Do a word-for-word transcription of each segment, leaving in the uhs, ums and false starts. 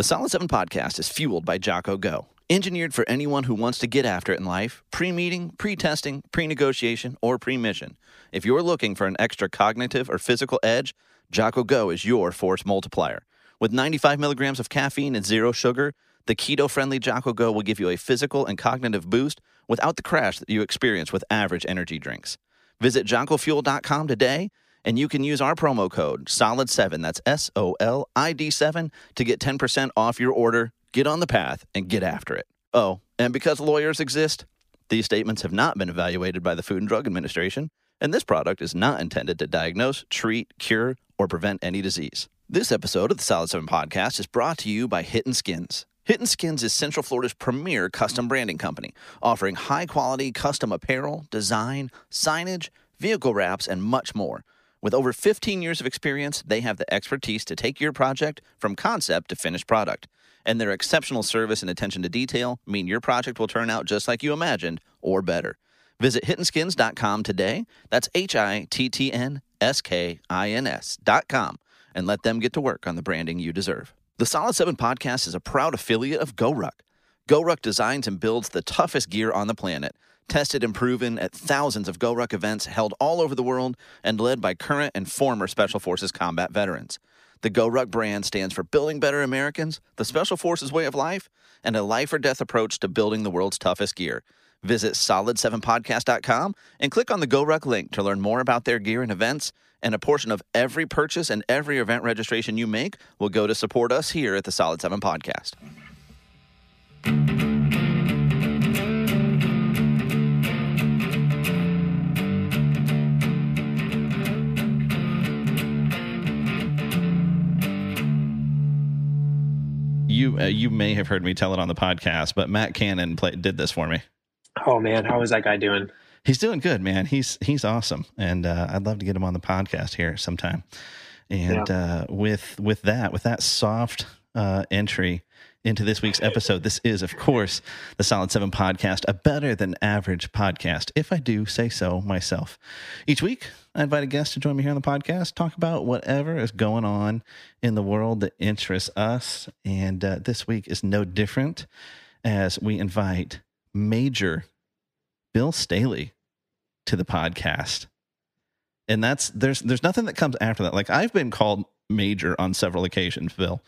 The Solid seven Podcast is fueled by Jocko Go, engineered for anyone who wants to get after it in life, pre-meeting, pre-testing, pre-negotiation, or pre-mission. If you're looking for an extra cognitive or physical edge, Jocko Go is your force multiplier. With ninety-five milligrams of caffeine and zero sugar, the keto-friendly Jocko Go will give you a physical and cognitive boost without the crash that you experience with average energy drinks. Visit jocko fuel dot com today, and you can use our promo code solid seven, that's S O L I D seven, to get ten percent off your order. Get on the path and get after it. Oh, and because lawyers exist, these statements have not been evaluated by the Food and Drug Administration, and this product is not intended to diagnose, treat, cure, or prevent any disease. This episode of the Solid seven Podcast is brought to you by Hit and Skins. Hit and Skins is Central Florida's premier custom branding company, offering high-quality custom apparel, design, signage, vehicle wraps, and much more. With over fifteen years of experience, they have the expertise to take your project from concept to finished product. And their exceptional service and attention to detail mean your project will turn out just like you imagined or better. Visit hit and skins dot com today. That's H I T T N S K I N S dot com. And let them get to work on the branding you deserve. The Solid seven Podcast is a proud affiliate of GORUCK. GORUCK designs and builds the toughest gear on the planet, tested and proven at thousands of GORUCK events held all over the world and led by current and former Special Forces combat veterans. The GORUCK brand stands for Building Better Americans, the Special Forces way of life, and a life-or-death approach to building the world's toughest gear. Visit solid seven podcast dot com and click on the GORUCK link to learn more about their gear and events, and a portion of every purchase and every event registration you make will go to support us here at the Solid seven Podcast. You uh, you may have heard me tell it on the podcast, but Matt Cannon play, did this for me. Oh, man. How is that guy doing? He's doing good, man. He's he's awesome. And uh, I'd love to get him on the podcast here sometime. And yeah. uh, with with that, with that soft uh, entry into this week's episode, this is, of course, the Solid seven Podcast, a better than average podcast, if I do say so myself. Each week, I invite a guest to join me here on the podcast, talk about whatever is going on in the world that interests us. And uh, this week is no different, as we invite Major Bill Staley to the podcast. And that's there's there's nothing that comes after that. Like, I've been called Major on several occasions, Bill,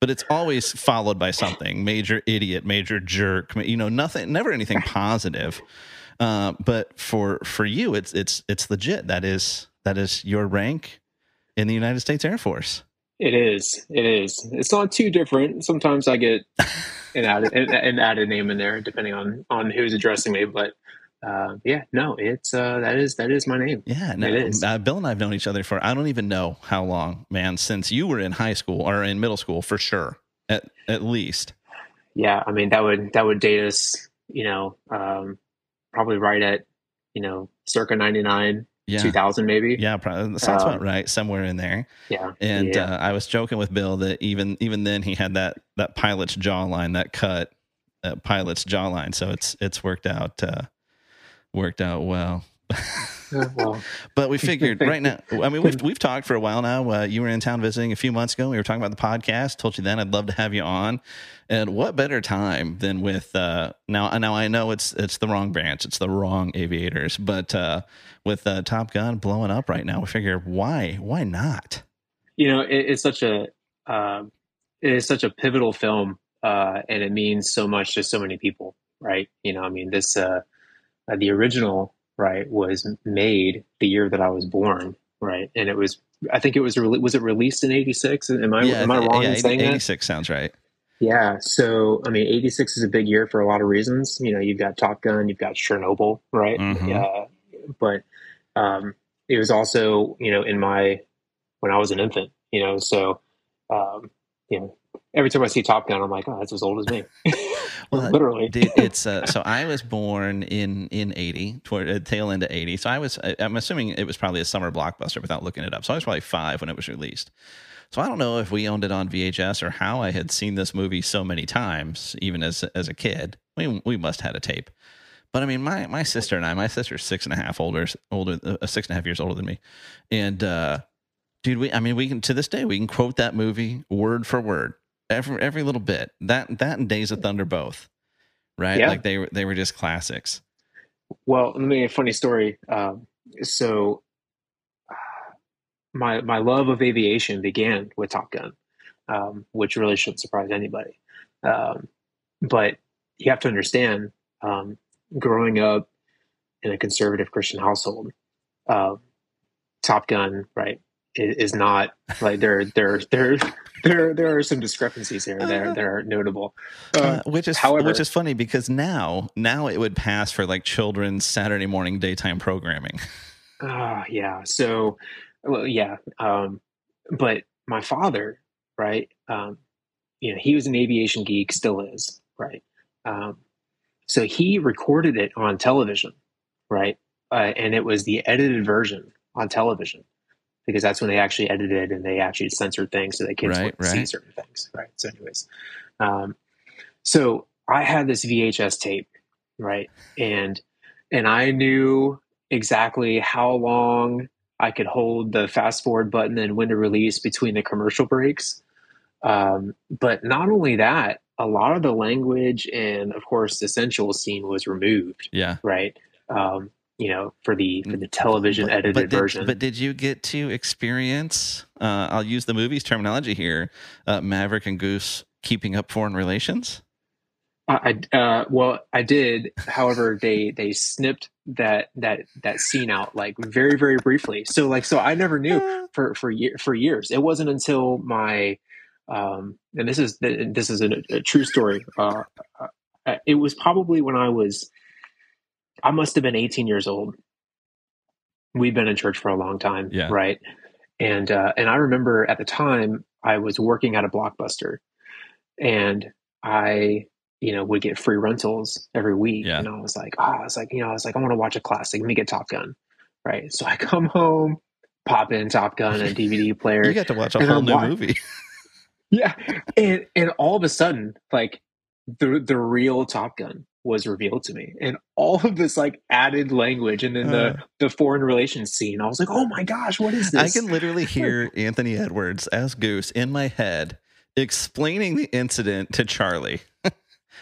but it's always followed by something. Major idiot, major jerk, you know, nothing, never anything positive. Uh, but for for you, it's it's it's legit. That is that is your rank in the United States Air Force. It is. It is. It's not too different. Sometimes I get an added an added name in there, depending on on who's addressing me. But uh, yeah, no, it's uh, that is that is my name. Yeah, no, it is. Uh, Bill and I have known each other for I don't even know how long, man. Since you were in high school or in middle school, for sure, at at least. Yeah, I mean that would that would date us, you know. Um, probably right at, you know, circa ninety-nine, yeah. two thousand maybe. Yeah, probably. Sounds uh, about right, somewhere in there. Yeah. And yeah. Uh, I was joking with Bill that even even then he had that that pilot's jawline, that cut uh, pilot's jawline. So it's it's worked out uh, worked out well. Yeah, well. But we figured right now, I mean, we've we've talked for a while now. Uh, you were in town visiting a few months ago. We were talking about the podcast. Told you then I'd love to have you on. And what better time than with uh, now? Now I know it's it's the wrong branch, it's the wrong aviators, but uh, with uh, Top Gun blowing up right now, we figure why why not? You know, it, it's such a uh, it is such a pivotal film, uh, and it means so much to so many people, right? You know, I mean, this uh, the original. Right, was made the year that I was born. Right, and it was. I think it was. Was it released in eighty-six? Am I yeah, am I wrong yeah, in saying eighty-six that? eighty-six sounds right. Yeah. So I mean, eighty-six is a big year for a lot of reasons. You know, you've got Top Gun, you've got Chernobyl, right? Mm-hmm. Yeah. But um, it was also, you know, in my when I was an infant. You know, so um, you know, every time I see Top Gun, I'm like, oh, that's as old as me. Well, literally, dude, it's uh, so I was born in in eighty, toward uh, tail end of eighty. So I was, I, I'm assuming it was probably a summer blockbuster without looking it up. So I was probably five when it was released. So I don't know if we owned it on V H S or how I had seen this movie so many times, even as as a kid. We we must have had a tape. But I mean, my my sister and I, my sister's six and a half older, older, uh, six and a half years older than me, and uh, dude, we, I mean, we can to this day we can quote that movie word for word. every every little bit. That that and Days of Thunder both, right? Yeah. Like they were they were just classics. Well, let me a funny story. Um, so uh, my my love of aviation began with Top Gun, um, which really shouldn't surprise anybody. Um, but you have to understand, um, growing up in a conservative Christian household, uh, Top Gun, right, is, is not like there. There, there, there, there are some discrepancies here that are notable. Uh, uh, which is, however, which is funny because now, now it would pass for like children's Saturday morning daytime programming. Oh uh, yeah. So, well, yeah. Um, but my father, right, um, you know, he was an aviation geek, still is, right. Um, so he recorded it on television, right, uh, and it was the edited version on television, because that's when they actually edited and they actually censored things so that kids right, wouldn't right. see certain things, right? So anyways, um, so I had this V H S tape, right, and and I knew exactly how long I could hold the fast forward button and when to release between the commercial breaks. Um, but not only that, a lot of the language and, of course, the sensual scene was removed. Yeah. Right. Um, you know, for the for the television but, edited but did, version. But did you get to experience? Uh, I'll use the movie's terminology here. Uh, Maverick and Goose keeping up foreign relations. I uh, well, I did. However, they they snipped that that that scene out like very very briefly. So like so, I never knew for for year, for years. It wasn't until my um, and this is this is a, a true story. Uh, it was probably when I was. I must have been eighteen years old. We've been in church for a long time, yeah. right? And uh, and I remember at the time I was working at a Blockbuster, and I you know would get free rentals every week, yeah. and I was like, ah, oh, I was like, you know, I was like, I want to watch a classic. Let me get Top Gun, right? So I come home, pop in Top Gun and D V D player. You got to watch a whole I'm new watch- movie. yeah, and and all of a sudden, like the the real Top Gun was revealed to me, and all of this like added language, and then the uh, the foreign relations scene. I was like, "Oh my gosh, what is this?" I can literally hear Anthony Edwards as Goose in my head explaining the incident to Charlie.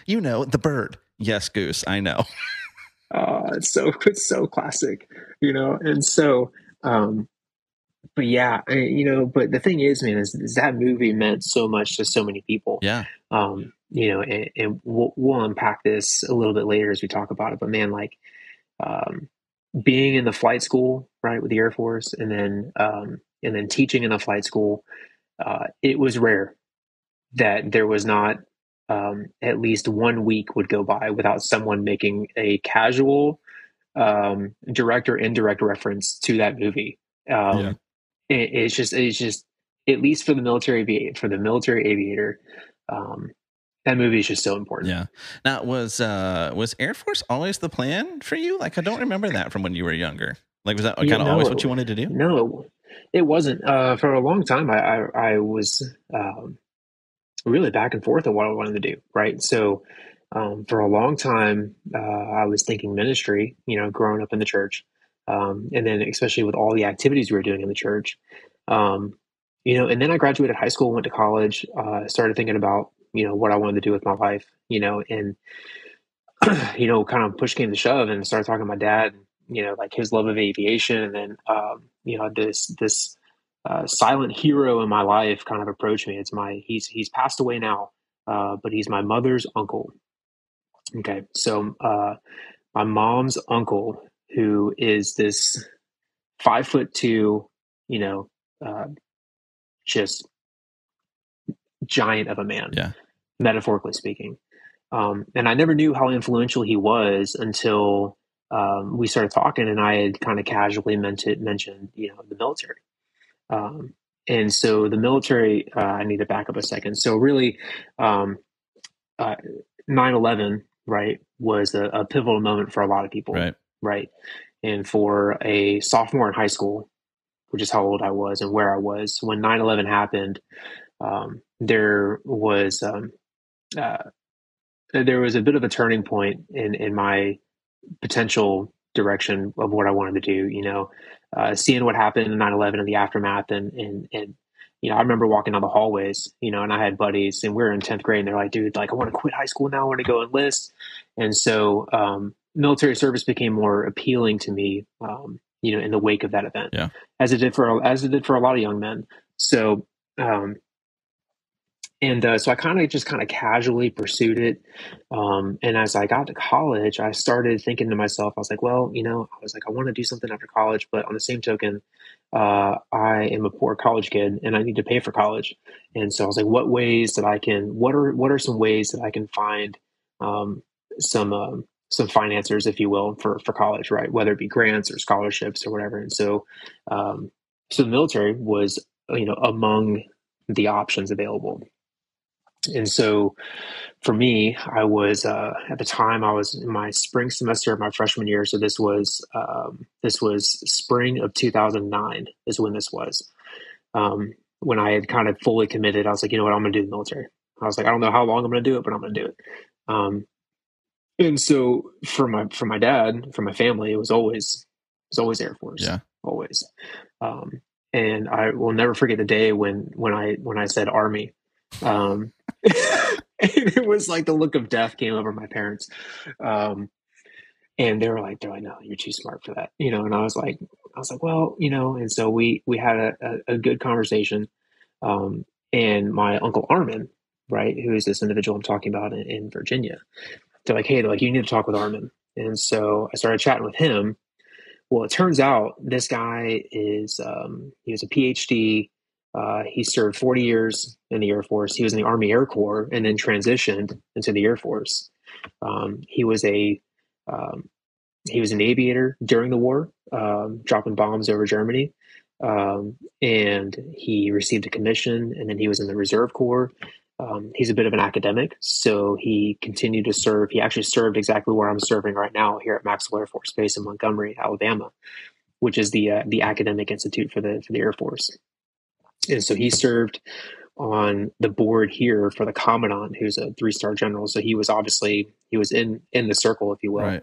You know, the bird. Yes, Goose. I know. uh, it's so it's so classic, you know. And so, um, but yeah, I, you know. But the thing is, man, is, is that movie meant so much to so many people. Yeah. Um, you know, and, and we'll, we'll unpack this a little bit later as we talk about it. But man, like um, being in the flight school, right, with the Air Force, and then um, and then teaching in the flight school, uh, it was rare that there was not um, at least one week would go by without someone making a casual um, direct or indirect reference to that movie. Um, yeah. it, it's just, it's just at least for the military, for the military aviator. Um, That movie is just so important. Yeah. Now, was uh, was Air Force always the plan for you? Like, I don't remember that from when you were younger. Like, was that kind yeah, of no, always what you wanted to do? No, it wasn't. Uh, for a long time, I I, I was um, really back and forth on what I wanted to do. Right. So, um, for a long time, uh, I was thinking ministry. You know, growing up in the church, um, and then especially with all the activities we were doing in the church, um, you know. And then I graduated high school, went to college, uh, started thinking about, you know, what I wanted to do with my life, you know, and, you know, kind of push came to shove and started talking to my dad, you know, like his love of aviation. And then, um, you know, this, this, uh, silent hero in my life kind of approached me. It's my, he's, he's passed away now, uh, but he's my mother's uncle. Okay. So, uh, my mom's uncle, who is this five foot two, you know, uh, just giant of a man, yeah. metaphorically speaking. Um, and I never knew how influential he was until um, we started talking, and I had kind of casually mentioned, you know, the military. Um, and so the military, uh, I need to back up a second. So really, um, uh, nine eleven, right, was a, a pivotal moment for a lot of people, right. right? And for a sophomore in high school, which is how old I was and where I was, when nine eleven happened, Um, there was um, uh, there was a bit of a turning point in, in my potential direction of what I wanted to do. You know, uh, seeing what happened in nine eleven and the aftermath, and and and you know, I remember walking down the hallways, you know, and I had buddies and we were in tenth grade and they're like, dude, like, I want to quit high school now. I want to go enlist. And so um, military service became more appealing to me, um, you know, in the wake of that event, yeah. as it did for, as it did for a lot of young men. So, um, and uh, so I kind of just kind of casually pursued it. Um, and as I got to college, I started thinking to myself, I was like, well, you know, I was like, I want to do something after college. But on the same token, uh, I am a poor college kid and I need to pay for college. And so I was like, what ways that I can, what are, what are some ways that I can find um, some, um, some financiers, if you will, for, for college, right? Whether it be grants or scholarships or whatever. And so, um, so the military was, you know, among the options available. And so for me, I was, uh, at the time I was in my spring semester of my freshman year. So this was, um, this was spring of two thousand nine is when this was, um, when I had kind of fully committed. I was like, you know what, I'm going to do the military. I was like, I don't know how long I'm going to do it, but I'm going to do it. Um, and so for my, for my dad, for my family, it was always, it was always Air Force, yeah. always. Um, and I will never forget the day when, when I, when I said Army. Um, it was like the look of death came over my parents. Um, and they were like, they're like, no, you're too smart for that. You know? And I was like, I was like, well, you know, and so we, we had a, a, a good conversation. Um, and my uncle Armin, right. Who is this individual I'm talking about in, in Virginia. They're like, hey, they're like, you need to talk with Armin. And so I started chatting with him. Well, it turns out this guy is, um, he was a PhD. Uh, he served forty years in the Air Force. He was in the Army Air Corps and then transitioned into the Air Force. Um, he was a um, he was an aviator during the war, um, dropping bombs over Germany. Um, and he received a commission, and then he was in the Reserve Corps. Um, he's a bit of an academic, so he continued to serve. He actually served exactly where I'm serving right now here at Maxwell Air Force Base in Montgomery, Alabama, which is the uh, the academic institute for the for the Air Force. And so he served on the board here for the commandant, who's a three-star general. So he was obviously, he was in, in the circle, if you will. Right.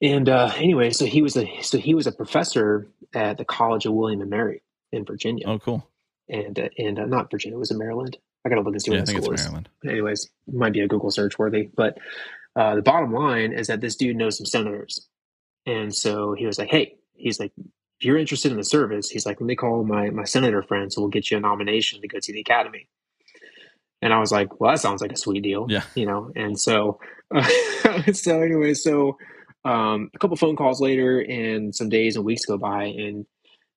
And uh, anyway, so he was a, so he was a professor at the College of William and Mary in Virginia. Oh, cool. And, uh, and uh, not Virginia, it was in Maryland. I got to look and see yeah, what I think school it's is. Maryland. Anyways, might be a Google search worthy, but uh, the bottom line is that this dude knows some senators. And so he was like, hey, he's like, if you're interested in the service, he's like, let me call my, my senator friend, so we'll get you a nomination to go to the academy. And I was like, well, that sounds like a sweet deal, yeah. you know? And so, uh, so anyway, so um, a couple phone calls later and some days and weeks go by, and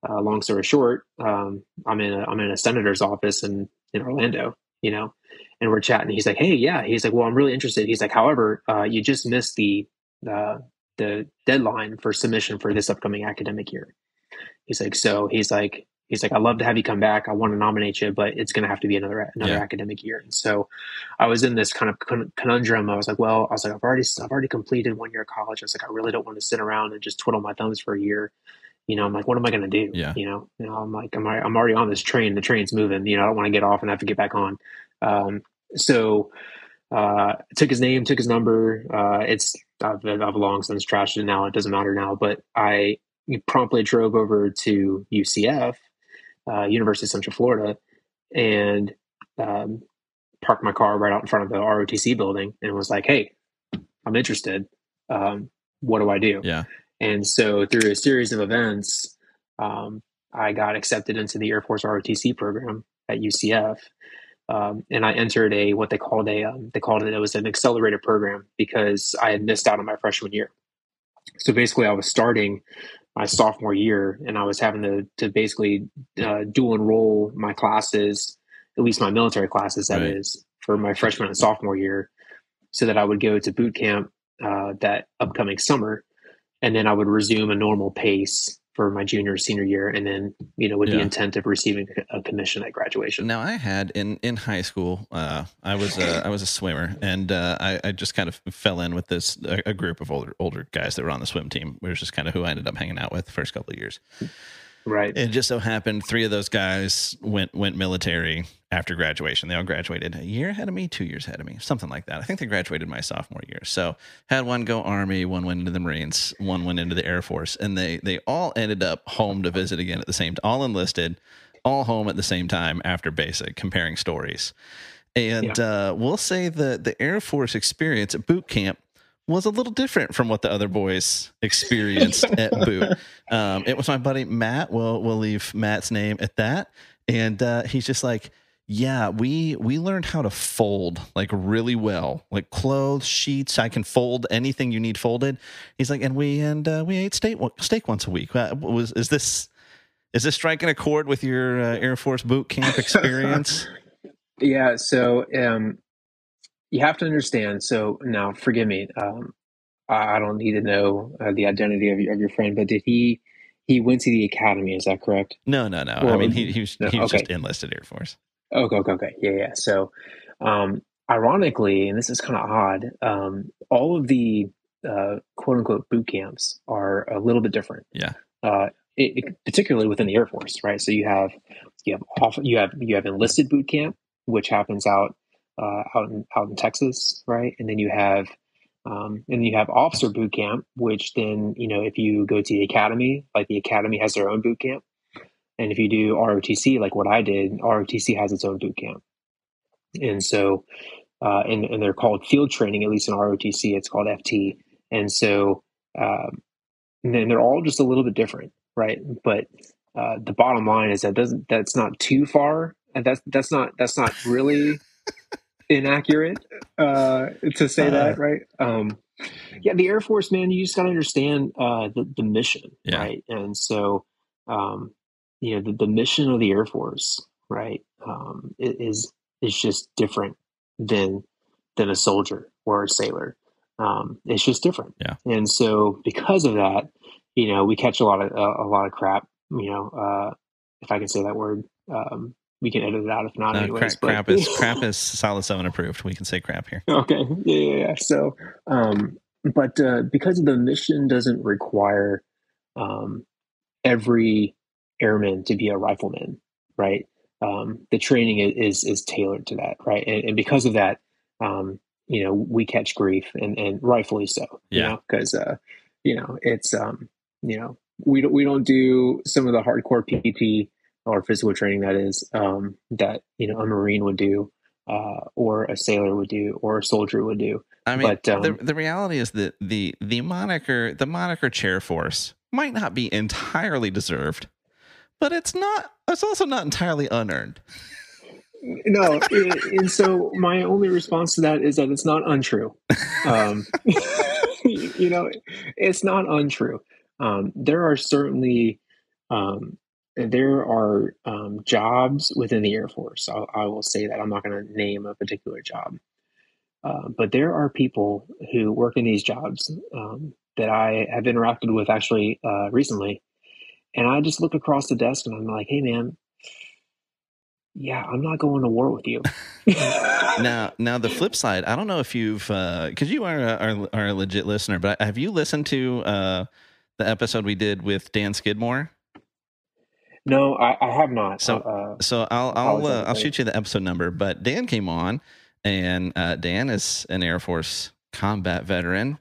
uh, long story short, um, I'm in a, I'm in a senator's office in, in Orlando, you know, and we're chatting. He's like, hey, yeah. He's like, well, I'm really interested. He's like, however, uh, you just missed the, uh, the deadline for submission for this upcoming academic year. He's like, so he's like, he's like, I'd love to have you come back. I want to nominate you, but it's going to have to be another, another yeah. academic year. And so I was in this kind of conundrum. I was like, well, I was like, I've already, I've already completed one year of college. I was like, I really don't want to sit around and just twiddle my thumbs for a year. You know, I'm like, what am I going to do? Yeah. You know, you know, I'm like, I'm, I'm already on this train. The train's moving, you know, I don't want to get off and have to get back on. Um, so, uh, took his name, took his number. Uh, it's, I've, I've long since trashed it now. It doesn't matter now, but I, We promptly drove over to U C F, uh, University of Central Florida, and um, parked my car right out in front of the R O T C building and was like, hey, I'm interested. Um, what do I do? Yeah. And so through a series of events, um, I got accepted into the Air Force R O T C program at U C F. Um, and I entered a, what they called a, um, they called it, it was an accelerated program because I had missed out on my freshman year. So basically I was starting my sophomore year, and I was having to to basically uh, dual enroll my classes, at least my military classes, that right. is, for my freshman and sophomore year, so that I would go to boot camp uh, that upcoming summer, and then I would resume a normal pace for my junior, senior year, and then, you know, with yeah. the intent of receiving a commission at graduation. Now, I had in, in high school, uh, I was a, I was a swimmer, and uh, I, I just kind of fell in with this a, a group of older older guys that were on the swim team, which is just kind of who I ended up hanging out with the first couple of years. Right. It just so happened three of those guys went went military after graduation. They all graduated a year ahead of me, two years ahead of me, something like that. I think they graduated my sophomore year. So had one go Army, one went into the Marines, one went into the Air Force, and they they all ended up home to visit again at the same time, all enlisted. all home at the same time after basic, comparing stories. And yeah. uh, we'll say that the Air Force experience at boot camp was a little different from what the other boys experienced at boot. Um, it was my buddy Matt. We'll, we'll leave Matt's name at that. And uh, he's just like, yeah, we we learned how to fold like really well, like clothes, sheets. I can fold anything you need folded. He's like, and we and uh, we ate steak steak once a week. Uh, was is this is this striking a chord with your uh, Air Force boot camp experience? Yeah, so um, you have to understand. So now, forgive me. Um, I, I don't need to know uh, the identity of your, of your friend, but did he? He went to the academy. Is that correct? No, no, no. Well, I mean, he, he was, no, he was okay. Just enlisted Air Force. Okay, okay, okay. Yeah, yeah. So, um, ironically, and this is kind of odd, um, all of the uh, quote unquote boot camps are a little bit different. Yeah. Uh, it, it, particularly within the Air Force, right? So you have you have off, you have you have enlisted boot camp, which happens out uh, out in out in Texas, right? And then you have um, and you have officer boot camp, which then, you know, if you go to the academy, like the academy has their own boot camp, and if you do R O T C, like what I did, R O T C has its own boot camp, and so uh, and and they're called field training. At least in R O T C, it's called F T, and so um, and then they're all just a little bit different, right? But uh, the bottom line is that doesn't that's not too far. And that's that's not that's not really inaccurate uh, to say uh, that, right? Um, yeah, the Air Force, man, you just got to understand uh, the, the mission, yeah. right? And so, um, you know, the, the mission of the Air Force, right, um, is is just different than than a soldier or a sailor. Um, it's just different, yeah. And so, because of that, you know, we catch a lot of uh, a lot of crap. You know, uh, if I can say that word. Um, We can edit it out if not. No, anyways, crap, crap is crap is solid seven approved. We can say crap here. Okay, yeah, yeah. yeah. So, um, but uh, because the mission doesn't require um, every airman to be a rifleman, right? Um, the training is, is is tailored to that, right? And, and because of that, um, you know, we catch grief, and, and rightfully so. Yeah, because you know, uh, you know it's um, you know we don't we don't do some of the hardcore P T. Or physical training that is um, that you know a Marine would do, uh, or a sailor would do, or a soldier would do. I mean, but, um, the the reality is that the the moniker the moniker Chair Force might not be entirely deserved, but it's not. It's also not entirely unearned. No, it, and so my only response to that is that it's not untrue. Um, you know, it's not untrue. Um, there are certainly. Um, There are um, jobs within the Air Force. I'll, I will say that. I'm not going to name a particular job. Uh, but there are people who work in these jobs um, that I have interacted with actually uh, recently. And I just look across the desk and I'm like, hey, man, yeah, I'm not going to war with you. now, now the flip side, I don't know if you've, because uh, you are a, are, are a legit listener, but have you listened to uh, the episode we did with Dan Skidmore? No, I, I have not. So, uh, so I'll I'll uh, I'll shoot you the episode number. But Dan came on, and uh, Dan is an Air Force combat veteran,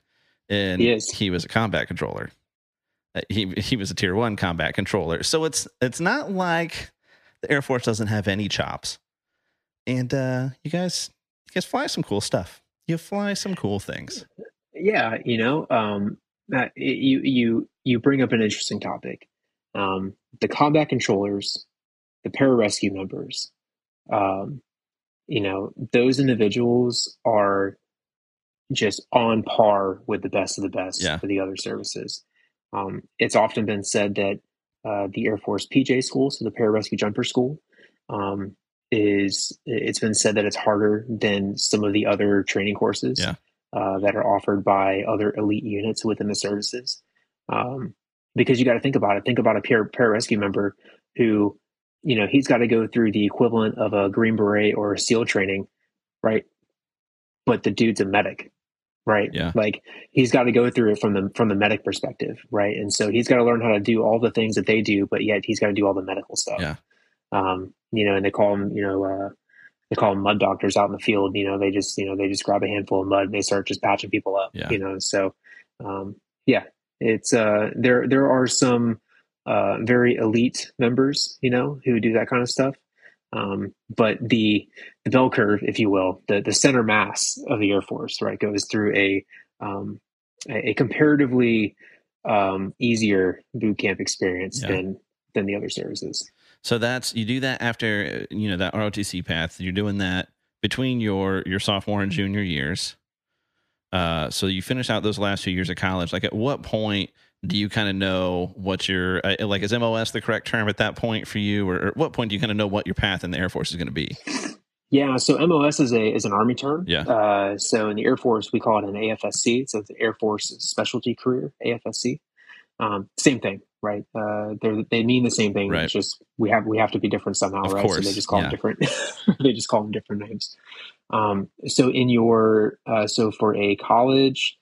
and he, he was a combat controller. Uh, he he was a Tier One combat controller. So it's it's not like the Air Force doesn't have any chops. And uh, you guys you guys fly some cool stuff. You fly some cool things. Yeah, you know, um, you you you bring up an interesting topic. Um, the combat controllers, the pararescue members, um, you know, those individuals are just on par with the best of the best yeah. for the other services. Um, it's often been said that uh, the Air Force P J school, so the pararescue jumper school, um, is it's been said that it's harder than some of the other training courses yeah. uh, that are offered by other elite units within the services. Um, Because you got to think about it. Think about a para- pararescue member who, you know, he's got to go through the equivalent of a Green Beret or a SEAL training, right? But the dude's a medic, right? Yeah. Like he's got to go through it from the from the medic perspective, right? And so he's got to learn how to do all the things that they do, but yet he's got to do all the medical stuff. Yeah. Um, you know, and they call them, you know, uh, they call them mud doctors out in the field. You know, they just, you know, they just grab a handful of mud and they start just patching people up. Yeah. You know, so um, yeah. It's uh there there are some uh, very elite members, you know, who do that kind of stuff. Um, but the, the bell curve, if you will, the, the center mass of the Air Force, right, goes through a, um, a, a comparatively um, easier boot camp experience yeah. than than the other services. So that's, you do that after, you know, that R O T C path, you're doing that between your, your sophomore and junior years. Uh, so you finish out those last few years of college. Like, at what point do you kind of know what your, like, is M O S the correct term at that point for you? Or, or at what point do you kind of know what your path in the Air Force is going to be? Yeah. So M O S is a, is an Army term. Yeah. Uh, so in the Air Force, we call it an A F S C. So it's an Air Force Specialty Career, A F S C. Um, same thing, right? Uh, they they mean the same thing. Right. It's just, we have, we have to be different somehow, of right? Course. So they just call yeah. them different, they just call them different names. Um, so in your, uh, so for a college,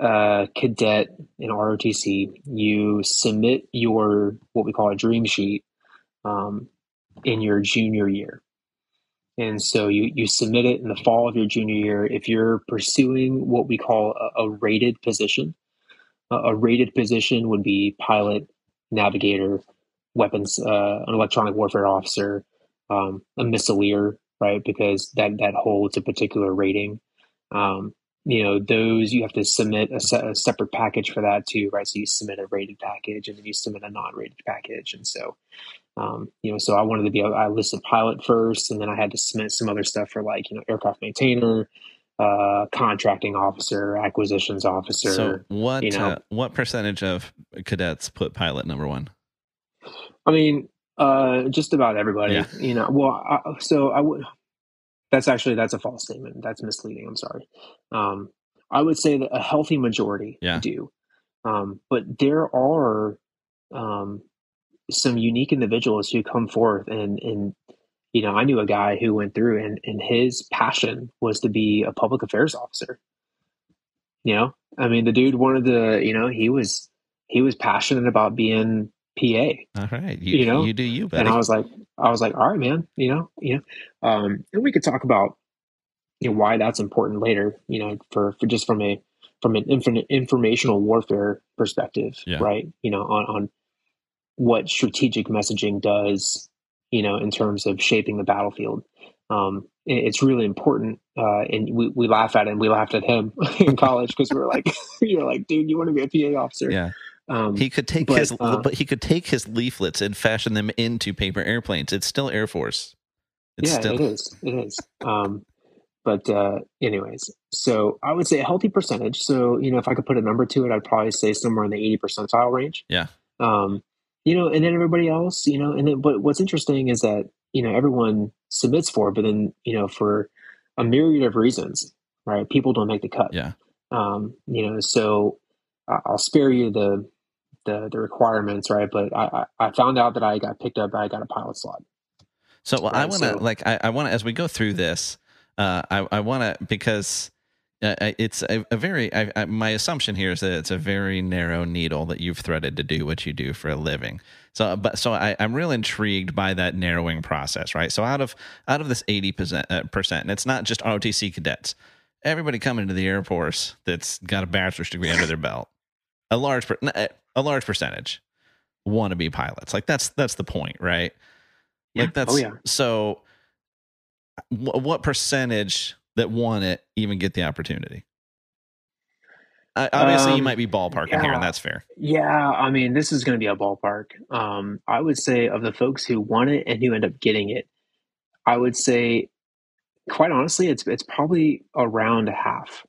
Uh, cadet in R O T C, you submit your what we call a dream sheet um, in your junior year. And so you, you submit it in the fall of your junior year. If you're pursuing what we call a, a rated position, a, a rated position would be pilot, navigator, weapons, uh, an electronic warfare officer, um, a missileer, right? Because that, that holds a particular rating. Um, you know, those, you have to submit a, se- a separate package for that too, right? So you submit a rated package and then you submit a non-rated package. And so, um, you know, so I wanted to be, I listed pilot first, and then I had to submit some other stuff for, like, you know, aircraft maintainer, uh, contracting officer, acquisitions officer. So what, you know, uh, what percentage of cadets put pilot number one? I mean, uh, just about everybody, yeah. you know, well, I, so I would, That's actually, that's a false statement. That's misleading. I'm sorry. Um, I would say that a healthy majority yeah. do. Um, but there are um, some unique individuals who come forth and, and, you know, I knew a guy who went through and, and his passion was to be a public affairs officer. You know, I mean, the dude wanted to, you know, he was, he was passionate about being P A. All right. You, you know, you do you, buddy. And I was like, I was like, all right, man, you know, you know, um, and we could talk about, you know, why that's important later, you know, for, for just from a, from an infinite informational warfare perspective, yeah. right. You know, on, on what strategic messaging does, you know, in terms of shaping the battlefield. Um, it, it's really important. Uh, and we, we laugh at him. We laughed at him in college because we were like, you're like, dude, you want to be a P A officer? Yeah. Um, he could take but, his, uh, but he could take his leaflets and fashion them into paper airplanes. It's still Air Force. It's yeah, still... it is. It is. Um, but uh, anyways, so I would say a healthy percentage. So, you know, if I could put a number to it, I'd probably say somewhere in the eighty percentile range. Yeah. Um, you know, and then everybody else, you know, and then, but what's interesting is that, you know, everyone submits for, but then, you know, for a myriad of reasons, right? People don't make the cut. Yeah. Um, you know, so I'll spare you the, the, the requirements, right? But I, I found out that I got picked up, I got a pilot slot. So well, right? I want to, so, like, I, I want to, as we go through this, uh, I, I want to, because uh, it's a, a very, I, I, my assumption here is that it's a very narrow needle that you've threaded to do what you do for a living. So, but, so I, I'm real intrigued by that narrowing process, right? So out of, out of this eighty percent, uh, percent, and it's not just R O T C cadets, everybody coming to the Air Force that's got a bachelor's degree under their belt, a large, a large percentage want to be pilots. Like that's, that's the point, right? Yeah. Like that's, oh, yeah. so w- what percentage that want it even get the opportunity? I, obviously um, you might be ballparking yeah. here, and that's fair. Yeah. I mean, this is going to be a ballpark. Um, I would say of the folks who want it and who end up getting it, I would say quite honestly, it's, it's probably around a half.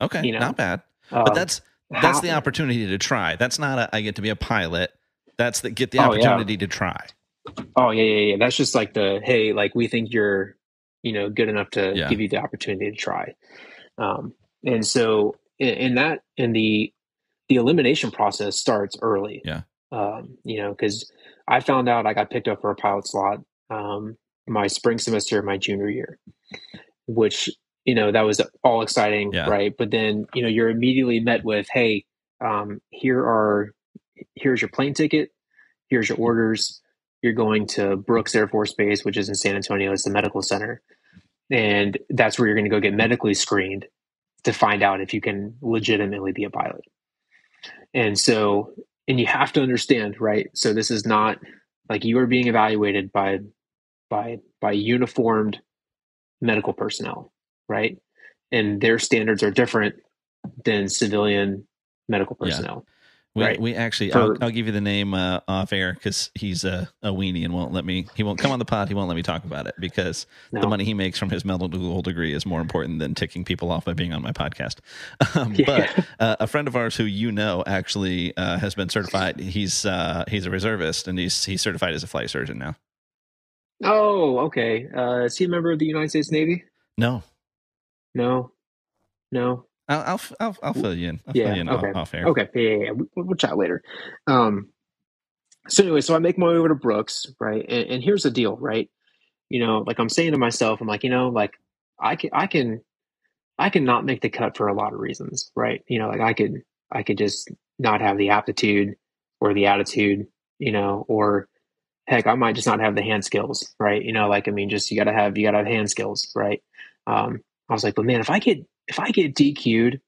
Okay. You know? Not bad, um, but that's, That's the opportunity to try. That's not a, I get to be a pilot. That's the get the oh, opportunity yeah. to try. Oh yeah, yeah, yeah. That's just like the, hey, like we think you're, you know, good enough to yeah. give you the opportunity to try. Um, and so in, in that, in the, the elimination process starts early. Yeah. Um, you know, cause I found out I got picked up for a pilot slot, um, my spring semester of my junior year, which, you know, that was all exciting. Yeah. Right. But then, you know, you're immediately met with, hey, um, here are, here's your plane ticket. Here's your orders. You're going to Brooks Air Force Base, which is in San Antonio. It's the medical center. And that's where you're going to go get medically screened to find out if you can legitimately be a pilot. And so, and you have to understand, right? So this is not like you are being evaluated by by by uniformed medical personnel, right? And their standards are different than civilian medical personnel. Yeah. We, right. we actually, For, I'll, I'll give you the name uh, off air because he's a, a weenie and won't let me, he won't come on the pod. He won't let me talk about it because no. the money he makes from his medical degree is more important than ticking people off by being on my podcast. Um, yeah. But uh, a friend of ours who, you know, actually uh, has been certified. He's uh, he's a reservist and he's, he's certified as a flight surgeon now. Oh, okay. Uh, is he a member of the United States Navy? No, no, no. I'll, I'll, I'll, I'll fill you in. I'll yeah, fill you in okay. off, off air. Okay. Yeah, yeah, yeah. We'll, we'll chat later. Um, so anyway, so I make my way over to Brooks, right? And, and here's the deal, right? You know, like I'm saying to myself, I'm like, you know, like I can, I can, I can not make the cut for a lot of reasons, right? You know, like I could, I could just not have the aptitude or the attitude, you know, or heck, I might just not have the hand skills, right? You know, like, I mean, just, you gotta have, you gotta have hand skills, right? Um, I was like, but man, if I get, if I get D Q'd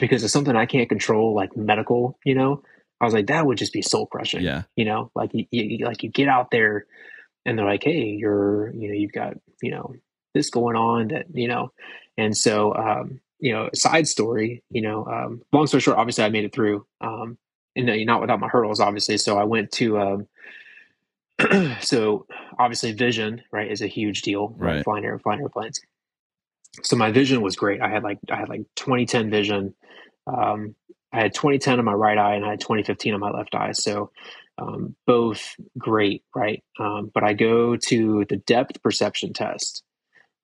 because of something I can't control, like medical, you know, I was like, that would just be soul crushing. Yeah. You know, like you, you, like you get out there and they're like, hey, you're, you know, you've got, you know, this going on that, you know, and so, um, you know, side story, you know, um, long story short, obviously I made it through, um, and not without my hurdles, obviously. So I went to, um, so obviously vision, right, is a huge deal, right? right. Flying air, flying airplanes. So my vision was great. I had like, I had like twenty ten vision. Um, I had twenty ten on my right eye and I had twenty fifteen on my left eye. So, um, both great. Right. Um, but I go to the depth perception test.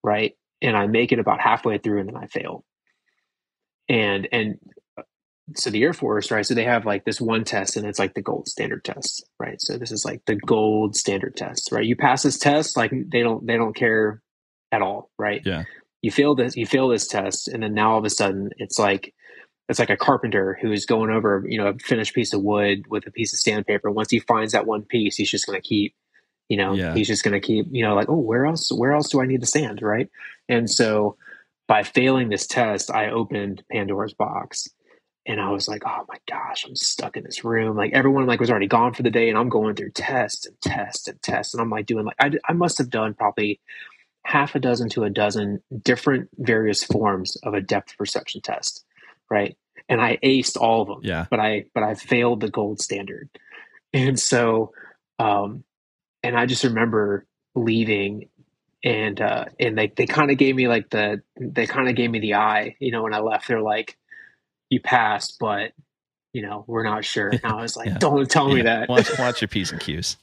Right. And I make it about halfway through and then I fail. And, and so the Air Force, right. So they have like this one test and it's like the gold standard test. Right. So this is like the gold standard test, right? You pass this test, like they don't, they don't care at all. Right. Yeah. You fail this, you fail this test. And then now all of a sudden it's like, it's like a carpenter who is going over, you know, a finished piece of wood with a piece of sandpaper. Once he finds that one piece, he's just going to keep, you know, yeah. he's just going to keep, you know, like, oh, where else, where else do I need to sand? Right. And so by failing this test, I opened Pandora's box and I was like, oh my gosh, I'm stuck in this room. Like everyone like was already gone for the day and I'm going through tests and tests and tests. And I'm like doing like, I, I must've done probably half a dozen to a dozen different various forms of a depth perception test. Right. And I aced all of them, yeah. but I, but I failed the gold standard. And so, um, and I just remember leaving and, uh, and they, they kind of gave me like the, they kind of gave me the eye, you know, when I left, they're like, you passed, but you know, we're not sure. And I was like, yeah. don't tell yeah. me that. watch, watch your P's and Q's.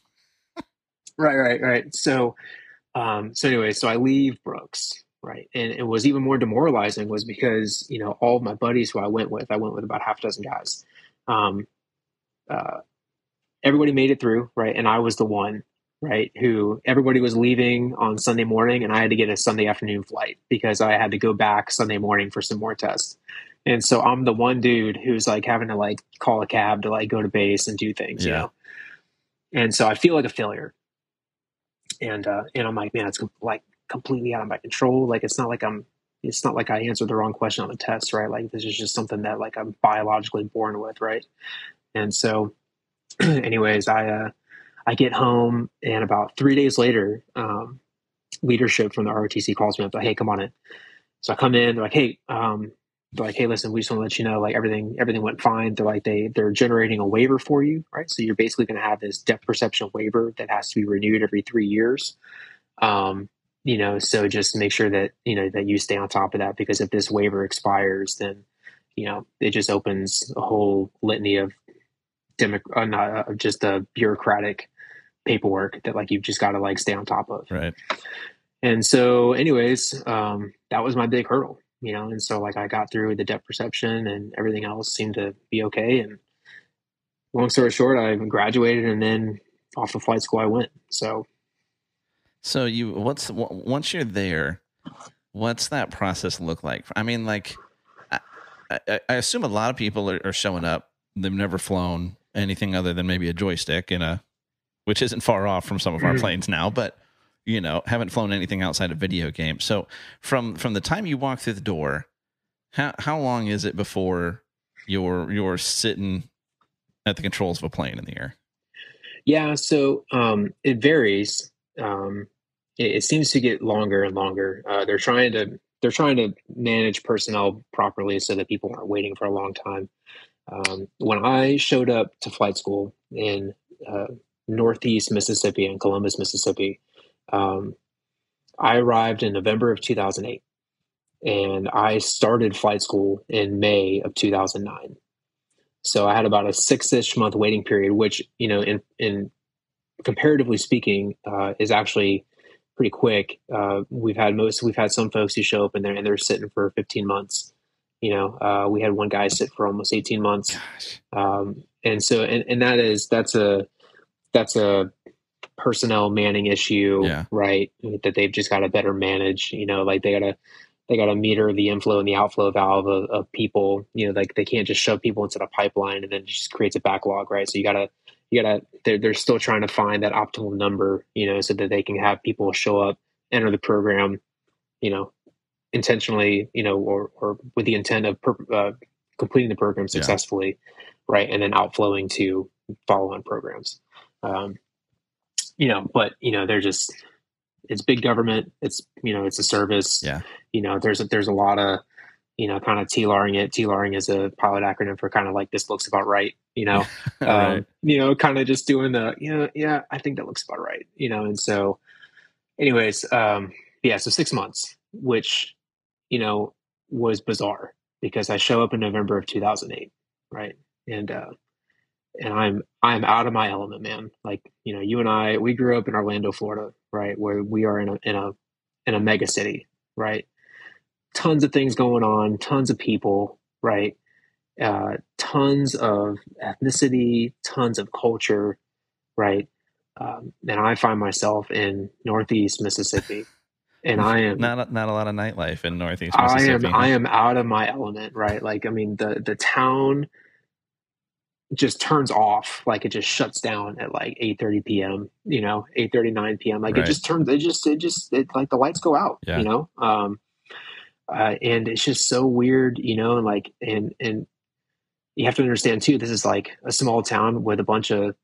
Right. Right. Right. So, Um, so anyway, so I leave Brooks, right? And it was even more demoralizing was because, you know, all of my buddies who I went with, I went with about half a dozen guys. Um, uh, everybody made it through, right? And I was the one, right, who everybody was leaving on Sunday morning and I had to get a Sunday afternoon flight because I had to go back Sunday morning for some more tests. And so I'm the one dude who's like having to like call a cab to like go to base and do things, yeah. you know? And so I feel like a failure. And, uh, and I'm like, man, it's com- like completely out of my control. Like, it's not like I'm, it's not like I answered the wrong question on the test, right? Like this is just something that like I'm biologically born with. Right. And so anyways, I, uh, I get home and about three days later, um, leadership from the R O T C calls me up, like, hey, come on in. So I come in, they're like, Hey, um, they're like, hey, listen, we just want to let you know, like everything, everything went fine. They're like, they, they're generating a waiver for you, right? So you're basically going to have this depth perception waiver that has to be renewed every three years. Um, you know, so just make sure that, you know, that you stay on top of that, because if this waiver expires, then, you know, it just opens a whole litany of demo, uh, not, uh, just a bureaucratic paperwork that like, you've just got to like stay on top of. Right. And so anyways, um, that was my big hurdle. You know, and so like I got through the depth perception and everything else seemed to be okay. And long story short, I graduated and then off of flight school I went. So, so you what's once you're there, what's that process look like? I mean, like I, I, I assume a lot of people are, are showing up. They've never flown anything other than maybe a joystick in a, which isn't far off from some of our planes now, but. You know, haven't flown anything outside of video games. So from, from the time you walk through the door, how, how long is it before you're, you're sitting at the controls of a plane in the air? Yeah, so um, it varies. Um, it, it seems to get longer and longer. Uh, they're trying to they're trying to manage personnel properly so that people aren't waiting for a long time. Um, when I showed up to flight school in uh, Northeast Mississippi and Columbus, Mississippi, um, I arrived in November of two thousand eight, and I started flight school in May of two thousand nine. So I had about a six-ish month waiting period, which, you know, in, in comparatively speaking, uh, is actually pretty quick. Uh, we've had most, we've had some folks who show up in there and they're sitting for fifteen months. You know, uh, we had one guy sit for almost eighteen months. Um, and so, and, and that is, that's a, that's a personnel manning issue, yeah. Right? That they've just got to better manage, you know, like they got to, They got to meter the inflow and the outflow valve of, of people. You know, like they can't just shove people into the pipeline and then it just creates a backlog, right? So you gotta, you gotta. They're, they're still trying to find that optimal number, you know, so that they can have people show up, enter the program, you know, intentionally, you know, or or with the intent of per, uh, completing the program successfully, yeah. Right? And then outflowing to follow-on programs, um, you know. But you know, they're just. It's big government. It's, you know, it's a service, yeah. You know, there's a, there's a lot of, you know, kind of TLARing it. TLARing is a pilot acronym for kind of like, this looks about right, you know, um, right. You know, kind of just doing the, you know, yeah, I think that looks about right, you know? And so anyways, um, yeah, so six months, which, you know, was bizarre because I show up in November of two thousand eight. Right. And, uh, And I'm I'm out of my element, man. Like, you know, you and I, we grew up in Orlando, Florida, right, where we are in a in a in a mega city, right? Tons of things going on, tons of people, right? Uh, tons of ethnicity, tons of culture, right? Um, and I find myself in Northeast Mississippi, and I am not a, not a lot of nightlife in Northeast Mississippi. I am I am out of my element, right? Like, I mean, the the town. Just turns off. Like it just shuts down at like eight thirty p.m., you know, eight thirty, nine p.m. Like right. It just turns, it just, it just, it like the lights go out, yeah. You know? Um, uh, and it's just so weird, you know, and like, and, and you have to understand too, this is like a small town with a bunch of,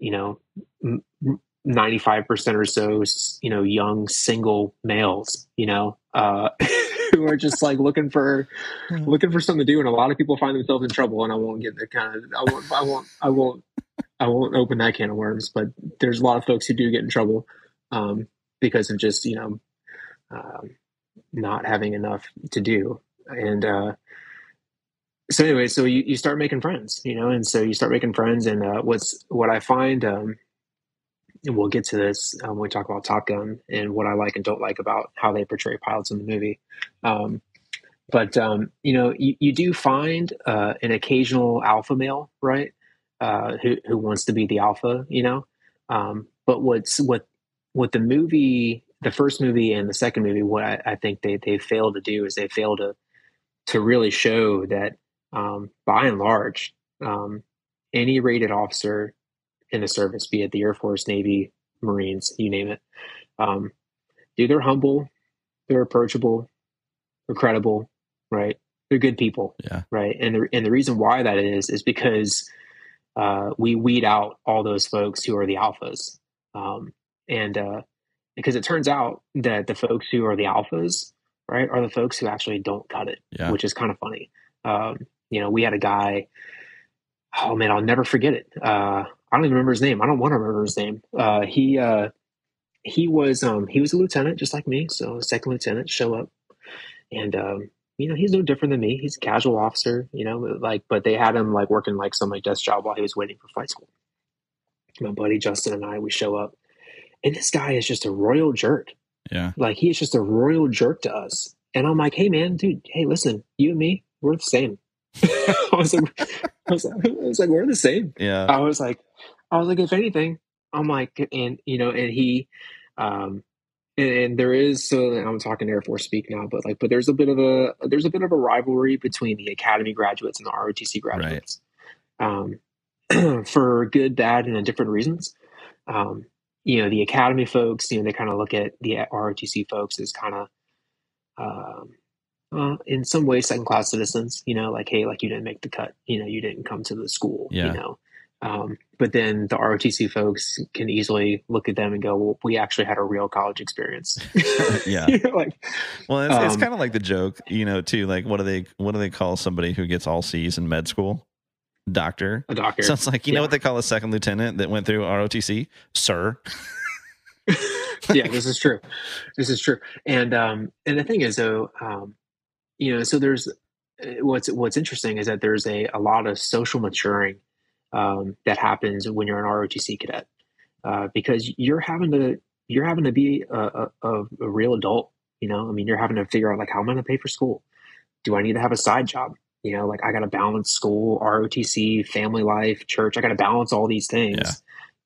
you know, ninety-five percent or so, you know, young single males, you know, uh, who are just like looking for, looking for something to do, and a lot of people find themselves in trouble. And I won't get that kind of, I won't, I won't, I won't, I won't open that can of worms. But there's a lot of folks who do get in trouble um, because of just you know um, not having enough to do. And uh, so anyway, so you, you start making friends, you know, and so you start making friends. And uh, what's what I find, um, and we'll get to this um, when we talk about Top Gun and what I like and don't like about how they portray pilots in the movie. Um, but, um, you know, you, you do find uh, an occasional alpha male, right, uh, who, who wants to be the alpha, you know. Um, but what's what what the movie, the first movie and the second movie, what I, I think they, they fail to do is they fail to to really show that um, by and large, um, any rated officer in the service, be it the Air Force, Navy, Marines, you name it. Um, dude, they're humble, they're approachable, they're credible, right? They're good people, yeah. Right? And the, and the reason why that is, is because uh, we weed out all those folks who are the alphas. Um, and uh, because it turns out that the folks who are the alphas, right, are the folks who actually don't cut it, yeah. Which is kind of funny. Um, you know, we had a guy, oh man, I'll never forget it. Uh, I don't even remember his name. I don't want to remember his name. Uh, he uh, he was um, he was a lieutenant just like me. So a second lieutenant show up, and um, you know he's no different than me. He's a casual officer, you know. Like, but they had him like working like some like desk job while he was waiting for flight school. My buddy Justin and I we show up, and this guy is just a royal jerk. Yeah, like he is just a royal jerk to us. And I'm like, hey man, dude, hey listen, you and me, we're the same. I was like. I was, like, I was like, we're the same. Yeah. I was like, I was like, if anything, I'm like, and you know, and he, um, and, and there is, so I'm talking Air Force speak now, but like, but there's a bit of a, there's a bit of a rivalry between the Academy graduates and the R O T C graduates, right. um, for good, bad, and different reasons. Um, you know, the Academy folks, you know, they kind of look at the R O T C folks as kind of, um, uh, in some way, second class citizens, you know, like, hey, like you didn't make the cut, you know, you didn't come to the school, yeah. you know. Um, but then the R O T C folks can easily look at them and go, well, we actually had a real college experience. yeah. You know, like, well, it's, um, it's kind of like the joke, you know, too, like, what do they, what do they call somebody who gets all C's in med school? Doctor. A doctor. So it's like, you yeah. know what they call a second lieutenant that went through R O T C? Sir. yeah, this is true. This is true. And, um, and the thing is though, um, you know, so there's, what's, what's interesting is that there's a, a lot of social maturing um that happens when you're an R O T C cadet, uh because you're having to you're having to be a, a, a real adult. You know, I mean, you're having to figure out, like, how am I going to pay for school? Do I need to have a side job? You know, like, I got to balance school, R O T C, family life, church. I got to balance all these things. Yeah.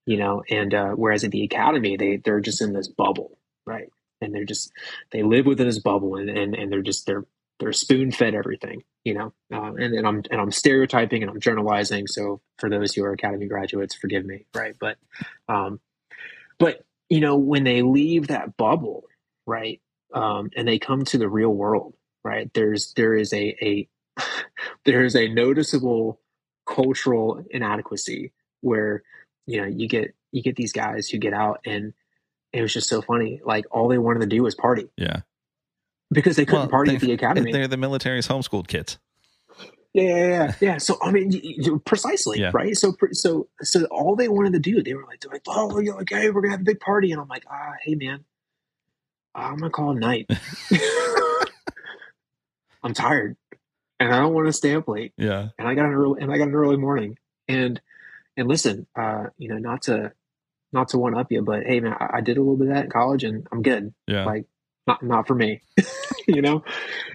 You know, and uh whereas at the academy, they they're just in this bubble, right? And they're just they live within this bubble, and and, and they're just they're they're spoon-fed everything, you know, uh, and, and I'm and I'm stereotyping and I'm generalizing. So for those who are academy graduates, forgive me, right? But, um, but you know, when they leave that bubble, right, um, and they come to the real world, right? There's there is a a there is a noticeable cultural inadequacy where, you know, you get you get these guys who get out, and it was just so funny. Like, all they wanted to do was party. Yeah. Because they couldn't well, party at the academy. They're the military's homeschooled kids. Yeah, yeah, yeah. yeah. So, I mean, you, you, precisely, yeah. right? So, so, so all they wanted to do, they were like, they're like, oh, we're like, hey, we're going to have a big party. And I'm like, ah, hey, man, I'm going to call it night. I'm tired. And I don't want to stay up late. Yeah. And I got an early, and I got an early morning. And, and listen, uh, you know, not to, not to one up you, but hey, man, I, I did a little bit of that in college and I'm good. Yeah. Like, Not, not for me, you know?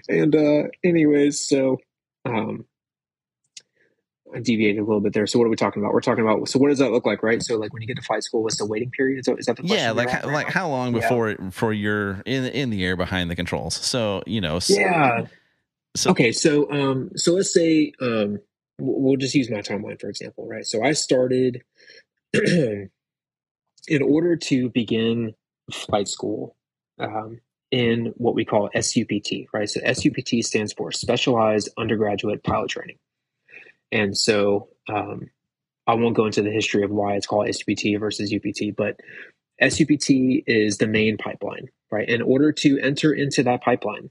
And, uh, anyways, so, um, I deviated a little bit there. So what are we talking about? We're talking about, so what does that look like? Right. So like when you get to flight school, what's the waiting period? Is that, is that the question? Yeah. Like, how, like how long before, yeah. before you're in, in the air behind the controls? So, you know, so, yeah. So. Okay. So, um, so let's say, um, we'll just use my timeline for example, right? So I started in order to begin flight school, um, in what we call S U P T, right? So S U P T stands for Specialized Undergraduate Pilot Training. And so um, I won't go into the history of why it's called S U P T versus U P T, but S U P T is the main pipeline, right? In order to enter into that pipeline,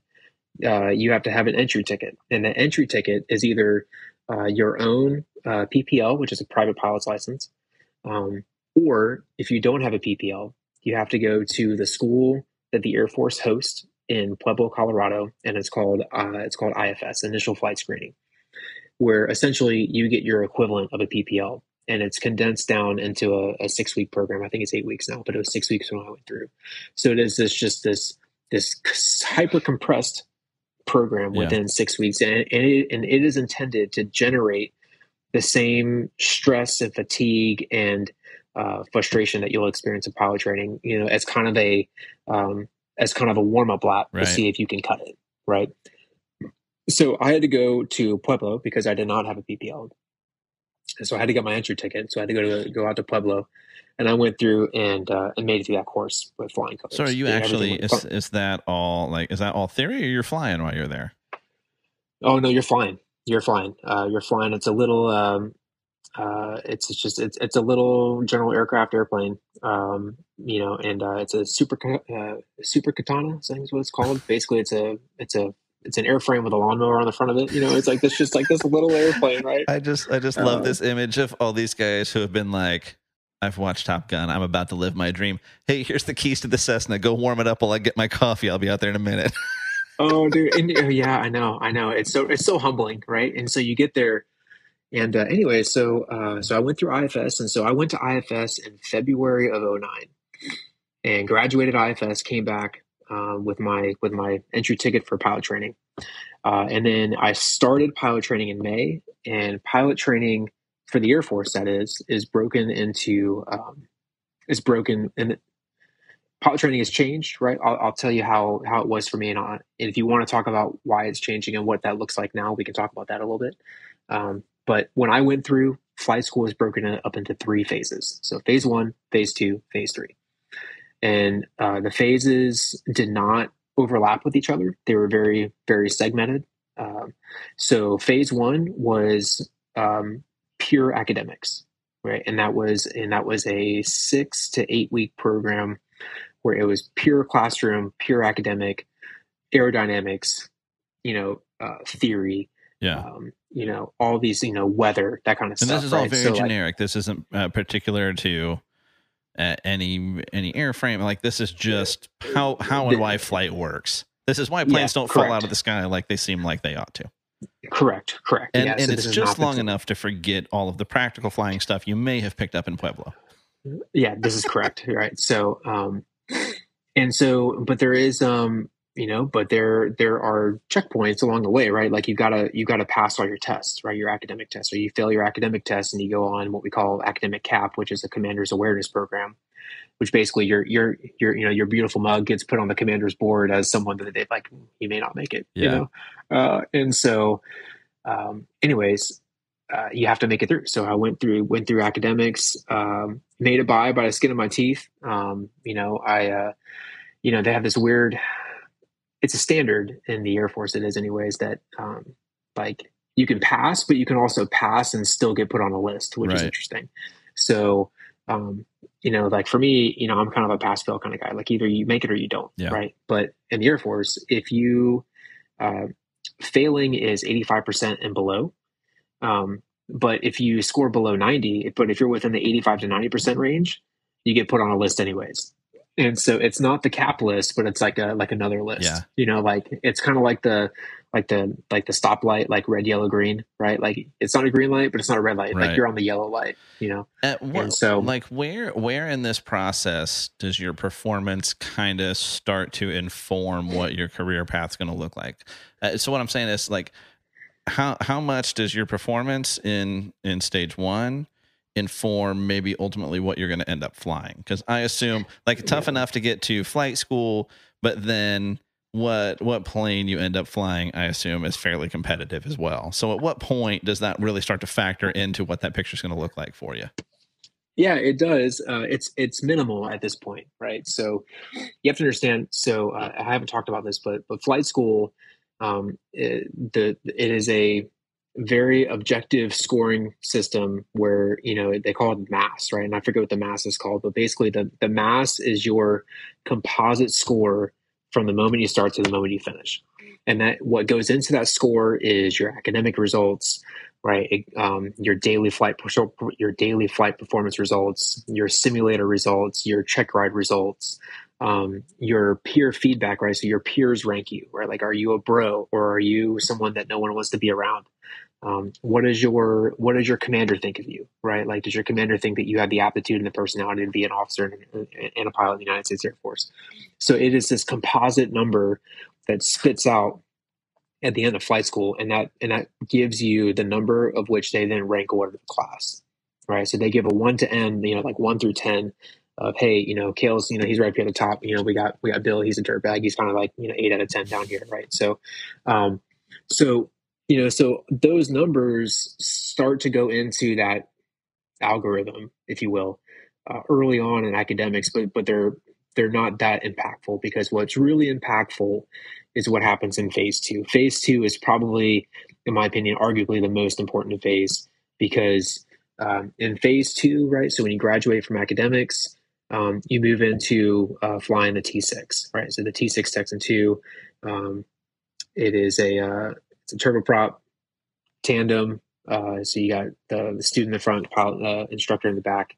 uh, you have to have an entry ticket. And the entry ticket is either uh, your own uh, P P L, which is a private pilot's license, um, or if you don't have a P P L, you have to go to the school that the Air Force hosts in Pueblo, Colorado, and it's called uh, it's called I F S, Initial Flight Screening, where essentially you get your equivalent of a P P L, and it's condensed down into a, a six-week program. I think it's eight weeks now, but it was six weeks when I went through. So it is this just this this hyper-compressed program within yeah. six weeks, and, and, it, and it is intended to generate the same stress and fatigue and Uh, frustration that you'll experience in pilot training, you know, as kind of a um, as kind of a warm up lap right. to see if you can cut it, right? So I had to go to Pueblo because I did not have a P P L, and so I had to get my entry ticket. So I had to go to go out to Pueblo, and I went through and uh, and made it through that course with flying colors. So are you and actually is is that all like is that all theory, or you're flying while you're there? Oh no, you're flying. You're flying. Uh, you're flying. It's a little. Um, Uh, it's, it's just, it's, it's a little general aircraft airplane, um, you know, and, uh, it's a super, uh, super katana, I think is what it's called. Basically it's a, it's a, it's an airframe with a lawnmower on the front of it. You know, it's like, this just like this little airplane, right? I just, I just uh, love this image of all these guys who have been like, I've watched Top Gun. I'm about to live my dream. Hey, here's the keys to the Cessna. Go warm it up while I get my coffee. I'll be out there in a minute. Oh dude. And, uh, yeah, I know. I know. It's so, it's so humbling. Right. And so you get there. And uh, anyway, so uh, so I went through I F S, and so I went to I F S in February of oh nine, and graduated I F S. Came back uh, with my with my entry ticket for pilot training, uh, and then I started pilot training in May. And pilot training for the Air Force, that is, is broken into um, is broken, and pilot training has changed. Right, I'll, I'll tell you how how it was for me, and, I, and if you want to talk about why it's changing and what that looks like now, we can talk about that a little bit. Um, But when I went through, flight school was broken up into three phases. So phase one, phase two, phase three. And uh, the phases did not overlap with each other. They were very, very segmented. Um, so phase one was um, pure academics, right? And that was and that was a six to eight week program where it was pure classroom, pure academic, aerodynamics, you know, uh, theory. Yeah. Um, you know, all these, you know, weather, that kind of and stuff. And this is right? all very so generic. Like, this isn't uh, particular to uh, any any airframe. Like, this is just how, how and why flight works. This is why planes yeah, don't correct. fall out of the sky like they seem like they ought to. Correct, correct. And, yeah, and so it's just long enough to forget all of the practical flying stuff you may have picked up in Pueblo. Yeah, this is correct. Right. So, um, and so, but there is, um, you know, but there, there are checkpoints along the way, right? Like you gotta, you gotta pass all your tests, right? Your academic tests, or you fail your academic tests and you go on what we call academic cap, which is a commander's awareness program, which basically your, your, your, you know, your beautiful mug gets put on the commander's board as someone that they like, you may not make it, yeah. you know? Uh, and so, um, anyways, uh, you have to make it through. So I went through, went through academics, um, made it by, by the skin of my teeth. Um, you know, I, uh, you know, they have this weird, it's a standard in the Air Force. It is anyways that, um, like you can pass, but you can also pass and still get put on a list, which right. is interesting. So, um, you know, like for me, you know, I'm kind of a pass fail kind of guy, like either you make it or you don't. Yeah. Right. But in the Air Force, if you, uh, failing is eighty-five percent and below, um, but if you score below ninety, but if you're within the eighty-five to ninety percent range, you get put on a list anyways. And so it's not the cap list, but it's like a, like another list, yeah. you know, like it's kind of like the, like the, like the stoplight, like red, yellow, green, right? Like it's not a green light, but it's not a red light. Right. Like you're on the yellow light, you know? At what, and so like where, where in this process does your performance kind of start to inform what your career path's going to look like? Uh, so what I'm saying is like, how, how much does your performance in, in stage one inform maybe ultimately what you're going to end up flying? Because I assume like tough yeah. enough to get to flight school, but then what what plane you end up flying, I assume, is fairly competitive as well. So at what point does that really start to factor into what that picture is going to look like for you? Yeah, it does. Uh, it's it's minimal at this point, right? So you have to understand. So uh, I haven't talked about this, but but flight school, um, it, the it is a very objective scoring system where, you know, they call it mass, right? And I forget what the mass is called, but basically the, the mass is your composite score from the moment you start to the moment you finish. And that what goes into that score is your academic results, right? It, um, your daily flight, your daily flight performance results, your simulator results, your check ride results, um, your peer feedback, right? So your peers rank you, right? Like, are you a bro or are you someone that no one wants to be around? Um, what is your, what does your commander think of you, right? Like, does your commander think that you have the aptitude and the personality to be an officer and, and a pilot in the United States Air Force? So it is this composite number that spits out at the end of flight school. And that, and that gives you the number of which they then rank order the class, right? So they give a one to N, you know, like one through ten of, hey, you know, Kale's, you know, he's right up here at the top, you know, we got, we got Bill, he's a dirtbag. He's kind of like, you know, eight out of ten down here. Right. So, um, so, you know, so those numbers start to go into that algorithm, if you will, uh, early on in academics, but but they're they're not that impactful because what's really impactful is what happens in phase two. Phase two is probably, in my opinion, arguably the most important phase because um, in phase two, right? So when you graduate from academics, um, you move into uh, flying the T six, right? So the T six Texan two, um, it is a uh, it's a turboprop tandem. Uh, so you got the, the student in the front, pilot, uh, instructor in the back.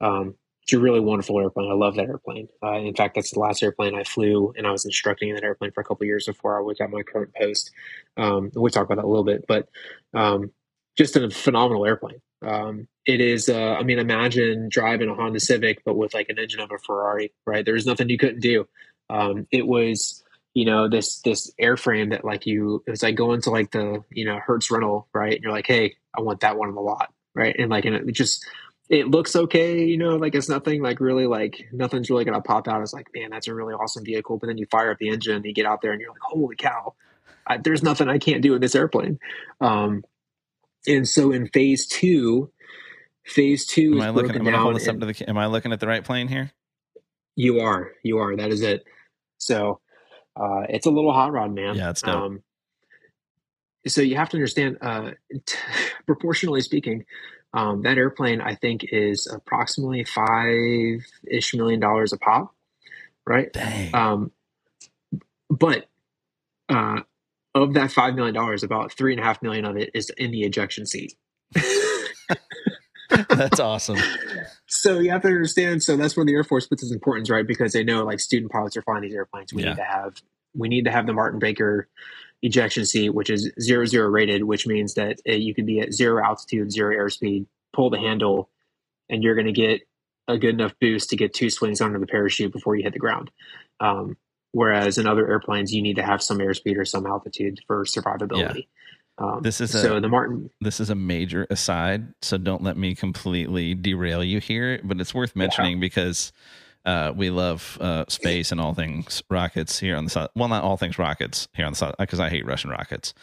Um, it's a really wonderful airplane. I love that airplane. Uh, in fact, that's the last airplane I flew, and I was instructing in that airplane for a couple of years before I was at my current post. Um, we'll talk about that a little bit, but um, just a phenomenal airplane. Um, it is, uh, I mean, imagine driving a Honda Civic, but with like an engine of a Ferrari, right? There was nothing you couldn't do. Um, it was... you know, this, this airframe that like you, it was like going to like the, you know, Hertz rental, right? And you're like, hey, I want that one on the lot. Right. And like, and it just, it looks okay. You know, like it's nothing like really like nothing's really going to pop out. It's like, man, that's a really awesome vehicle. But then you fire up the engine and you get out there and you're like, holy cow, I, there's nothing I can't do with this airplane. Um, and so in phase two, phase two, am is I looking, I'm gonna hold this up to the, am I looking at the right plane here? You are, you are, that is it. So, uh, it's a little hot rod, man. Yeah, it's dope. Um, so you have to understand, uh, t- proportionally speaking, um, that airplane, I think, is approximately five-ish million dollars a pop, right? Dang. Um, but uh, of that five million dollars, about three and a half million of it is in the ejection seat. That's awesome. So you have to understand. So that's where the Air Force puts its importance, right? Because they know, like, student pilots are flying these airplanes. We yeah. need to have, we need to have the Martin Baker ejection seat, which is zero zero rated, which means that uh, you could be at zero altitude, zero airspeed, pull the handle, and you're going to get a good enough boost to get two swings under the parachute before you hit the ground. Um, whereas in other airplanes, you need to have some airspeed or some altitude for survivability. Yeah. Um, this is a, so the Martin. This is a major aside, so don't let me completely derail you here, but it's worth mentioning yeah. because uh, we love uh, space and all things rockets here on the side. Well, not all things rockets here on the side, because I hate Russian rockets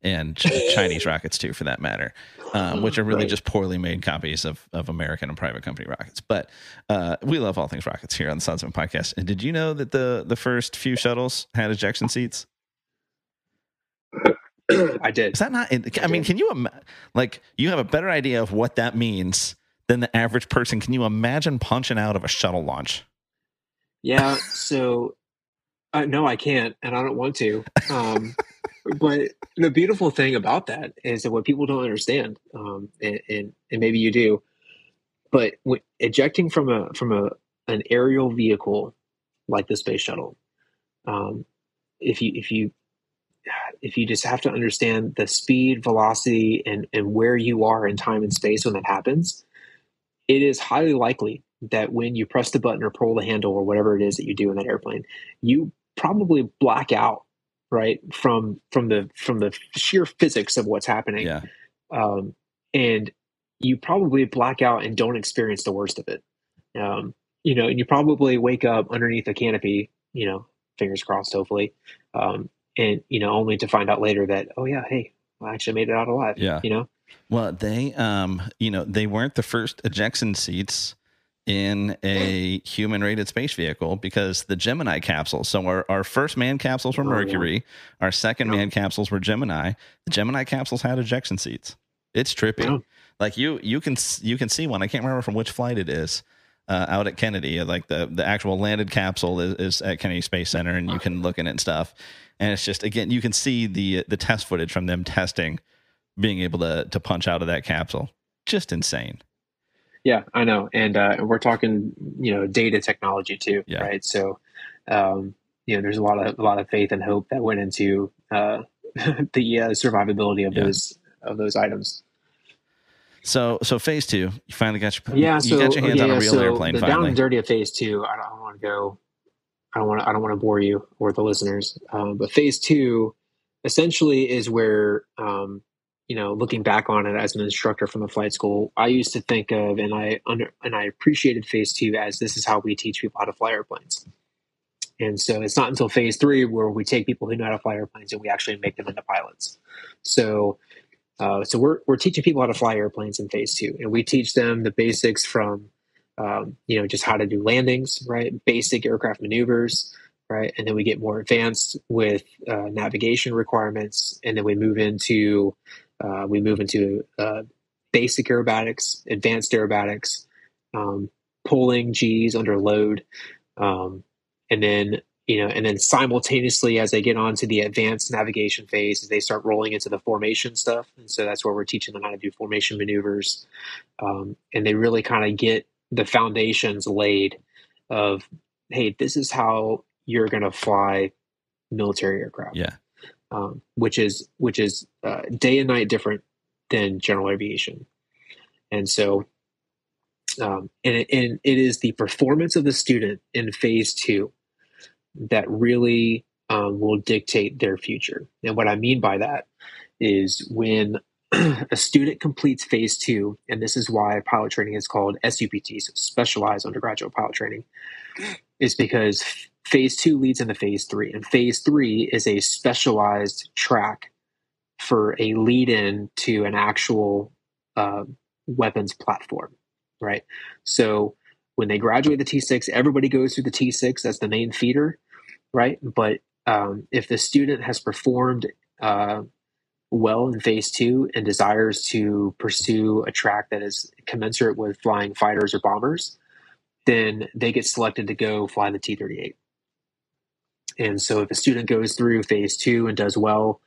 and ch- Chinese rockets too, for that matter, um, which are really right. just poorly made copies of, of American and private company rockets. But uh, we love all things rockets here on the Sonsman Podcast. And did you know that the the first few shuttles had ejection seats? I did. Is that not? I, I mean, can you ima- like you have a better idea of what that means than the average person? Can you imagine punching out of a shuttle launch? Yeah. So, uh, no, I can't, and I don't want to. Um, but the beautiful thing about that is that what people don't understand, um, and, and and maybe you do, but when, ejecting from a from a an aerial vehicle like the space shuttle, um, if you if you if you just have to understand the speed, velocity, and, and where you are in time and space when that happens, it is highly likely that when you press the button or pull the handle or whatever it is that you do in that airplane, you probably black out, right, from from the from the sheer physics of what's happening. Yeah. Um, and you probably black out and don't experience the worst of it. Um, you know, and you probably wake up underneath a canopy, you know, fingers crossed, hopefully, um, and, you know, only to find out later that, oh, yeah, hey, I actually made it out alive. Yeah. You know, well, they, um, you know, they weren't the first ejection seats in a human rated space vehicle, because the Gemini capsules. So our, our first manned capsules were Mercury. Oh, yeah. Our second yeah. manned capsules were Gemini. The Gemini capsules had ejection seats. It's trippy. Yeah. Like you, you can, you can see one. I can't remember from which flight it is. Uh, out at Kennedy, like the, the actual landed capsule is, is at Kennedy Space Center, and you can look in it and stuff. And it's just, again, you can see the the test footage from them testing, being able to to punch out of that capsule. Just insane. Yeah, I know. And uh, we're talking, you know, data technology too, yeah. right? So, um, you know, there's a lot of a lot of faith and hope that went into uh, the uh, survivability of yeah. those of those items. So, so phase two, you finally got your, yeah, you so, got your hands yeah, on a real so airplane. The finally. Down and dirty of phase two, I don't want to go, I don't want to, I don't want to bore you or the listeners. Um, but phase two essentially is where, um, you know, looking back on it as an instructor from the flight school, I used to think of, and I under, and I appreciated phase two as this is how we teach people how to fly airplanes. And so it's not until phase three where we take people who know how to fly airplanes and we actually make them into pilots. So, Uh, so we're we're teaching people how to fly airplanes in phase two, and we teach them the basics from, um, you know, just how to do landings, right? Basic aircraft maneuvers, right? And then we get more advanced with uh, navigation requirements, and then we move into uh, we move into uh, basic aerobatics, advanced aerobatics, um, pulling G's under load, um, and then. You know, and then simultaneously, as they get on to the advanced navigation phase, they start rolling into the formation stuff. And so that's where we're teaching them how to do formation maneuvers. Um, and they really kind of get the foundations laid of, hey, this is how you're going to fly military aircraft. Yeah. Um, which is which is uh, day and night different than general aviation. And so um, and, it, and it is the performance of the student in phase two that really um, will dictate their future. And what I mean by that is when a student completes phase two, and this is why pilot training is called S U P T, so specialized undergraduate pilot training, is because phase two leads into phase three. And phase three is a specialized track for a lead-in to an actual uh, weapons platform, right? So when they graduate the T six, everybody goes through the T six. That's the main feeder, right? But Um, if the student has performed uh, well in phase two and desires to pursue a track that is commensurate with flying fighters or bombers, then they get selected to go fly the T thirty-eight. And so if a student goes through phase two and does well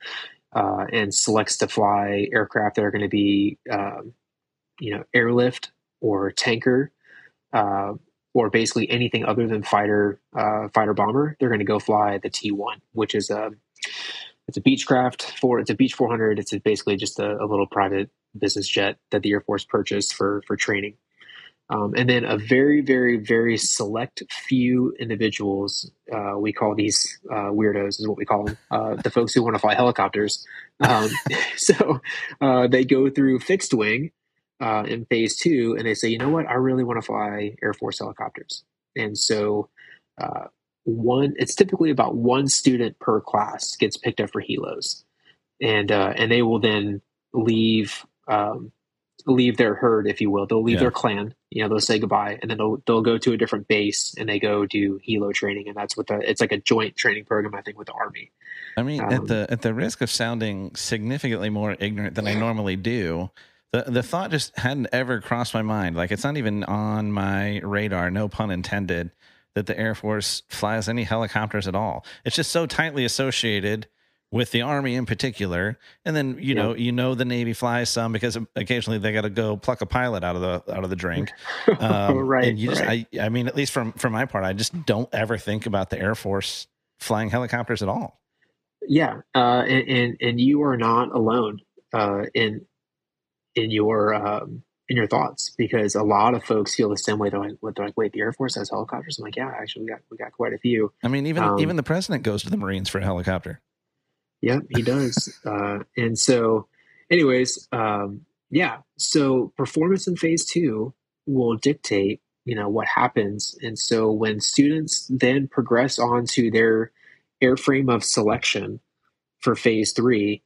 uh, and selects to fly aircraft that are going to be, um, you know, airlift or tanker, uh, or basically anything other than fighter uh, fighter bomber, they're going to go fly the T one, which is a it's a Beechcraft for it's a Beech four hundred. It's basically just a, a little private business jet that the Air Force purchased for for training. Um, and then a very, very, very select few individuals, uh, we call these uh, weirdos is what we call them, uh, the folks who want to fly helicopters. Um, so uh, they go through fixed wing uh, in phase two, and they say, you know what, I really want to fly Air Force helicopters. And so uh, one, it's typically about one student per class gets picked up for helos. And, uh, and they will then leave um, – leave their herd, if you will. They'll leave yeah. their clan, you know, they'll say goodbye, and then they'll, they'll go to a different base and they go do helo training. And that's what the, it's like a joint training program, I think, with the Army. I mean, um, at the, at the risk of sounding significantly more ignorant than I normally do, the, the thought just hadn't ever crossed my mind. Like, it's not even on my radar, no pun intended, that the Air Force flies any helicopters at all. It's just so tightly associated with the Army in particular, and then you yeah. know you know the Navy flies some because occasionally they got to go pluck a pilot out of the out of the drink. Um, right. And you just, right. I, I mean, at least from from my part, I just don't ever think about the Air Force flying helicopters at all. Yeah, uh, and, and and you are not alone uh, in in your um, in your thoughts, because a lot of folks feel the same way. They're like, they're like, wait, the Air Force has helicopters? I'm like, yeah, actually, we got we got quite a few. I mean, even um, even the president goes to the Marines for a helicopter. Yep, he does. uh, and so anyways, um, yeah, so performance in phase two will dictate, you know, what happens. And so when students then progress on to their airframe of selection for phase three,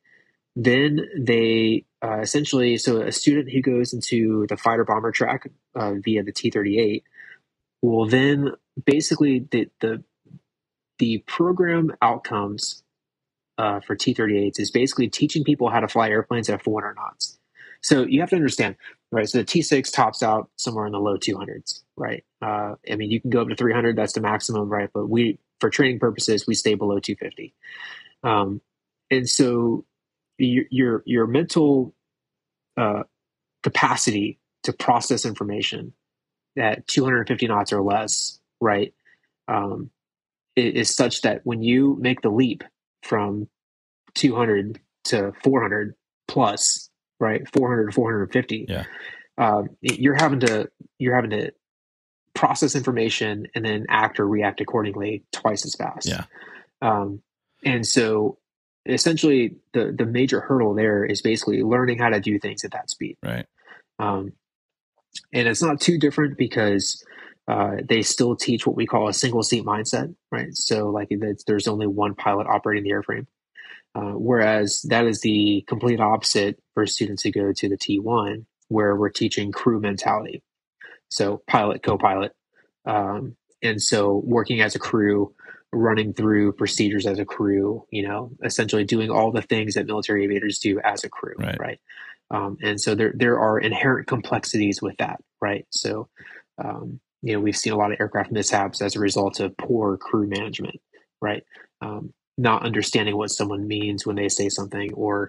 then they uh, essentially, so a student who goes into the fighter bomber track uh, via the T thirty-eight will then basically the, the, the program outcomes Uh, for T thirty-eights is basically teaching people how to fly airplanes at four hundred knots. So you have to understand, right? So the T six tops out somewhere in the low two hundreds, right? Uh, I mean, you can go up to three hundred, that's the maximum, right? But we, for training purposes, we stay below two fifty. Um, and so your your, your mental uh, capacity to process information at two hundred fifty knots or less, right, um, is such that when you make the leap from two hundred to four hundred plus, right? four hundred to four hundred fifty. Yeah. Um, you're having to, you're having to process information and then act or react accordingly twice as fast. Yeah. Um, and so essentially the, the major hurdle there is basically learning how to do things at that speed. Right. Um, and it's not too different because Uh, they still teach what we call a single seat mindset, right? So like there's only one pilot operating the airframe. Uh, whereas that is the complete opposite for students who go to the T one, where we're teaching crew mentality. So pilot, co-pilot. Um, and so working as a crew, running through procedures as a crew, you know, essentially doing all the things that military aviators do as a crew, right? right? Um, and so there, there are inherent complexities with that, right? So, um, you know, we've seen a lot of aircraft mishaps as a result of poor crew management, right? Um, not understanding what someone means when they say something, or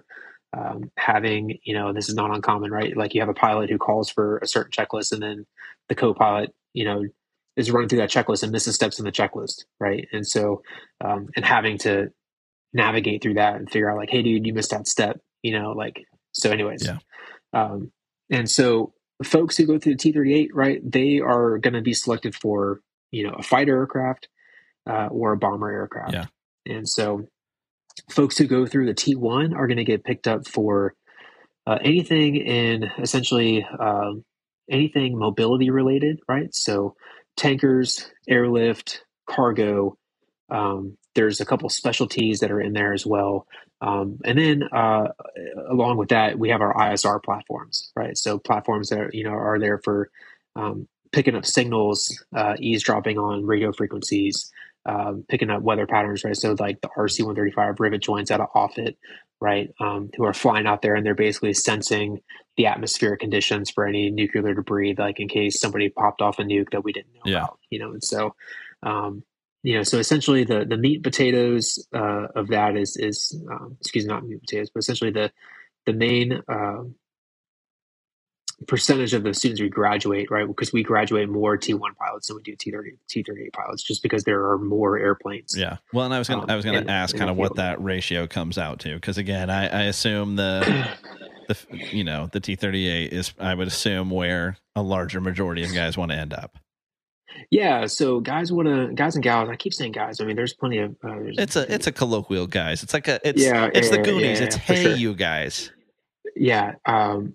um, having, you know, this is not uncommon, right? Like you have a pilot who calls for a certain checklist, and then the co-pilot, you know, is running through that checklist and misses steps in the checklist, right? And so, um, and having to navigate through that and figure out like, hey, dude, you missed that step, you know, like, so anyways. Yeah. Um, and so, folks who go through the T thirty-eight, right, they are going to be selected for, you know, a fighter aircraft uh, or a bomber aircraft. Yeah. And so folks who go through the T one are going to get picked up for uh, anything in essentially uh, anything mobility related, right? So tankers, airlift, cargo. Um, there's a couple specialties that are in there as well. Um, and then, uh, along with that, we have our I S R platforms, right? So platforms that are, you know, are there for, um, picking up signals, uh, eavesdropping on radio frequencies, um, picking up weather patterns, right? So like the R C one thirty-five rivet joints out of Offutt, right, um, who are flying out there and they're basically sensing the atmospheric conditions for any nuclear debris, like in case somebody popped off a nuke that we didn't know yeah. about, you know? And so, um, you know, so essentially the, the meat and potatoes uh, of that is, is um, excuse me, not meat and potatoes, but essentially the, the main uh, percentage of the students we graduate, right? Because we graduate more T one pilots than we do T thirty-eight pilots, just because there are more airplanes. Yeah. Well, and I was going to, um, I was going to ask kind of what that ratio comes out to. Cause again, I, I assume the, the, you know, the T thirty-eight is, I would assume, where a larger majority of guys want to end up. Yeah, so guys want to, guys and gals. I keep saying guys. I mean, there's plenty of. Uh, there's it's a it's a colloquial guys. It's like a it's yeah, it's yeah, the Goonies. Yeah, it's hey sure. you guys. Yeah, um,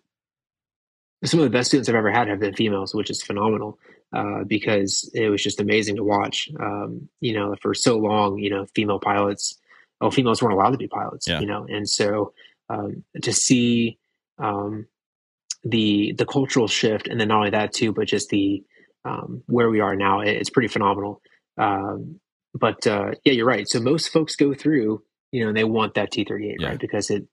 some of the best students I've ever had have been females, which is phenomenal uh, because it was just amazing to watch. Um, you know, for so long, you know, female pilots, oh, females weren't allowed to be pilots. Yeah. You know, and so um, to see um, the the cultural shift, and then not only that too, but just the Um, where we are now, it's pretty phenomenal. Um, but uh, yeah, you're right. So most folks go through, you know, and they want that T thirty-eight, yeah. right? Because it,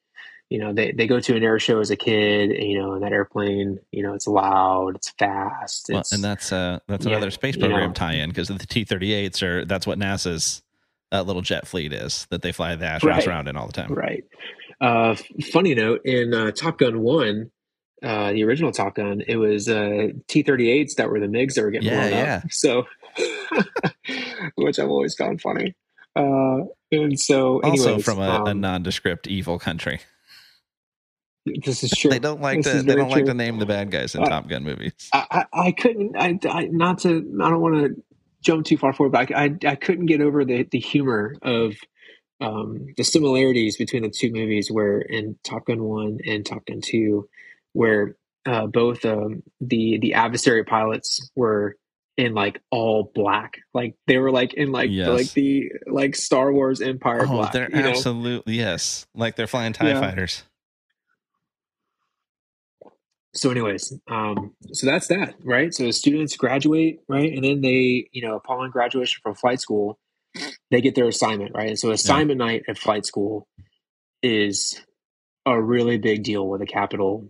you know, they, they go to an air show as a kid, and, you know, and that airplane, you know, it's loud, it's fast. It's, well, and that's uh, that's another yeah, space program you know, tie-in, because the T thirty-eights are, that's what NASA's uh, little jet fleet is, that they fly the astronauts right. around in all the time. Right. Uh, funny note, in uh, Top Gun one, Uh, the original Top Gun, it was uh, T thirty-eights that were the MiGs that were getting yeah, blown yeah. up. So, which I've always found funny. Uh, and so, anyways, also from a, um, a nondescript evil country. This is true. They don't like this to. They don't true. like to name the bad guys in uh, Top Gun movies. I, I, I couldn't. I, I not to. I don't want to jump too far forward, but I I, I couldn't get over the the humor of. Um, the similarities between the two movies, where in Top Gun one and Top Gun two, where uh, both um, the the adversary pilots were in like all black, like they were like in like yes. the, like the like Star Wars Empire. Oh, black, they're absolutely know? yes, like they're flying TIE yeah. fighters. So, anyways, um, so that's that, right? So students graduate, right, and then they, you know, upon graduation from flight school, they get their assignment, right? And so assignment yeah. night at flight school is a really big deal with a capital,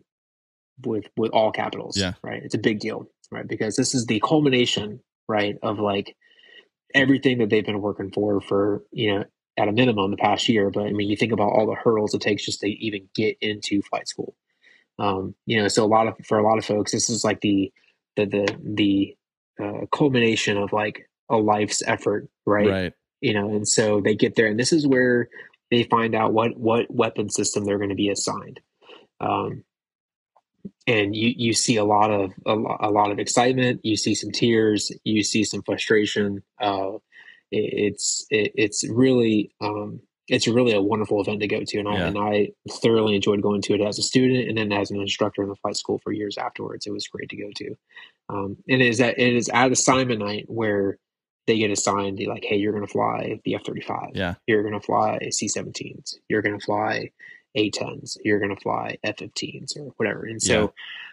with with all capitals, yeah. right? It's a big deal, right? Because this is the culmination, right, of like everything that they've been working for, for, you know, at a minimum the past year. But I mean, you think about all the hurdles it takes just to even get into flight school. Um, you know, so a lot of, for a lot of folks, this is like the, the, the, the uh, culmination of like a life's effort, right? Right. You know, and so they get there, and this is where they find out what, what weapon system they're going to be assigned. Um, and you, you see a lot of, a, a lot of excitement. You see some tears, you see some frustration. Uh, it, it's, it, it's really, um, it's really a wonderful event to go to. And I, yeah. and I thoroughly enjoyed going to it as a student, and then as an instructor in the flight school for years afterwards. It was great to go to. Um, and it is at, it is at assignment night where they get assigned, like, hey, you're going to fly the F thirty-five. Yeah. You're going to fly C seventeens. You're going to fly A tens. You're going to fly F fifteens or whatever. And so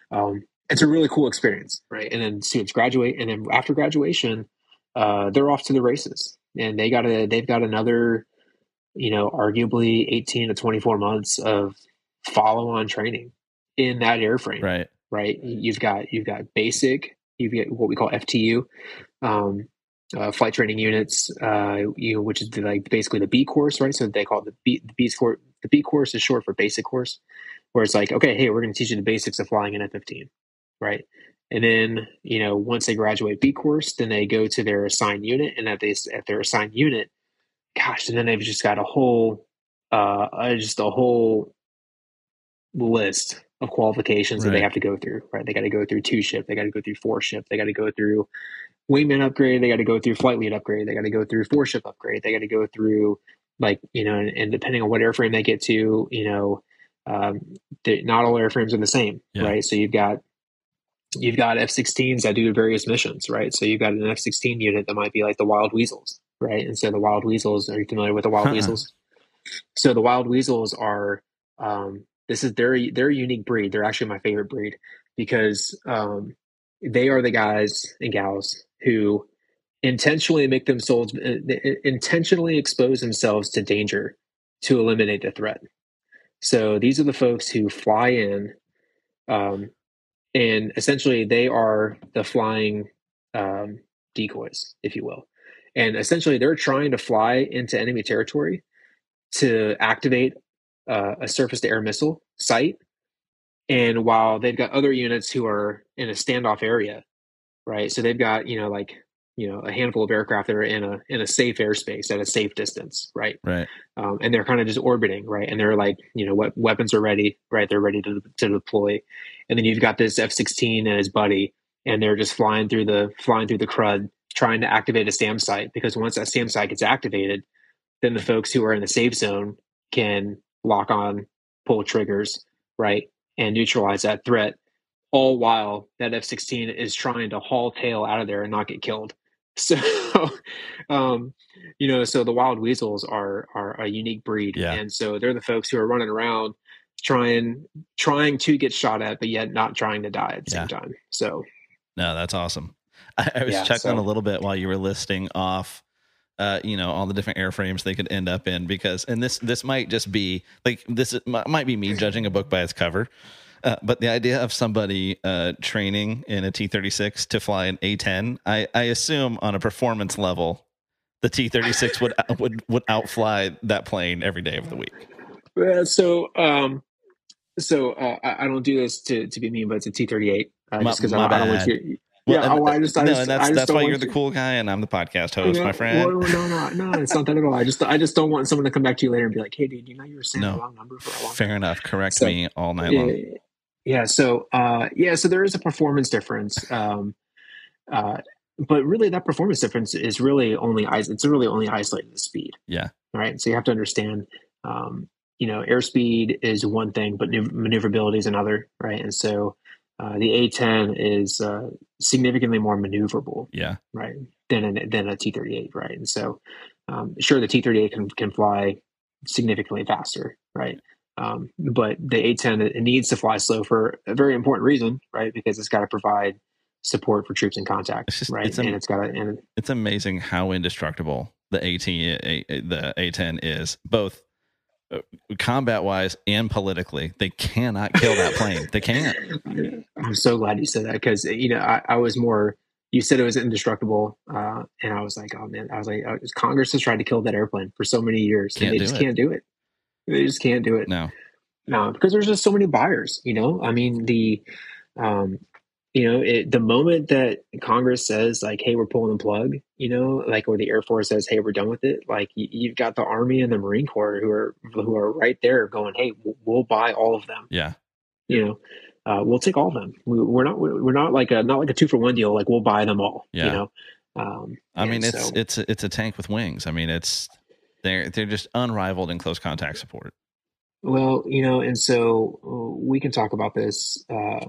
yeah. um, it's a really cool experience, right? And then students graduate, and then after graduation, uh, they're off to the races, and they got a, they've got another, you know, arguably eighteen to twenty-four months of follow-on training in that airframe, right? Right. You've got you've got basic, you've got what we call F T U. Um, Uh, flight training units, uh, you know, which is the, like basically the B course, right? So they call it the B, the B course. The B course is short for basic course, where it's like, okay, hey, we're going to teach you the basics of flying an F fifteen, right? And then, you know, once they graduate B course, then they go to their assigned unit, and at they at their assigned unit, gosh, and then they've just got a whole, uh, uh just a whole list of qualifications right. that they have to go through, right? They got to go through two ship, they got to go through four ship, they got to go through wingman upgrade, they got to go through flight lead upgrade, they got to go through four ship upgrade, they got to go through, like, you know, and, and depending on what airframe they get to, you know, um, not all airframes are the same, yeah. right? So you've got, you've got F sixteens that do various missions, right? So you've got an F sixteen unit that might be like the Wild Weasels, right? And so the Wild Weasels, are you familiar with the Wild huh. Weasels? So the Wild Weasels are, um, this is their, their unique breed. They're actually my favorite breed because, um, they are the guys and gals who intentionally make themselves intentionally expose themselves to danger to eliminate the threat. So these are the folks who fly in, um, and essentially they are the flying um, decoys, if you will. And essentially they're trying to fly into enemy territory to activate uh, a surface-to-air missile site. And while they've got other units who are in a standoff area, right? So they've got, you know, like, you know, a handful of aircraft that are in a in a safe airspace at a safe distance, right? Right. Um, and they're kind of just orbiting, right? And they're like, you know, what weapons are ready, right? They're ready to to deploy. And then you've got this F sixteen and his buddy, and they're just flying through the flying through the crud, trying to activate a SAM site, because once that SAM site gets activated, then the folks who are in the safe zone can lock on, pull triggers, right, and neutralize that threat. All while that F sixteen is trying to haul tail out of there and not get killed. So, um, you know, so the wild weasels are are a unique breed, yeah. And so they're the folks who are running around trying trying to get shot at, but yet not trying to die at the yeah. same time. So, no, that's awesome. I, I was yeah, chuckling so. a little bit while you were listing off, uh, you know, all the different airframes they could end up in, because, and this this might just be like this is, might be me judging a book by its cover. Uh, but the idea of somebody uh, training in a T thirty-six to fly an A ten, I, I assume on a performance level, the T thirty-six would would would outfly that plane every day of the week. Yeah, so um, so uh, I, I don't do this to, to be mean, but it's a T thirty-eight uh, just because I, I don't want you. Yeah, well, and, I just, I no, just, that's, I just that's why you're to, the cool guy, and I'm the podcast host, no, my friend. Well, no, no, no, no, it's not that at all. I just, I just don't want someone to come back to you later and be like, "Hey, dude, you know you were saying no, the wrong number for a long fair time." Fair enough. Correct so, me all night long. Uh, Yeah. So, uh, yeah, so there is a performance difference. Um, uh, but really that performance difference is really only, it's really only isolated to speed. Yeah. Right. So you have to understand, um, you know, airspeed is one thing, but maneuverability is another. Right. And so, uh, the A ten is, uh, significantly more maneuverable. Yeah. Right. Than, an, than a T thirty-eight. Right. And so, um, sure. The T thirty-eight can, can fly significantly faster. Right. Um, but the A ten, it needs to fly slow for a very important reason, right? Because it's got to provide support for troops in contact, it's just, right? It's am- and it's got to. And it's amazing how indestructible the A ten, the A ten is, both combat-wise and politically. They cannot kill that plane. They can't. I'm so glad you said that, because you know I, I was more. You said it was indestructible, uh, and I was like, oh man, I was like, Congress has tried to kill that airplane for so many years, can't and they just it. can't do it. They just can't do it. No, no, because there's just so many buyers. You know, I mean the, um, you know, it, the moment that Congress says like, "Hey, we're pulling the plug," you know, like, or the Air Force says, "Hey, we're done with it," like you, you've got the Army and the Marine Corps who are who are right there going, "Hey, we'll, we'll buy all of them." Yeah, you know, uh, we'll take all of them. We, we're not we're not like a not like a two for one deal. Like we'll buy them all. Yeah. You know, um, I mean it's so, it's it's a tank with wings. I mean it's. They're they're just unrivaled in close contact support. Well, you know, and so uh, we can talk about this uh,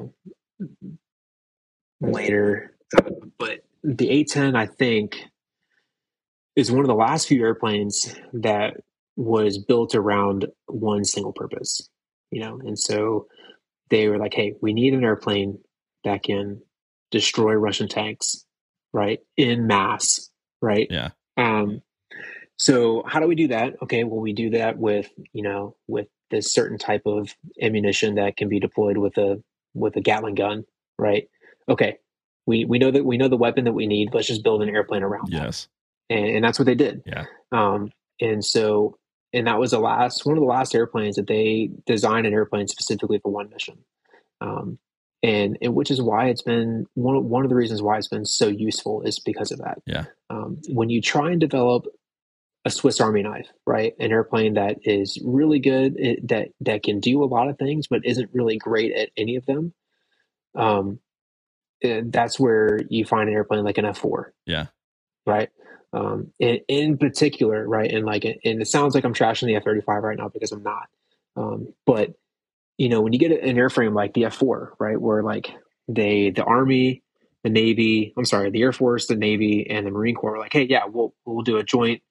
later. But the A ten, I think, is one of the last few airplanes that was built around one single purpose. You know, and so they were like, "Hey, we need an airplane that can destroy Russian tanks, right, in mass, right?" Yeah. Um, So how do we do that? Okay, well, we do that with, you know, with this certain type of ammunition that can be deployed with a with a Gatling gun, right? Okay, we we know that we know the weapon that we need. Let's just build an airplane around that. Yes, and, and that's what they did. Yeah. Um. And so, and that was the last one of the last airplanes that they designed an airplane specifically for one mission. Um. And, and which is why it's been one one of the reasons why it's been so useful is because of that. Yeah. Um. When you try and develop a Swiss Army knife, right? An airplane that is really good, it, that that can do a lot of things, but isn't really great at any of them. Um, that's where you find an airplane like an F four. Yeah. Right. Um, and in particular, right. And like, and it sounds like I'm trashing the F thirty-five right now because I'm not. Um, but you know, when you get an airframe like the F four, right, where like they, the Army, the Navy, I'm sorry, the Air Force, the Navy, and the Marine Corps are like, "Hey, yeah, we'll, we'll do a joint,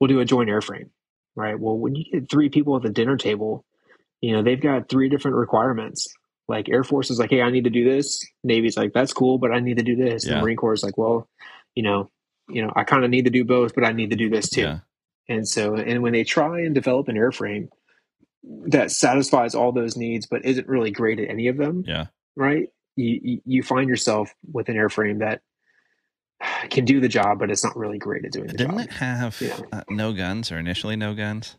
We'll do a joint airframe," right? Well, when you get three people at the dinner table, you know, they've got three different requirements. Like Air Force is like, "Hey, I need to do this." Navy's like, "That's cool, but I need to do this." Yeah. The Marine Corps is like, "Well, you know, you know, I kind of need to do both, but I need to do this too. Yeah. And so, and when they try and develop an airframe that satisfies all those needs, but isn't really great at any of them, yeah, right? You, you find yourself with an airframe that can do the job, but it's not really great at doing the Didn't job. Didn't it have yeah. uh, no guns or initially no guns?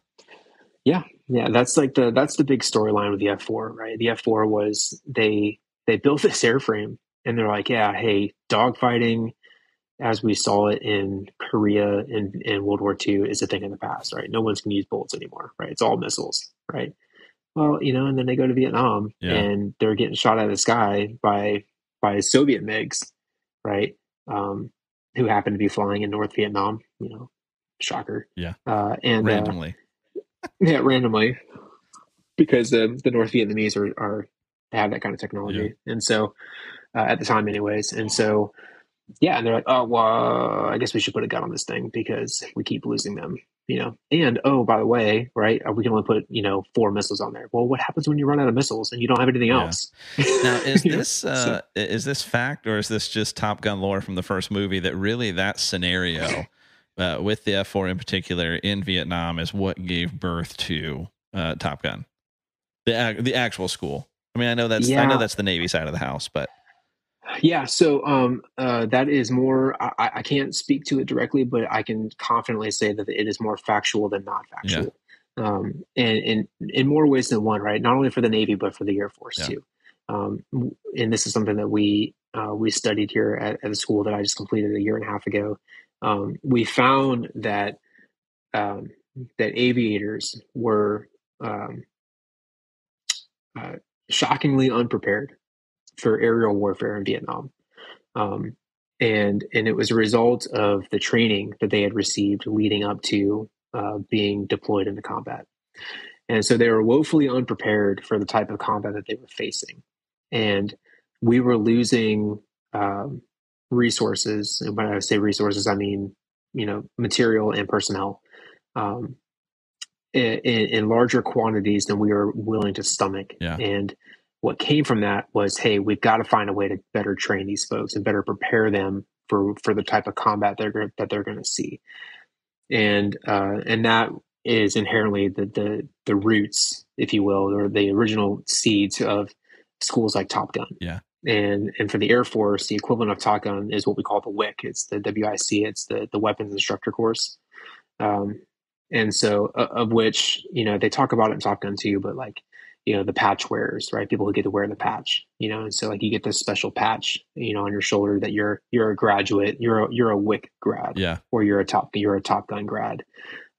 Yeah. Yeah. That's like the, that's the big storyline with the F four, right? The F four was they, they built this airframe and they're like, yeah, hey, dogfighting as we saw it in Korea and, and World War Two is a thing in the past, right? No one's going to use bullets anymore, right? It's all missiles, right? Well, you know, and then they go to Vietnam yeah. and they're getting shot out of the sky by, by Soviet MiGs, right? Um, who happened to be flying in North Vietnam, you know, shocker. Yeah. Uh, and randomly. Uh, yeah, randomly, because the, the North Vietnamese are, are have that kind of technology. Yeah. And so uh, at the time anyways. And so, yeah. And they're like, oh, well, I guess we should put a gun on this thing because we keep losing them, you know? And, oh, by the way, right. We can only put, you know, four missiles on there. Well, what happens when you run out of missiles and you don't have anything yeah. else? Now, is this, uh, so, is this fact, or is this just Top Gun lore from the first movie that really that scenario uh, with the F four in particular in Vietnam is what gave birth to uh, Top Gun, the, the actual school? I mean, I know that's, yeah. I know that's the Navy side of the house, but. Yeah. So, um, uh, that is more, I, I can't speak to it directly, but I can confidently say that it is more factual than not factual. Yeah. Um, and, and in more ways than one, right. Not only for the Navy, but for the Air Force yeah. too. Um, and this is something that we, uh, we studied here at, at the school that I just completed a year and a half ago. Um, we found that, um, that aviators were, um, uh, shockingly unprepared for aerial warfare in Vietnam. Um, and, and it was a result of the training that they had received leading up to uh, being deployed into combat. And so they were woefully unprepared for the type of combat that they were facing. And we were losing um, resources. And when I say resources, I mean, you know, material and personnel um, in, in larger quantities than we were willing to stomach. Yeah. And what came from that was, hey, we've got to find a way to better train these folks and better prepare them for, for the type of combat they're, that they're going to see. And uh, and that is inherently the, the the roots, if you will, or the original seeds of schools like Top Gun. Yeah. And and for the Air Force, the equivalent of Top Gun is what we call the W I C. It's the W I C. It's the, the Weapons Instructor Course. Um, and so uh, of which, you know, they talk about it in Top Gun too, but like, you know, the patch wearers, right? People who get to wear the patch, you know, and so like you get this special patch, you know, on your shoulder that you're, you're a graduate, you're a, you're a W I C grad, yeah, or you're a top, you're a Top Gun grad.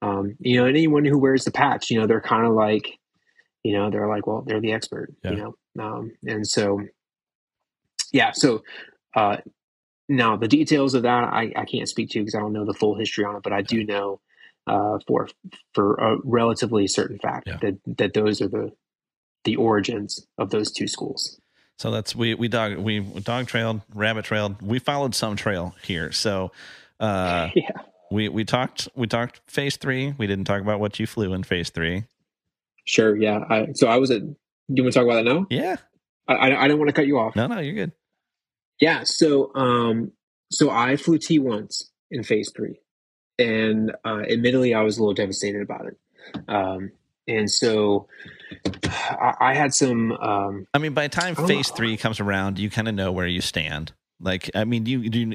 Um, you know, and anyone who wears the patch, you know, they're kind of like, you know, they're like, well, they're the expert, yeah. you know? Um, and so, yeah. So, uh, now the details of that, I, I can't speak to because I don't know the full history on it, but I do know, uh, for, for a relatively certain fact yeah. that, that those are the, the origins of those two schools. So that's, we, we dog, we dog trailed, rabbit trailed. We followed some trail here. So, uh, yeah. we, we talked, we talked phase three. We didn't talk about what you flew in phase three. Sure. Yeah. I, so I was at, do you want to talk about that now? Yeah. I, I, I don't want to cut you off. No, no, you're good. Yeah. So, um, so I flew T ones in phase three and, uh, admittedly I was a little devastated about it. Um, And so I, I had some, um, I mean, by the time phase know. three comes around, you kind of know where you stand. Like, I mean, you do,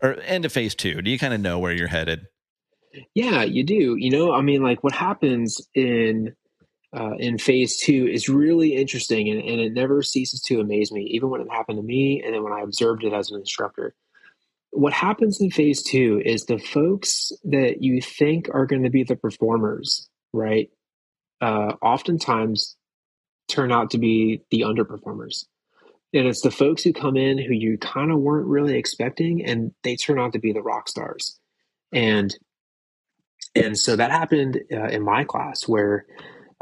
or end of phase two, do you kind of know where you're headed? Yeah, you do. You know, I mean, like what happens in, uh, in phase two is really interesting and, and it never ceases to amaze me, even when it happened to me. And then when I observed it as an instructor, what happens in phase two is the folks that you think are going to be the performers, right? Uh, oftentimes turn out to be the underperformers. And it's the folks who come in who you kind of weren't really expecting, and they turn out to be the rock stars. And, and so that happened uh, in my class where,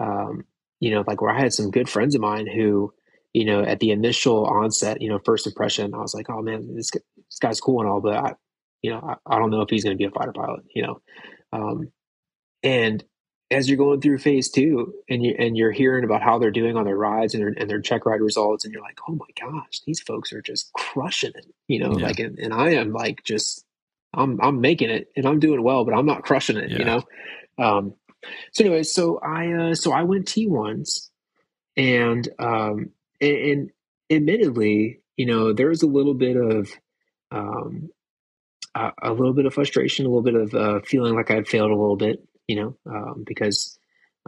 um, you know, like where I had some good friends of mine who, you know, at the initial onset, you know, first impression, I was like, oh man, this, this guy's cool and all, but I, you know, I, I don't know if he's going to be a fighter pilot, you know? Um, and, as you're going through phase two and you, and you're hearing about how they're doing on their rides and their, and their check ride results. And you're like, oh my gosh, these folks are just crushing it, you know, yeah. like, and, and I am like, just, I'm I'm making it and I'm doing well, but I'm not crushing it, yeah. you know? Um, so anyway, so I, uh, so I went T ones and, um, and, and admittedly, you know, there was a little bit of, um, a, a little bit of frustration, a little bit of, uh, feeling like I had failed a little bit, you know, um, because,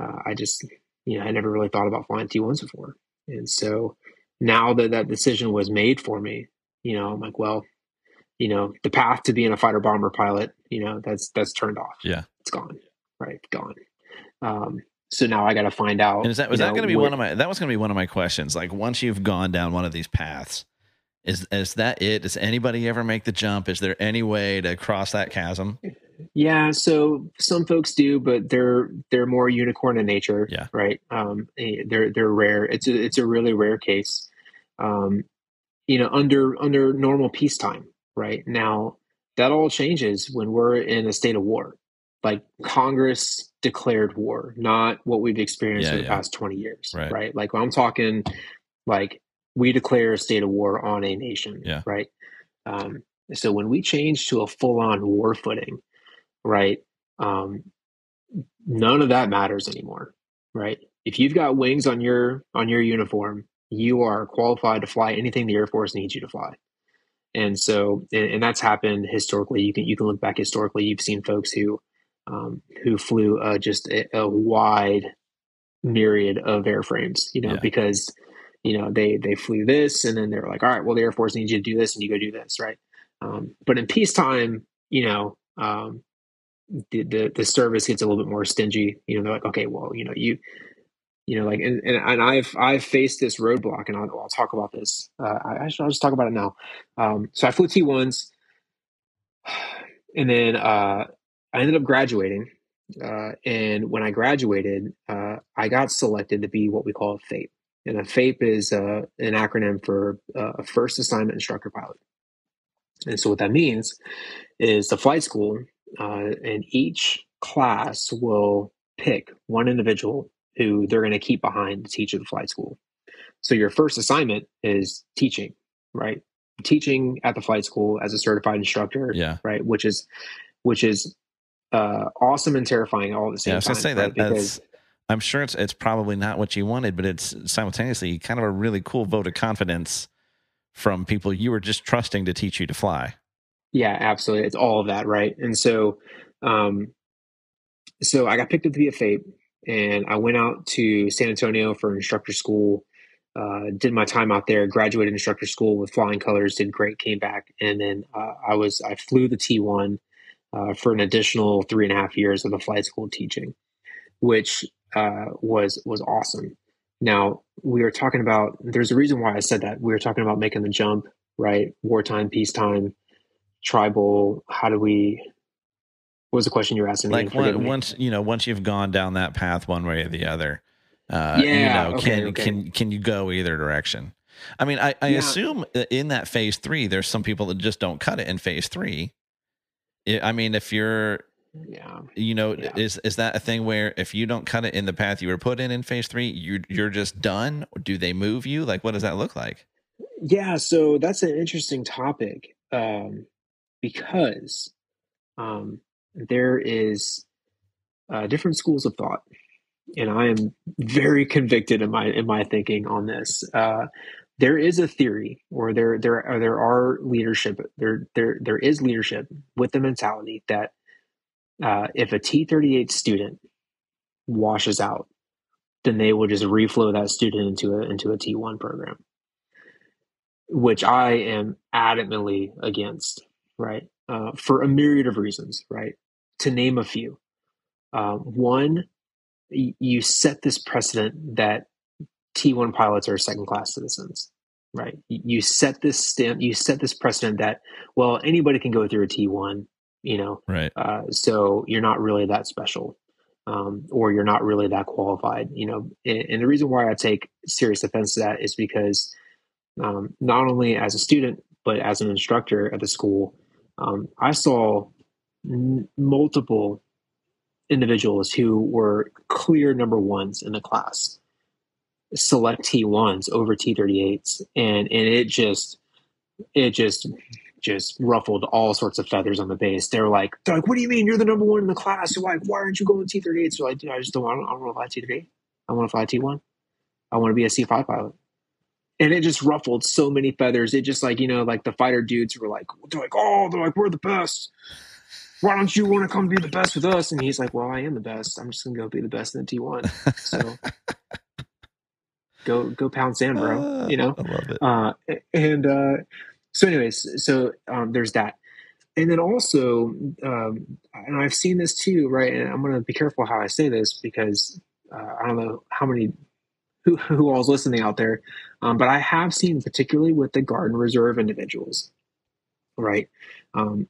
uh, I just, you know, I never really thought about flying T ones before. And so now that that decision was made for me, you know, I'm like, well, you know, the path to being a fighter bomber pilot, you know, that's, that's turned off. Yeah. It's gone. Right. Gone. Um, so now I got to find out. And is that, was that going to be one of my, that was going to be one of my questions. Like once you've gone down one of these paths, is, is that it? Does anybody ever make the jump? Is there any way to cross that chasm? Yeah. So some folks do, but they're, they're more unicorn in nature. Yeah. Right. Um, they're, they're rare. It's a, it's a really rare case. Um, you know, under, under normal peacetime. Right now, that all changes when we're in a state of war. Like Congress declared war, not what we've experienced yeah, for the yeah. past twenty years. Right. right? Like I'm talking like we declare a state of war on a nation. Yeah. Right. Um, so when we change to a full on war footing, right. Um, none of that matters anymore. Right. If you've got wings on your, on your uniform, you are qualified to fly anything the Air Force needs you to fly. And so, and, and that's happened historically. You can, you can look back historically, you've seen folks who, um, who flew, uh, just a, a wide myriad of airframes, you know, yeah. because, you know, they, they flew this and then they're like, all right, well, the Air Force needs you to do this and you go do this. Right. Um, but in peacetime, you know, um, the, the, the service gets a little bit more stingy, you know, they're like, okay, well, you know, you, you know, like, and, and, and I've, I've faced this roadblock and I'll, I'll talk about this. Uh, I, I should, I'll just talk about it now. Um, so I flew T ones and then, uh, I ended up graduating. Uh, and when I graduated, uh, I got selected to be what we call a FAPE. And a FAPE is, uh, an acronym for uh, a first assignment instructor pilot. And so what that means is the flight school, uh, and each class will pick one individual who they're going to keep behind to teach at the flight school. So your first assignment is teaching, right? Teaching at the flight school as a certified instructor, yeah. right? Which is, which is uh, awesome and terrifying all at the same yeah, I was gonna time. Say right? that, because, that's, I'm sure it's it's probably not what you wanted, but it's simultaneously kind of a really cool vote of confidence from people you were just trusting to teach you to fly. Yeah, absolutely. It's all of that, right? And so, um, so I got picked up to be a FAPE. And I went out to San Antonio for instructor school, uh, did my time out there, graduated instructor school with flying colors, did great, came back. And then uh, I was I flew the T one uh, for an additional three and a half years of the flight school teaching, which uh, was was awesome. Now, we were talking about, there's a reason why I said that. We were talking about making the jump, right? Wartime, peacetime, tribal, how do we... What was the question you were asking? Like one, once, you know, once you've gone down that path one way or the other, uh, yeah, you know, okay, can, okay. can, can you go either direction? I mean, I, I yeah. assume that in that phase three, there's some people that just don't cut it in phase three. I mean, if you're, yeah. you know, yeah. is, is that a thing where if you don't cut it in the path you were put in, in phase three, you're, you're just done? Or do they move you? Like, what does that look like? Yeah. So that's an interesting topic. Um, because, um, there is uh, different schools of thought, and I am very convicted in my in my thinking on this. Uh, there is a theory, or there there or there are leadership there there there is leadership with the mentality that uh, if a T thirty-eight student washes out, then they will just reflow that student into a into a T one program, which I am adamantly against. Right, uh, for a myriad of reasons. Right. To name a few, uh, one, y- you set this precedent that T one pilots are second class citizens, right? You set this stamp, you set this precedent that, well, anybody can go through a T one, you know, right. Uh, so you're not really that special, um, or you're not really that qualified, you know, and, and the reason why I take serious offense to that is because um, not only as a student, but as an instructor at the school, um, I saw n- multiple individuals who were clear number ones in the class, select T ones over T thirty-eights. And, and it just, it just just ruffled all sorts of feathers on the base. They're like, they're like, what do you mean? You're the number one in the class. So like, why aren't you going T thirty-eight? So like, dude, I just don't want, I don't want to fly T thirty-eight. I want to fly T one. I want to be a C five pilot. And it just ruffled so many feathers. It just like, you know, like the fighter dudes were like, they're like, oh, they're like, we're the best. Why don't you want to come be the best with us? And he's like, well, I am the best. I'm just going to go be the best in the T one. So go, go pound sand, bro. Uh, you know? I love it. Uh, and uh, so anyways, so um, there's that. And then also, um, and I've seen this too, right? And I'm going to be careful how I say this because uh, I don't know how many, who, who all is listening out there. Um, but I have seen particularly with the Guard and Reserve individuals, right? Um,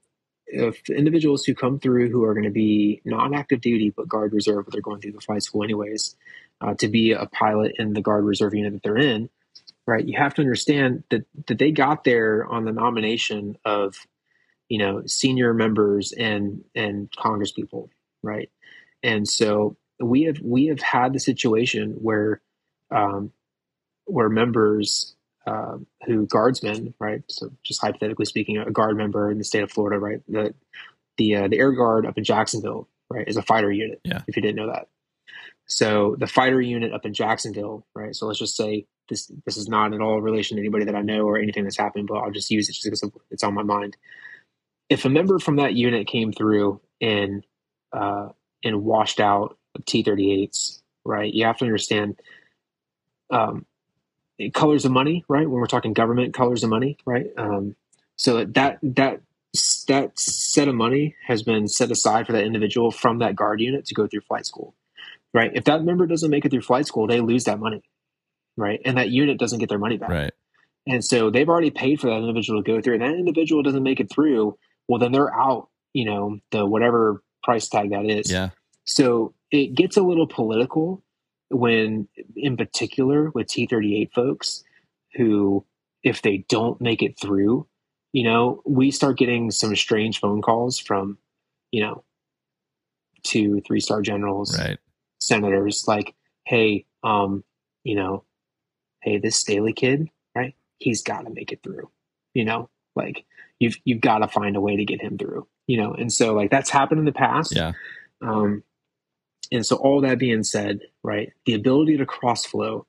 If individuals who come through who are going to be not active duty but Guard Reserve, but they're going through the flight school anyways, uh, to be a pilot in the Guard Reserve unit that they're in, right? You have to understand that that they got there on the nomination of, you know, senior members and and congresspeople, right? And so we have we have had the situation where um, where members. Uh, who guardsmen, right? So just hypothetically speaking, a guard member in the state of Florida, right? The the uh, the Air Guard up in Jacksonville, right, is a fighter unit. Yeah. If you didn't know that, so the fighter unit up in Jacksonville, right? So let's just say this this is not at all in relation to anybody that I know or anything that's happened, but I'll just use it just because it's on my mind. If a member from that unit came through and uh, and washed out T thirty-eights, right? You have to understand. Um, Colors of money, right? When we're talking government, colors of money, right? Um, so that that that set of money has been set aside for that individual from that guard unit to go through flight school, right? If that member doesn't make it through flight school, they lose that money, right? And that unit doesn't get their money back, right? And so they've already paid for that individual to go through, and that individual doesn't make it through. Well, then they're out, you know, the whatever price tag that is. Yeah. So it gets a little political. When in particular with T thirty-eight folks who, if they don't make it through, you know, we start getting some strange phone calls from, you know, two, three star generals, right. Senators like, hey, um, you know, hey, this Staley kid, right. He's got to make it through, you know, like you've, you've got to find a way to get him through, you know? And so like that's happened in the past. Yeah. Um, And so all that being said, right, the ability to cross flow,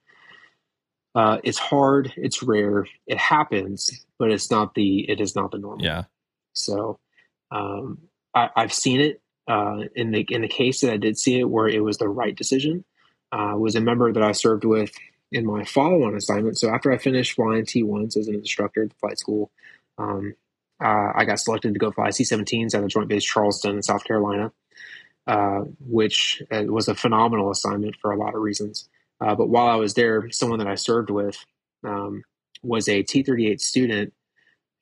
uh, it's hard, it's rare, it happens, but it's not the, it is not the norm. Yeah. So, um, I, I've seen it, uh, in the, in the case that I did see it where it was the right decision, uh, was a member that I served with in my follow on assignment. So after I finished flying T ones as an instructor at the flight school, um, uh, I got selected to go fly C seventeens at a Joint Base Charleston in South Carolina. Uh, which uh, was a phenomenal assignment for a lot of reasons. Uh, but while I was there, someone that I served with um, was a T thirty-eight student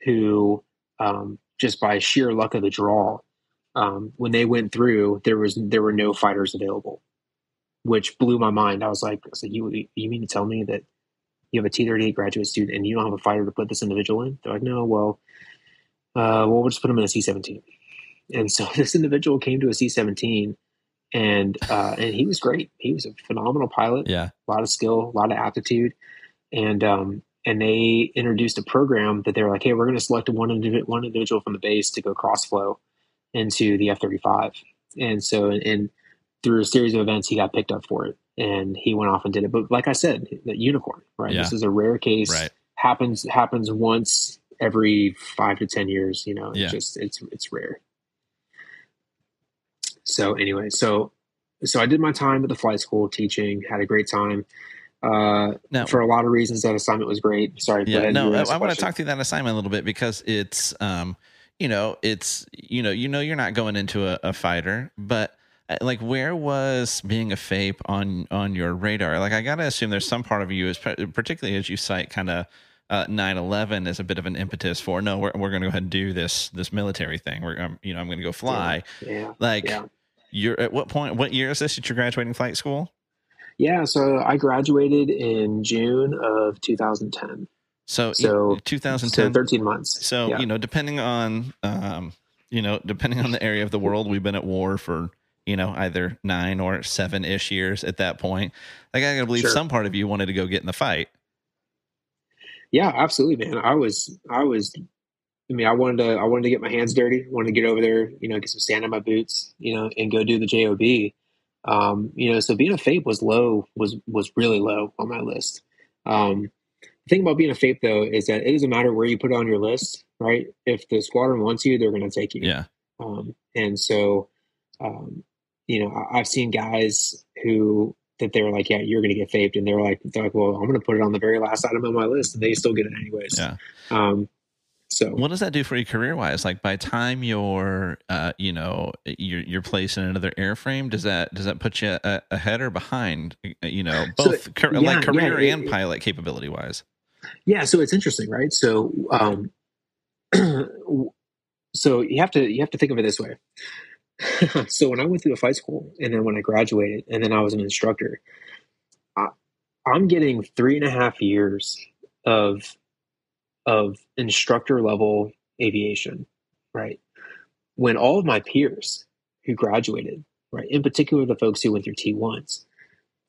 who, um, just by sheer luck of the draw, um, when they went through, there was there were no fighters available, which blew my mind. I was like, I was like you, you mean to tell me that you have a T thirty-eight graduate student and you don't have a fighter to put this individual in? They're like, no, well, uh, well, we'll just put him in a C seventeen. And so this individual came to a C seventeen and, uh, and he was great. He was a phenomenal pilot, yeah. A lot of skill, a lot of aptitude. And, um, and they introduced a program that they were like, hey, we're going to select one, indiv- one individual from the base to go cross flow into the F thirty-five. And so, and, and through a series of events, he got picked up for it and he went off and did it. But like I said, that unicorn, right? Yeah. This is a rare case, right. happens, happens once every five to ten years, you know, it's yeah. just, it's, it's rare. So anyway, so so I did my time at the flight school teaching, had a great time. Uh, now, for a lot of reasons, that assignment was great. Sorry. Yeah, no, I, I want to talk through that assignment a little bit because it's, um, you know, it's, you know, you know, you're not going into a, a fighter, but like, where was being a FAPE on, on your radar? Like, I got to assume there's some part of you, is particularly as you cite kind of uh, nine eleven as a bit of an impetus for, no, we're, we're going to go ahead and do this, this military thing. We're, um, you know, I'm going to go fly. Yeah, yeah, like, yeah. You're at what point, what year is this that you're graduating flight school? Yeah. So I graduated in June of two thousand ten. So, so two thousand ten, so thirteen months. So, yeah. you know, depending on, um, you know, depending on the area of the world, we've been at war for, you know, either nine or seven ish years at that point. Like, I gotta believe sure. some part of you wanted to go get in the fight. Yeah, absolutely, man. I was, I was I mean, I wanted to, I wanted to get my hands dirty. I wanted to get over there, you know, get some sand on my boots, you know, and go do the J O B. Um, you know, so being a F A P E was low, was, was really low on my list. Um, the thing about being a F A P E though, is that it doesn't matter where you put it on your list, right? If the squadron wants you, they're going to take you. Yeah. Um, and so, um, you know, I, I've seen guys who, that they were like, yeah, you're going to get F A P E. And they were like, they're like, well, I'm going to put it on the very last item on my list, and they still get it anyways. Yeah. Um, So what does that do for you career wise? Like by time you're, uh, you know, you're, you're placed in another airframe, does that, does that put you a, ahead or behind, you know, both so, ca- yeah, like career yeah, it, and pilot capability wise? Yeah. So it's interesting, right? So, um, so you have to, you have to think of it this way. So when I went through a flight school, and then when I graduated, and then I was an instructor, I, I'm getting three and a half years of of instructor level aviation, right? When all of my peers who graduated, right, in particular the folks who went through T ones,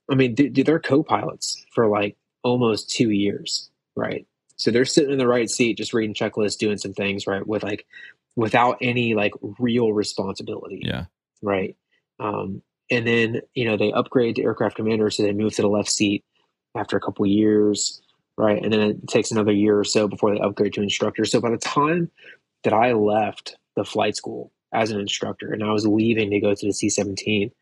I mean, they're co-pilots for like almost two years, right? So they're sitting in the right seat, just reading checklists, doing some things, right, with like, without any like real responsibility, yeah, right? Um, and then, you know, they upgrade to aircraft commander, so they move to the left seat after a couple of years, right? And then it takes another year or so before they upgrade to instructor. So by the time that I left the flight school as an instructor, and I was leaving to go to the C seventeen,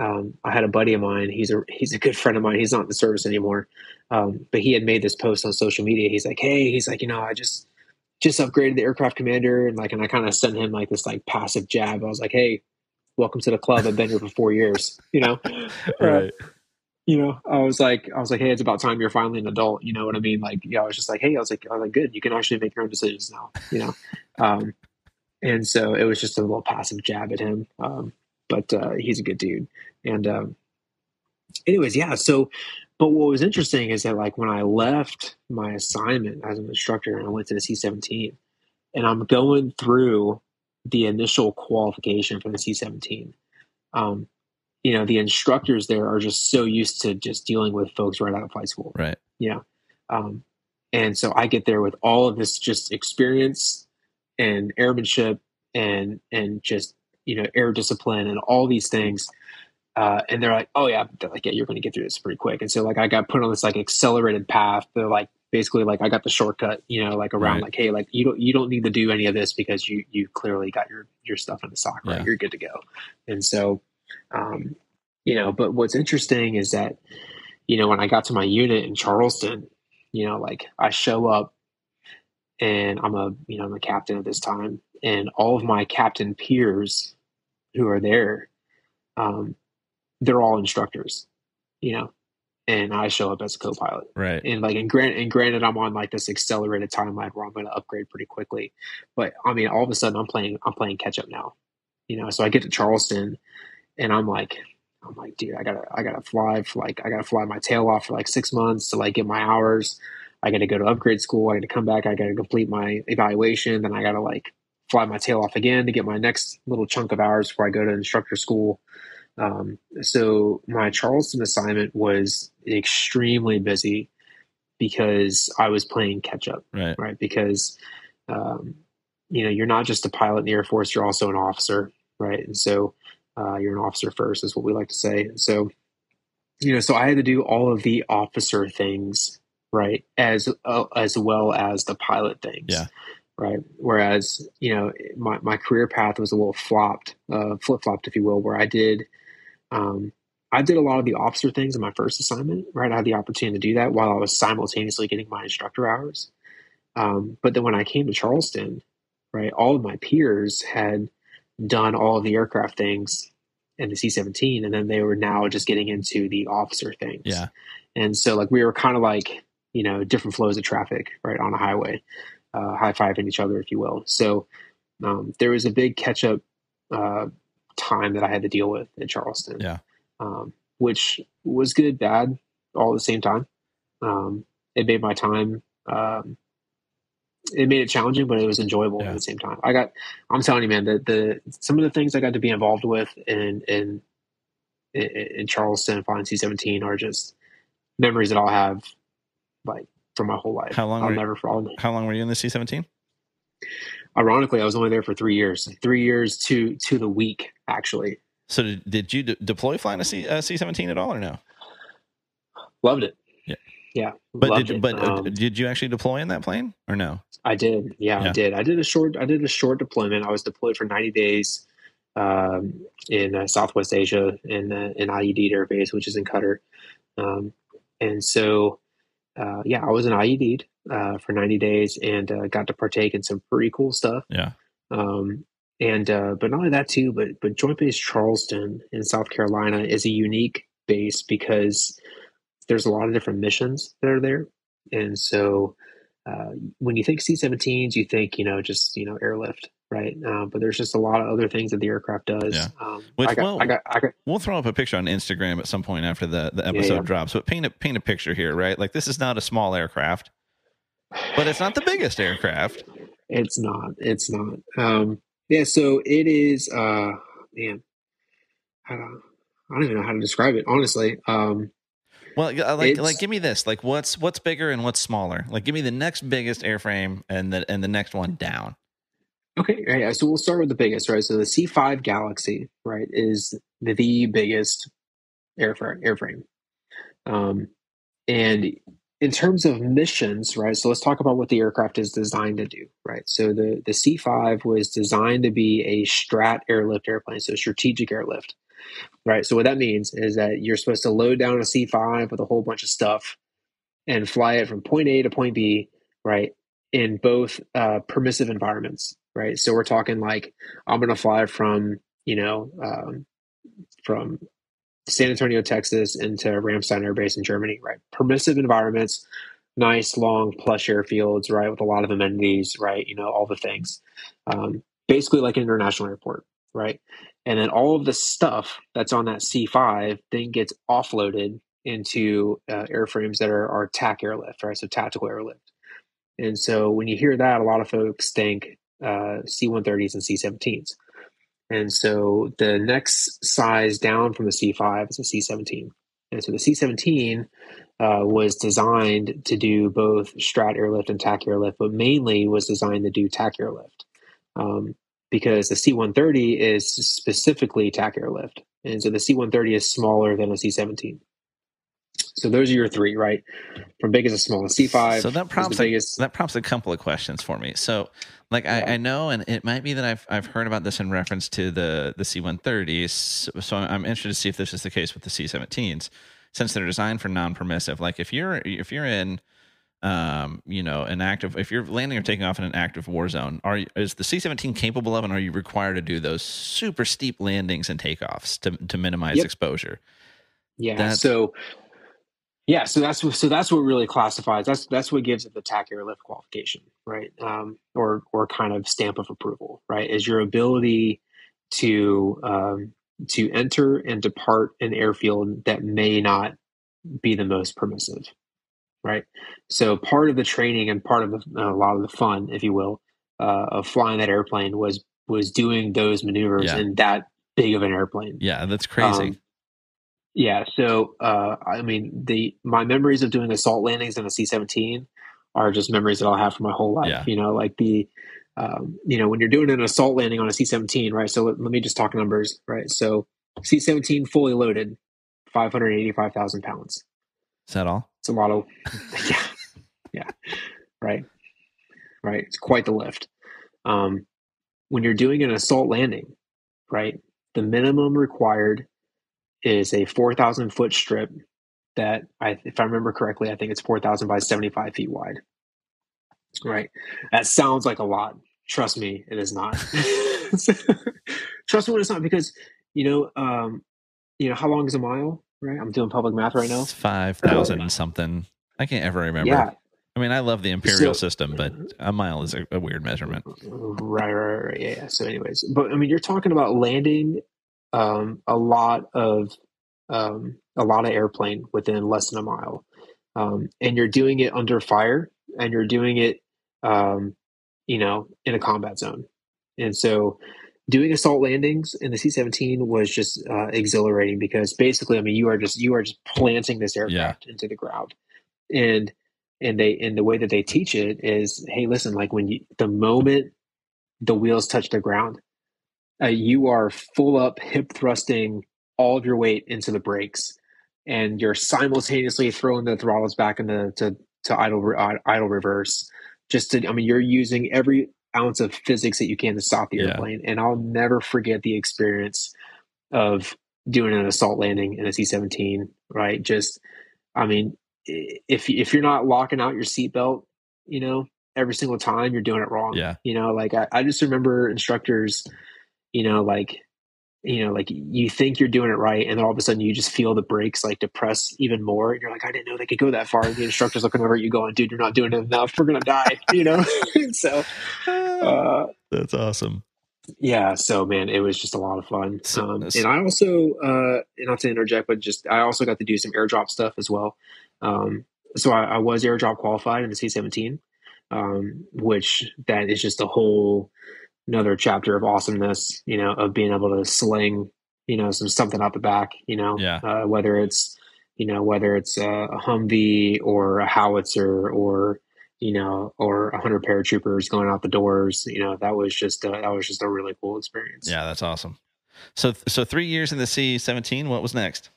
um, I had a buddy of mine. He's a he's a good friend of mine. He's not in the service anymore, um, but he had made this post on social media. He's like, hey, he's like, you know, I just just upgraded the aircraft commander, and like, and I kind of sent him like this like passive jab. I was like, hey, welcome to the club. I've been here for four years, you know, right. Uh, you know, I was like, I was like, hey, it's about time you're finally an adult. You know what I mean? Like, yeah, I was just like, hey, I was like, I was like, good, you can actually make your own decisions now, you know? Um, and so it was just a little passive jab at him. Um, but, uh, he's a good dude. And, um, anyways, yeah. So, but what was interesting is that like, when I left my assignment as an instructor and I went to the C seventeen, and I'm going through the initial qualification for the C seventeen, um, you know, the instructors there are just so used to just dealing with folks right out of flight school. Right. Yeah. You know? Um, and so I get there with all of this just experience and airmanship and, and just, you know, air discipline and all these things. Uh, and they're like, oh yeah, they're like, yeah, you're going to get through this pretty quick. And so like, I got put on this like accelerated path. They're like, basically like, I got the shortcut, you know, like around right. like, hey, like you don't, you don't need to do any of this because you, you clearly got your, your stuff in the sock, right? Yeah. You're good to go. And so, Um, you know, but what's interesting is that, you know, when I got to my unit in Charleston, you know, like I show up and I'm a, you know, I'm a captain at this time, and all of my captain peers who are there, um, they're all instructors, you know, and I show up as a co-pilot. Right. And like, and granted, and granted, I'm on like this accelerated timeline where I'm going to upgrade pretty quickly, but I mean, all of a sudden I'm playing, I'm playing catch up now, you know? So I get to Charleston, and I'm like, I'm like, dude, I gotta, I gotta fly for like, I gotta fly my tail off for like six months to like get my hours. I gotta go to upgrade school. I gotta come back. I gotta complete my evaluation. Then I gotta like fly my tail off again to get my next little chunk of hours before I go to instructor school. Um, so my Charleston assignment was extremely busy because I was playing catch up, right? right? Because, um, you know, you're not just a pilot in the Air Force, you're also an officer, right? And so, Uh, you're an officer first is what we like to say. And so, you know, so I had to do all of the officer things, right, as uh, as well as the pilot things, yeah. right? Whereas, you know, my, my career path was a little flopped, uh, flip-flopped, if you will, where I did um, I did a lot of the officer things in my first assignment, right? I had the opportunity to do that while I was simultaneously getting my instructor hours. Um, but then when I came to Charleston, right, all of my peers had done all of the aircraft things and the C seventeen, and then they were now just getting into the officer things. Yeah. And so like, we were kind of like, you know, different flows of traffic, right, on a highway, uh, high-fiving each other, if you will. So um, there was a big catch-up uh, time that I had to deal with in Charleston, yeah. um, which was good, bad, all at the same time. Um, it made my time, um, it made it challenging, but it was enjoyable yeah. at the same time. I got, I'm telling you, man, that the, some of the things I got to be involved with in, in, in Charleston, flying C seventeen are just memories that I'll have like for my whole life. How long, I'll were, never, I'll, how long were you in the C seventeen? Ironically, I was only there for three years, three years to to the week, actually. So did, did you d- deploy flying a C, uh, C seventeen at all or no? Loved it. Yeah. Yeah. But did, but um, did you actually deploy in that plane or no? I did. Yeah, yeah, I did. I did a short, I did a short deployment. I was deployed for ninety days um, in uh, Southwest Asia in uh, in I E D Air Base, which is in Qatar. Um, and so, uh, yeah, I was an I E D uh, for ninety days and uh, got to partake in some pretty cool stuff. Yeah. Um, and, uh, but not only that too, but, but Joint Base Charleston in South Carolina is a unique base because there's a lot of different missions that are there. And so, uh, when you think C seventeens, you think, you know, just, you know, airlift, right? Uh, but there's just a lot of other things that the aircraft does. Yeah. Um, Which, I got, well, I got, I got, we'll throw up a picture on Instagram at some point after the, the episode yeah, yeah. drops, but paint a, paint a picture here, right? Like this is not a small aircraft, but it's not the biggest aircraft. It's not, it's not. Um, yeah. So it is, uh, man, I don't, I don't even know how to describe it, honestly. Um, Well, like, it's, like, give me this. Like, what's what's bigger and what's smaller? Like, give me the next biggest airframe and the and the next one down. Okay, yeah. So we'll start with the biggest, right? So the C five Galaxy, right, is the, the biggest airframe. Airframe, um, and in terms of missions, right? So let's talk about what the aircraft is designed to do, right? So the the C five was designed to be a strat airlift airplane, so strategic airlift. Right. So what that means is that you're supposed to load down a C five with a whole bunch of stuff and fly it from point A to point B, right, in both uh, permissive environments, right? So we're talking like I'm going to fly from, you know, um, from San Antonio, Texas into Ramstein Air Base in Germany, right? Permissive environments, nice, long, plush airfields, right, with a lot of amenities, right, you know, all the things. Um, basically like an international airport, right? And then all of the stuff that's on that C five then gets offloaded into uh, airframes that are, are TAC airlift, right? So tactical airlift. And so when you hear that, a lot of folks think uh, C one thirties and C seventeens. And so the next size down from the C five is a C seventeen. And so the C seventeen uh, was designed to do both strat airlift and TAC airlift, but mainly was designed to do TAC airlift. Um, Because the C one thirty is specifically TAC airlift. And so the C one thirty is smaller than a C seventeen. So those are your three, right? From biggest to smallest. C five. So that prompts a, that prompts a couple of questions for me. So like yeah. I, I know, and it might be that I've I've heard about this in reference to the, the C one thirties. So, so I'm interested to see if this is the case with the C seventeens, since they're designed for non-permissive. Like if you're if you're in Um, you know, an active. If you're landing or taking off in an active war zone, are you, is the C seventeen capable of, and are you required to do those super steep landings and takeoffs to to minimize yep. exposure? Yeah. That's, so, yeah. So that's so that's what really classifies. That's that's what gives it the TAC airlift qualification, right? Um, or or kind of stamp of approval, right? Is your ability to um, to enter and depart an airfield that may not be the most permissive. Right. So part of the training and part of the, uh, a lot of the fun, if you will, uh, of flying that airplane was was doing those maneuvers yeah. in that big of an airplane. Yeah, that's crazy. Um, yeah. So, uh, I mean, the my memories of doing assault landings in a C seventeen are just memories that I'll have for my whole life. Yeah. You know, like the, um, you know, when you're doing an assault landing on a C seventeen, right? So let, let me just talk numbers, right? So C seventeen fully loaded, five hundred eighty-five thousand pounds. Is that all? It's a lot of, yeah, yeah, right, right. It's quite the lift. Um, when you're doing an assault landing, right, the minimum required is a four thousand foot strip that, I, if I remember correctly, I think it's four thousand by seventy-five feet wide, right? That sounds like a lot. Trust me, it is not. Trust me, it's not because, you know, um, you know, how long is a mile? Right, I'm doing public math right now. It's five thousand and something. I can't ever remember. Yeah. I mean, I love the imperial so, system, but a mile is a, a weird measurement. Right, right, right. Yeah. So, anyways, but I mean, you're talking about landing um, a lot of um, a lot of airplane within less than a mile, um, and you're doing it under fire, and you're doing it, um, you know, in a combat zone, and so. Doing assault landings in the C seventeen was just uh, exhilarating because basically, I mean, you are just you are just planting this aircraft yeah. into the ground, and And they, and the way that they teach it is, hey, listen, like when you, the moment the wheels touch the ground, uh, you are full up hip thrusting all of your weight into the brakes, and you're simultaneously throwing the throttles back into to, to idle, uh, idle reverse. Just to, I mean, you're using every ounce of physics that you can to stop the yeah. airplane. And I'll never forget the experience of doing an assault landing in a C seventeen, right? Just, I mean, if if you're not locking out your seatbelt, you know, every single time, you're doing it wrong. Yeah. You know, like I, I just remember instructors, you know, like, you know, like you think you're doing it right, and then all of a sudden you just feel the brakes like depress even more, and you're like, I didn't know they could go that far. And the instructor's looking over at you going, dude, you're not doing it enough. We're gonna die. You know, so uh, that's awesome. Yeah, so man, it was just a lot of fun. Um, and I also, uh, not to interject, but just I also got to do some airdrop stuff as well. Um, so I, I was airdrop qualified in the C seventeen, um, which that is just a whole another chapter of awesomeness, you know, of being able to sling, you know, some something out the back, you know, yeah. uh, whether it's, you know, whether it's a, a Humvee or a howitzer or, you know, or a hundred paratroopers going out the doors, you know, that was just, a, that was just a really cool experience. Yeah. That's awesome. So, so three years in the C seventeen, what was next?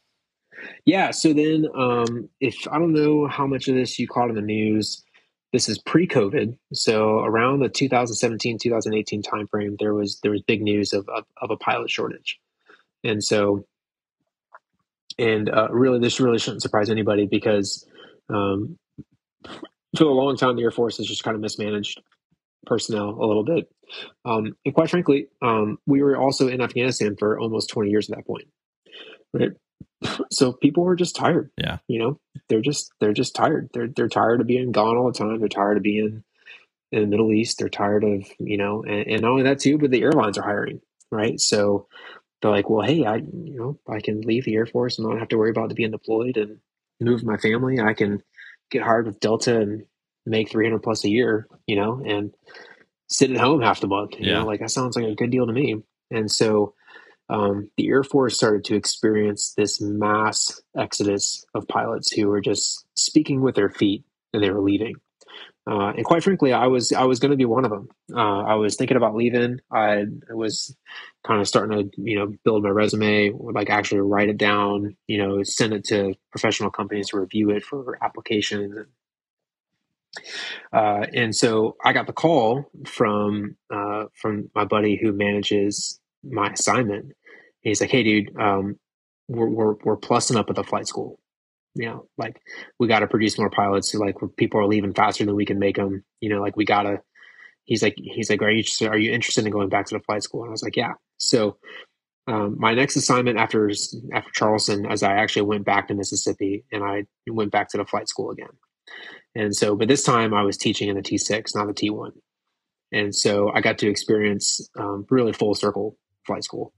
Yeah. So then, um, if I don't know how much of this you caught in the news, this is pre-COVID. So around the two thousand seventeen, two thousand eighteen timeframe, there was, there was big news of, of, of a pilot shortage. And so, and, uh, really, this really shouldn't surprise anybody because, um, for a long time, the Air Force has just kind of mismanaged personnel a little bit. Um, and quite frankly, um, we were also in Afghanistan for almost twenty years at that point. Right. So people were just tired. Yeah. You know, they're just, they're just tired. They're, they're tired of being gone all the time. They're tired of being in the Middle East. They're tired of, you know, and, and not only that too, but the airlines are hiring. Right. So they're like, well, hey, I, you know, I can leave the Air Force and not have to worry about being deployed and move my family. I can get hired with Delta and make three hundred plus a year, you know, and sit at home half the month, you yeah. know, like that sounds like a good deal to me. And so, um, the Air Force started to experience this mass exodus of pilots who were just speaking with their feet and they were leaving. Uh, and quite frankly, I was, I was going to be one of them. Uh, I was thinking about leaving. I was kind of starting to, you know, build my resume, like actually write it down, you know, send it to professional companies to review it for applications. Uh, and so I got the call from, uh, from my buddy who manages my assignment. And he's like, hey dude, um, we're, we're, we're plussing up at the flight school. You know, like we got to produce more pilots who like people are leaving faster than we can make them, you know, like we gotta, he's like, he's like, are you, are you interested in going back to the flight school? And I was like, yeah. So, um, my next assignment after, after Charleston, as I actually went back to Mississippi and I went back to the flight school again. And so, but this time I was teaching in the T six, not the T one. And so I got to experience, um, really full circle flight school.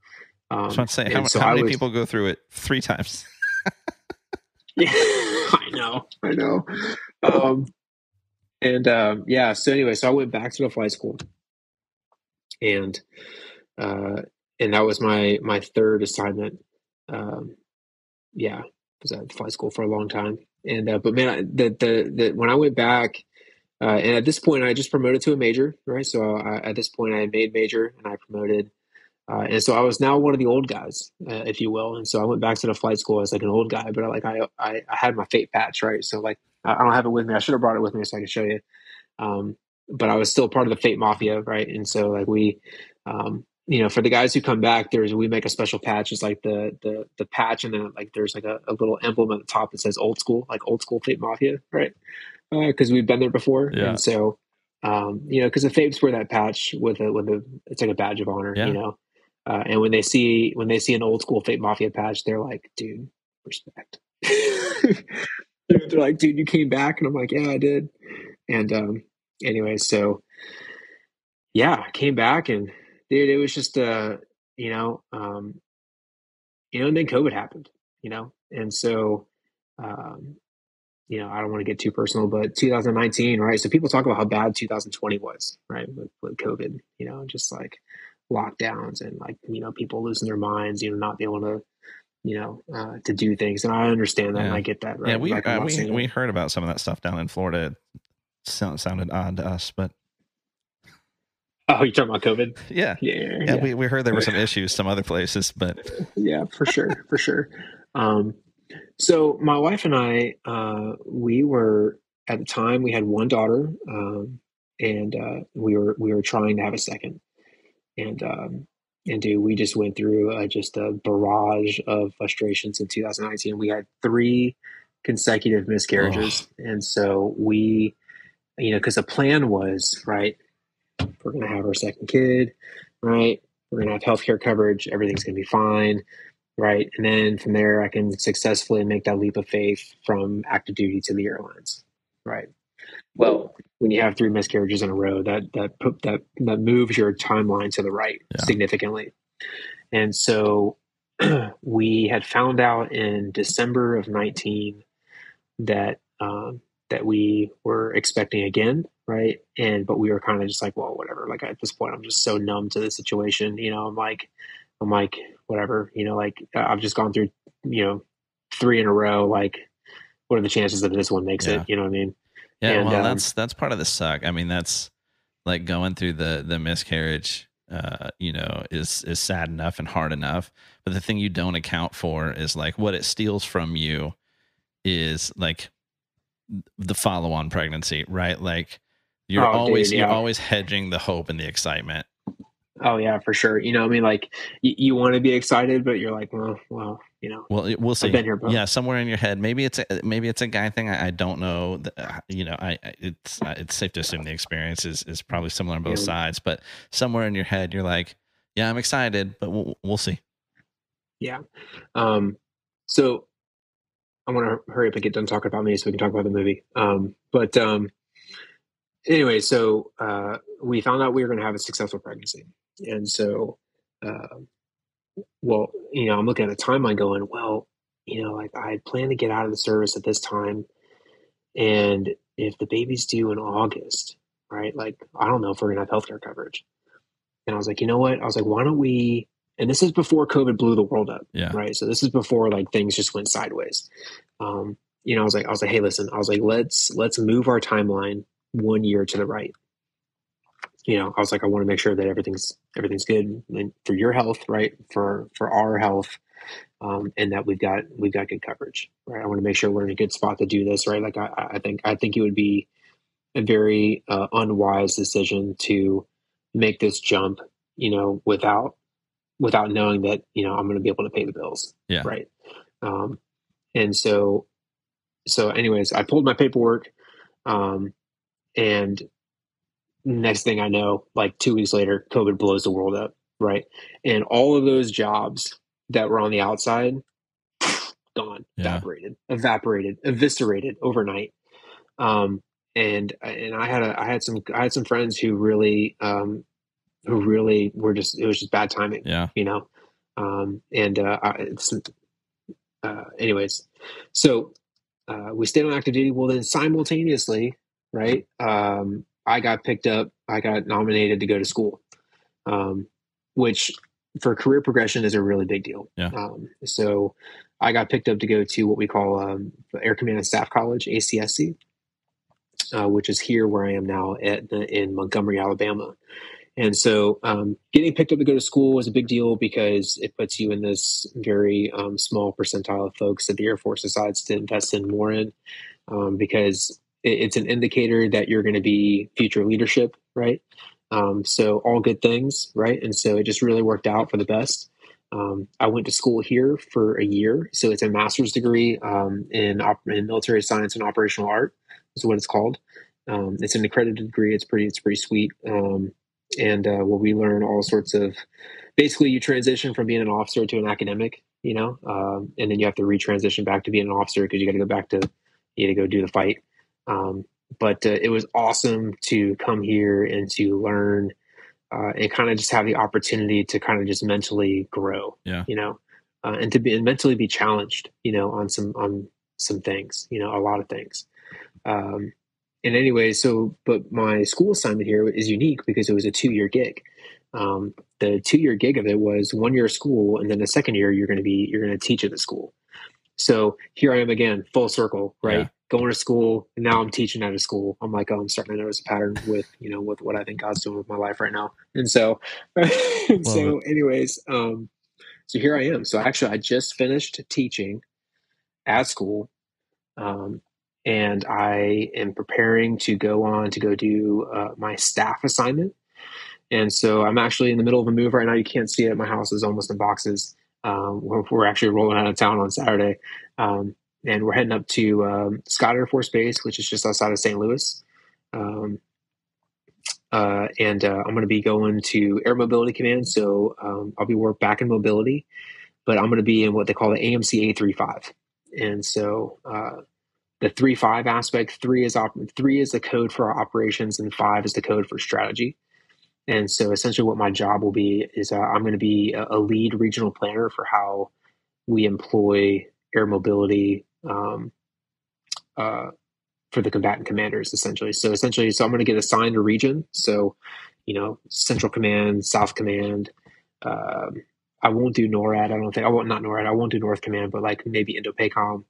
Um, I was about to say, how, so how many was, people go through it three times? Yeah, I know, I know. Um, and, um, yeah, so anyway, so I went back to the flight school and, uh, and that was my, my third assignment. Um, yeah, was at flight school for a long time. And, uh, but man, I, the, the, the, when I went back, uh, and at this point I just promoted to a major, right? So I, at this point I had made major and I promoted, Uh, and so I was now one of the old guys, uh, if you will. And so I went back to the flight school as like an old guy, but I, like I, I, I had my fate patch, right? So like, I don't have it with me. I should have brought it with me so I could show you. Um, but I was still part of the fate mafia, right? And so like we, um, you know, for the guys who come back, there's, we make a special patch. It's like the, the, the patch. And then like, there's like a, a little emblem at the top that says old school, like old school fate mafia, right? Uh, cause we've been there before. Yeah. And so, um, you know, cause the fates wear that patch with a, with a, it's like a badge of honor, yeah. you know? Uh, and when they see when they see an old school Fate Mafia patch, they're like, "Dude, respect." They're like, "Dude, you came back," and I'm like, "Yeah, I did." And um, anyway, so yeah, I came back, and dude, it was just uh, you know, um, you know, and then COVID happened, you know, and so um, you know, I don't want to get too personal, but two thousand nineteen, right? So people talk about how bad two thousand twenty was, right, with, with COVID, you know, just like lockdowns and like, you know, people losing their minds, you know, not being able to you know, uh, to do things. And I understand that. Yeah. And I get that. Right? Yeah, we, like, uh, we, we heard about some of that stuff down in Florida. It sound, sounded odd to us, but. Oh, you're talking about COVID? Yeah. Yeah. Yeah, yeah. We, we heard there were some issues some other places, but. Yeah, for sure. For sure. Um, so my wife and I, uh, we were, at the time we had one daughter, um, and, uh, we were, we were trying to have a second, and, um, and dude, we just went through uh, just a barrage of frustrations in two thousand nineteen. We had three consecutive miscarriages. Oh. And so we, you know, cause the plan was, right, we're going to have our second kid, right? We're going to have healthcare coverage. Everything's going to be fine. Right. And then from there, I can successfully make that leap of faith from active duty to the airlines. Right. Well, when you have three miscarriages in a row, that, that, put, that, that moves your timeline to the right yeah. significantly. And so we had found out in December of nineteen that, um, that we were expecting again. Right. And, but we were kind of just like, well, whatever, like at this point, I'm just so numb to the situation, you know, I'm like, I'm like, whatever, you know, like I've just gone through, you know, three in a row. Like, what are the chances that this one makes yeah. it? You know what I mean? Yeah. And, well, um, that's, that's part of the suck. I mean, that's like going through the, the miscarriage, uh, you know, is, is sad enough and hard enough, but the thing you don't account for is like what it steals from you is like the follow on pregnancy, right? Like, You're oh, always dude, yeah. you're always hedging the hope and the excitement. Oh yeah, for sure. You know, I mean, like y- you want to be excited, but you're like, well, well, you know. Well, it, we'll see. I've been here, but. Yeah, somewhere in your head, maybe it's a, maybe it's a guy thing. I, I don't know. The, you know, I, I it's uh, it's safe to assume the experience is is probably similar on both yeah. sides, but somewhere in your head, you're like, yeah, I'm excited, but we'll we'll see. Yeah. Um. So I want to hurry up and get done talking about me, so we can talk about the movie. Um. But um. Anyway, so uh, we found out we were going to have a successful pregnancy. And so, uh, well, you know, I'm looking at the timeline going, well, you know, like I had planned to get out of the service at this time. And if the baby's due in August, right, like, I don't know if we're going to have healthcare coverage. And I was like, you know what? I was like, why don't we, and this is before COVID blew the world up, yeah. right? So this is before like things just went sideways. Um, you know, I was like, I was like, hey, listen, I was like, let's, let's move our timeline one year to the right. You know, I was like, I want to make sure that everything's, everything's good and for your health, right. For, for our health. Um, and that we've got, we've got good coverage, right. I want to make sure we're in a good spot to do this. Right. Like I, I think, I think it would be a very uh, unwise decision to make this jump, you know, without, without knowing that, you know, I'm going to be able to pay the bills. Yeah. Right. Um, and so, so anyways, I pulled my paperwork, um, and next thing I know, like two weeks later, COVID blows the world up, right? And all of those jobs that were on the outside, gone, yeah. evaporated, evaporated, eviscerated overnight. Um, and and I had a I had some I had some friends who really um, who really were just it was just bad timing, yeah. you know. Um, and uh, I, uh, anyways, so uh, we stayed on active duty. Well, then simultaneously. Right. Um, I got picked up. I got nominated to go to school, um, which for career progression is a really big deal. Yeah. Um, so I got picked up to go to what we call um, Air Command and Staff College, A C S C, uh, which is here where I am now at the, in Montgomery, Alabama. And so um, getting picked up to go to school was a big deal because it puts you in this very um, small percentile of folks that the Air Force decides to invest in more in um, because it's an indicator that you're going to be future leadership, right? Um, so all good things, right? And so it just really worked out for the best. Um, I went to school here for a year. So it's a master's degree um, in, op- in military science and operational art is what it's called. Um, it's an accredited degree. It's pretty, it's pretty sweet. Um, and uh, well, we learn all sorts of, basically you transition from being an officer to an academic, you know, um, and then you have to retransition back to being an officer because you got to go back to, you got to go do the fight. Um, but uh, it was awesome to come here and to learn uh, and kind of just have the opportunity to kind of just mentally grow, yeah. you know, uh, and to be and mentally be challenged, you know, on some on some things, you know, a lot of things. Um, and anyway, so but my school assignment here is unique because it was a two year gig. Um, the two-year gig of it was one year of school, and then the second year you're going to be you're going to teach at the school. So here I am again, full circle, right? Yeah. Going to school, and now I'm teaching out of school. I'm like, oh, I'm starting to notice a pattern with you know with what I think God's doing with my life right now. And so, and so it. anyways, um, so here I am. So actually, I just finished teaching at school. Um, and I am preparing to go on to go do uh, my staff assignment. And so I'm actually in the middle of a move right now. You can't see it. My house is almost in boxes. Um, we're, we're actually rolling out of town on Saturday. Um, and we're heading up to um, Scott Air Force Base, which is just outside of Saint Louis. Um, uh, and uh, I'm going to be going to Air Mobility Command. So um, I'll be work back in mobility, but I'm going to be in what they call the A M C A thirty-five. And so uh, the three five aspect, three is op- three is the code for our operations, and five is the code for strategy. And so essentially what my job will be is uh, I'm going to be a, a lead regional planner for how we employ air mobility um, uh, for the combatant commanders, essentially. So essentially, so I'm going to get assigned a region. So, you know, Central Command, South Command, um, I won't do NORAD. I don't think I won't not NORAD. I won't do North Command, but like maybe INDOPACOM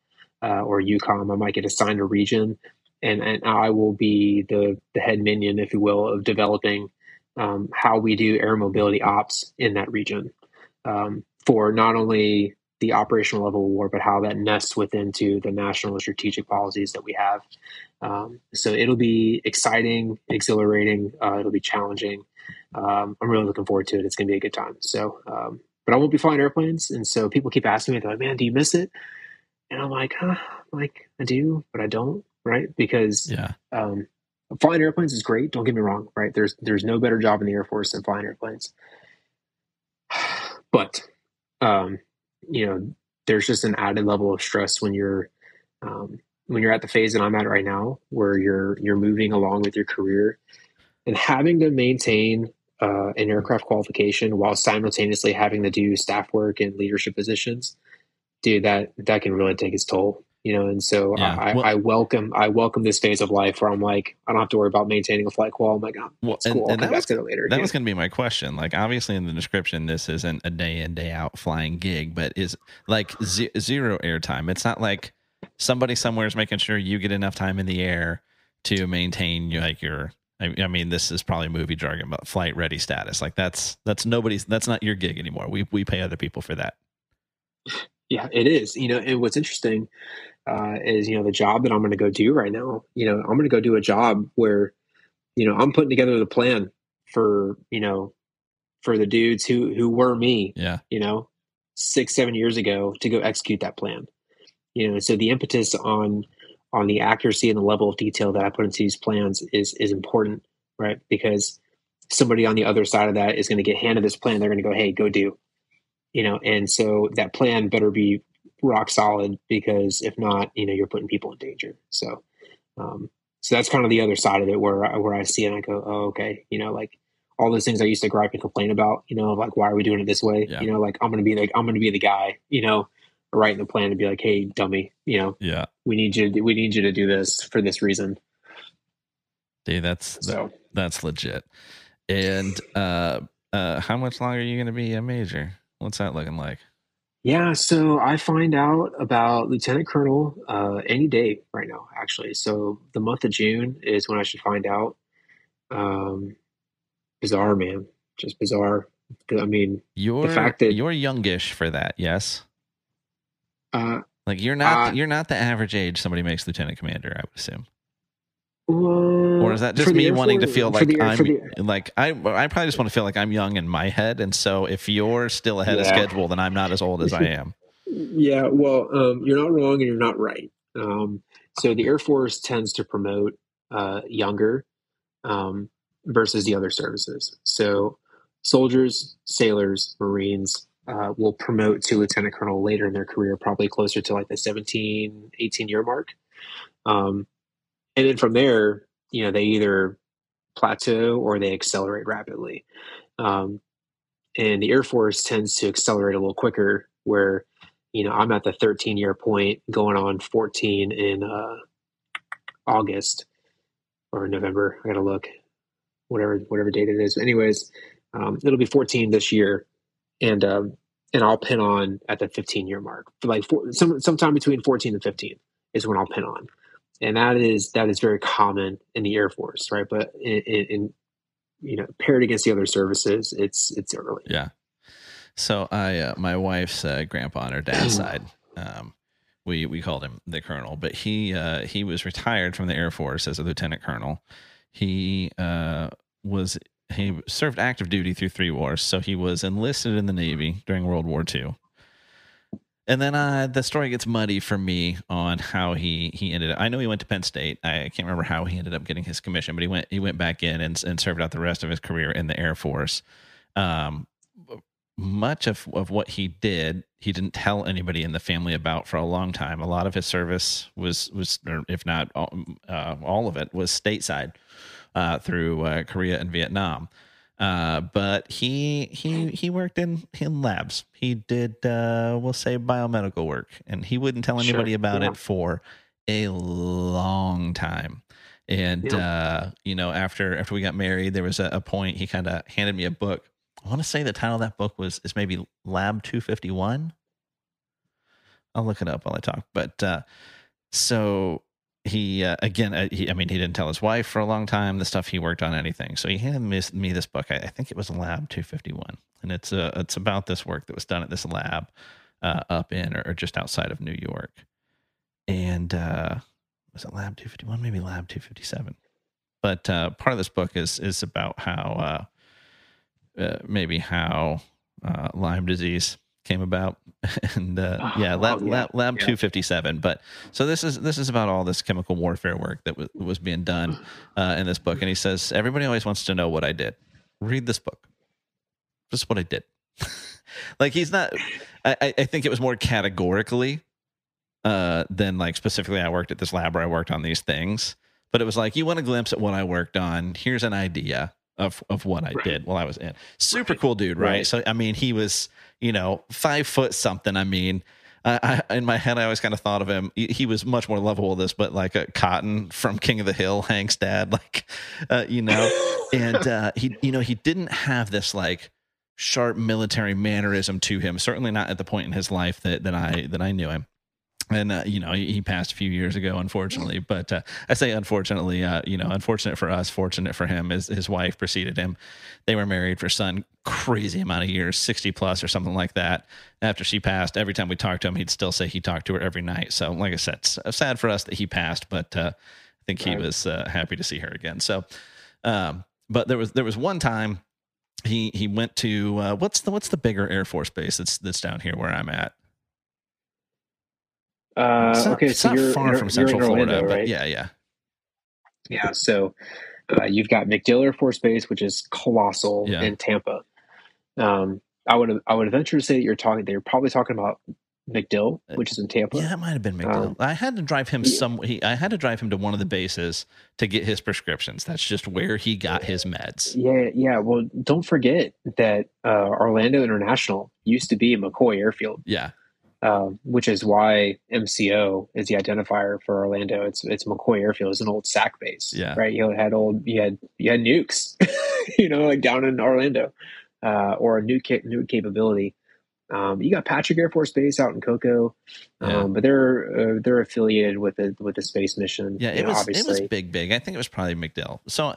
uh, or U COM. I might get assigned a region, and and I will be the the head minion, if you will, of developing um, how we do air mobility ops in that region um, for not only the operational level of war, but how that nests within to the national strategic policies that we have. Um, so it'll be exciting, exhilarating. Uh, it'll be challenging. Um, I'm really looking forward to it. It's going to be a good time. So. Um, But I won't be flying airplanes, and so people keep asking me, they're like, "Man, do you miss it?" And I'm like, huh, I'm like I do, but I don't, right? Because yeah. um, flying airplanes is great. Don't get me wrong, right? There's there's no better job in the Air Force than flying airplanes. But um, you know, there's just an added level of stress when you're um, when you're at the phase that I'm at right now, where you're you're moving along with your career and having to maintain Uh, an aircraft qualification while simultaneously having to do staff work and leadership positions, dude, that, that can really take its toll, you know? And so yeah. I, well, I welcome, I welcome this phase of life where I'm like, I don't have to worry about maintaining a flight qual. I'm like, oh, well, it's cool. And, and I'll come back to it later. That was going to be my question. Like, obviously in the description, this isn't a day in, day out flying gig, but is like z- zero airtime. It's not like somebody somewhere is making sure you get enough time in the air to maintain your, like your, I mean, this is probably movie jargon, but flight ready status. Like that's, that's nobody's, that's not your gig anymore. We, we pay other people for that. Yeah, it is. You know, and what's interesting uh, is, you know, the job that I'm going to go do right now, you know, I'm going to go do a job where, you know, I'm putting together the plan for, you know, for the dudes who, who were me, yeah. you know, six, seven years ago to go execute that plan. You know, so the impetus on, on the accuracy and the level of detail that I put into these plans is, is important, right? Because somebody on the other side of that is going to get handed this plan. They're going to go, hey, go do, you know? And so that plan better be rock solid, because if not, you know, you're putting people in danger. So, um, so that's kind of the other side of it where I, where I see it and I go, oh, okay. You know, like all those things I used to gripe and complain about, you know, like, why are we doing it this way? Yeah. You know, like I'm going to be like, I'm going to be the guy, you know, writing the plan to be like, hey, dummy, you know, yeah, we need you to, we need you to do this for this reason. Dude, that's so. that, that's legit. And uh, uh, how much longer are you going to be a major? What's that looking like? Yeah, so I find out about Lieutenant Colonel uh, any day right now, actually. So the month of June is when I should find out. Um, bizarre, man, just bizarre. I mean, you're the fact that you're youngish for that, yes. Uh, like you're not uh, you're not the average age somebody makes lieutenant commander, I would assume. Uh, or is that just me wanting Force, to feel like the, I'm like I I probably just want to feel like I'm young in my head, and so if you're still ahead yeah. of schedule, then I'm not as old as I am. Yeah, well, um, you're not wrong and you're not right. Um, so the Air Force tends to promote uh, younger um, versus the other services. So soldiers, sailors, Marines. Uh, will promote to lieutenant colonel later in their career, probably closer to like the seventeen, eighteen year mark. Um, and then from there, you know, they either plateau or they accelerate rapidly. Um, and the Air Force tends to accelerate a little quicker where, you know, I'm at the thirteen year point going on fourteen in uh, August or November. I got to look, whatever, whatever date it is. Anyways, Um, it'll be fourteen this year, and um, and I'll pin on at the fifteen year mark. For like four, some sometime between fourteen and fifteen is when I'll pin on, and that is that is very common in the Air Force, right? But in, in, in you know, paired against the other services, it's it's early. Yeah. So I, uh, my wife's uh, grandpa on her dad's side, um, we we called him the Colonel, but he uh, he was retired from the Air Force as a lieutenant colonel. He uh, was he served active duty through three wars, so he was enlisted in the Navy during World War Two. And then uh, the story gets muddy for me on how he, he ended up. I know he went to Penn State. I can't remember how he ended up getting his commission, but he went he went back in and and served out the rest of his career in the Air Force. Um, much of, of what he did, he didn't tell anybody in the family about for a long time. A lot of his service was, was or if not all, uh, all of it, was stateside uh, through uh, Korea and Vietnam. Uh, but he he he worked in, in labs. He did, uh, we'll say, biomedical work. And he wouldn't tell anybody sure. about yeah. it for a long time. And, yeah. uh, you know, after after we got married, there was a, a point he kind of handed me a book. I want to say the title of that book was is maybe Lab two fifty-one. I'll look it up while I talk. But uh, so he, uh, again, uh, he, I mean, he didn't tell his wife for a long time the stuff he worked on, anything. So he handed me, me this book. I, I think it was Lab two fifty-one. And it's uh, it's about this work that was done at this lab uh, up in or, or just outside of New York. And uh, was it Lab two fifty-one? Maybe Lab two fifty-seven. But uh, part of this book is, is about how... Uh, Uh, maybe how uh, Lyme disease came about, and uh, oh, yeah, lab, oh, yeah, lab lab yeah. two fifty-seven. But so this is this is about all this chemical warfare work that was, was being done uh, in this book. And he says everybody always wants to know what I did. Read this book. This is what I did. Like he's not. I, I think it was more categorically uh, than like specifically. I worked at this lab where I worked on these things, but it was like you want a glimpse at what I worked on. Here's an idea of of what I right. did while I was in. Super right. cool dude, right? right? So, I mean, he was, you know, five foot something. I mean, I, I, in my head, I always kind of thought of him. He, he was much more lovable this, but like a Cotton from King of the Hill, Hank's dad, like, uh, you know, and uh, he, you know, he didn't have this like sharp military mannerism to him. Certainly not at the point in his life that, that I, that I knew him. And, uh, you know, he, he passed a few years ago, unfortunately, but uh, I say, unfortunately, uh, you know, unfortunate for us, fortunate for him is his wife preceded him. They were married for some crazy amount of years, sixty plus or something like that. After she passed, every time we talked to him, he'd still say he talked to her every night. So like I said, it's sad for us that he passed, but uh, I think he right. was uh, happy to see her again. So, um, but there was, there was one time he, he went to uh, what's the, what's the bigger Air Force base that's, that's down here where I'm at. Uh, it's not, okay, it's so not you're, far you're, from Central Orlando, Florida, right? But yeah, yeah, yeah. So uh, you've got MacDill Air Force Base, which is colossal yeah. in Tampa. Um, I would I would venture to say that you're talking. They're probably talking about MacDill, which is in Tampa. Yeah, it might have been MacDill. Um, I had to drive him yeah. some. He, I had to drive him to one of the bases to get his prescriptions. That's just where he got his meds. Yeah, yeah. Well, don't forget that uh, Orlando International used to be McCoy Airfield. Yeah. Um, which is why M C O is the identifier for Orlando. It's it's McCoy Airfield. It's an old SAC base, yeah. right? You had old, you had you had nukes, you know, like down in Orlando, uh, or a new ca- new capability. Um, you got Patrick Air Force Base out in Cocoa, um, yeah. but they're uh, they're affiliated with the with the space mission. Yeah, it you was know, obviously. It was big, big. I think it was probably MacDill. So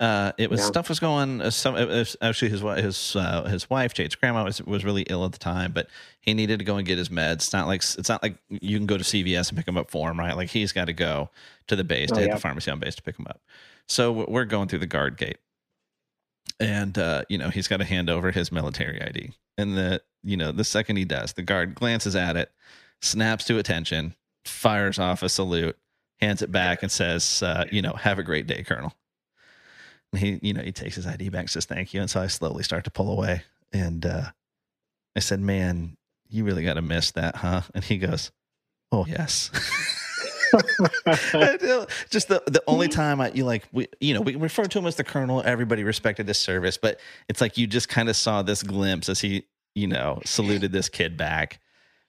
uh, it was yeah. stuff was going. Uh, some it was, actually his his uh, his wife Jade's grandma was was really ill at the time, but he needed to go and get his meds. It's not like it's not like you can go to C V S and pick them up for him, right? Like he's got to go to the base, oh, to yeah. hit the pharmacy on base to pick them up. So we're going through the guard gate, and uh, you know he's got to hand over his military I D, and the. You know, the second he does, the guard glances at it, snaps to attention, fires off a salute, hands it back, and says, uh, you know, have a great day, Colonel. And he, you know, he takes his I D back, says, thank you. And so I slowly start to pull away. And uh, I said, man, you really got to miss that, huh? And he goes, oh, yes. Just the, the only time I you like we you know we referred to him as the Colonel. Everybody respected his service, but it's like you just kind of saw this glimpse as he, you know, saluted this kid back,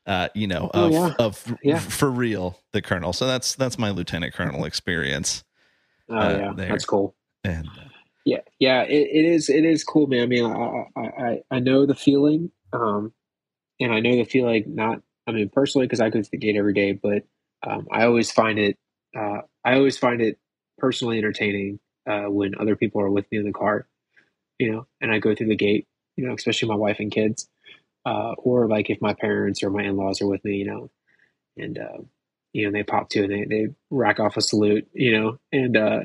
uh, you know, of, oh, yeah. of yeah. for real, the Colonel. So that's, that's my Lieutenant Colonel experience. Oh uh, yeah. There. That's cool. And uh, Yeah, yeah, it, it is. It is cool, man. I mean, I, I, I know the feeling, um, and I know the feeling. Not, I mean, personally, because I go to the gate every day, but um, I always find it. Uh, I always find it personally entertaining uh, when other people are with me in the car, you know, and I go through the gate, you know, especially my wife and kids, uh, or like if my parents or my in-laws are with me, you know, and uh, you know, they pop to and they they rack off a salute, you know, and. Uh,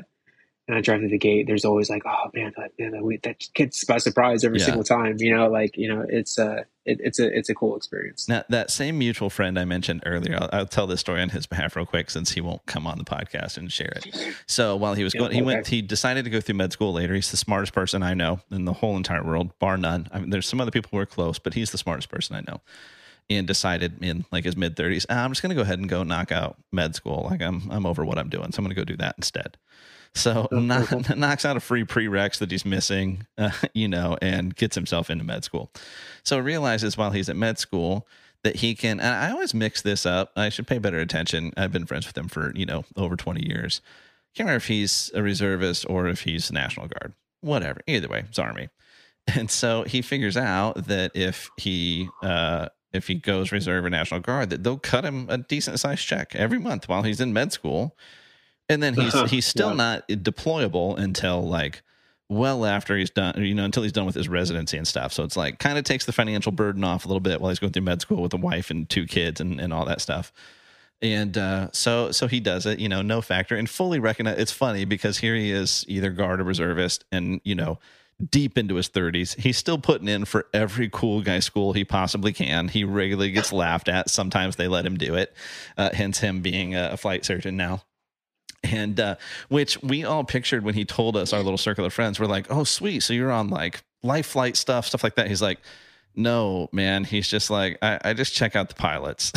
And I drive to the gate. There's always like, oh man, that man, that, that kid's by surprise every yeah. single time. You know, like you know, it's a, it, it's a, it's a cool experience. Now that same mutual friend I mentioned earlier, I'll, I'll tell this story on his behalf real quick since he won't come on the podcast and share it. So while he was yeah, going, he okay. went, he decided to go through med school later. He's the smartest person I know in the whole entire world, bar none. I mean, there's some other people who are close, but he's the smartest person I know. And decided in like his mid thirties, ah, I'm just gonna go ahead and go knock out med school. Like I'm, I'm over what I'm doing, so I'm gonna go do that instead. So knock, knocks out a free prereqs that he's missing, uh, you know, and gets himself into med school. So realizes while he's at med school that he can, and I always mix this up. I should pay better attention. I've been friends with him for, you know, over twenty years. Can't remember if he's a reservist or if he's National Guard, whatever. Either way, it's Army. And so he figures out that if he, uh, if he goes reserve or National Guard, that they'll cut him a decent sized check every month while he's in med school. And then he's he's still yeah. not deployable until like well after he's done, you know, until he's done with his residency and stuff. So it's like kind of takes the financial burden off a little bit while he's going through med school with a wife and two kids and, and all that stuff. And uh, so so he does it, you know, no factor and fully recognize. It's funny because here he is either guard or reservist and, you know, deep into his thirties. He's still putting in for every cool guy school he possibly can. He regularly gets laughed at. Sometimes they let him do it, uh, hence him being a flight surgeon now. And uh, which we all pictured when he told us, our little circle of friends, we're like, oh, sweet. So you're on like life flight stuff, stuff like that. He's like, no, man. He's just like, I, I just check out the pilots.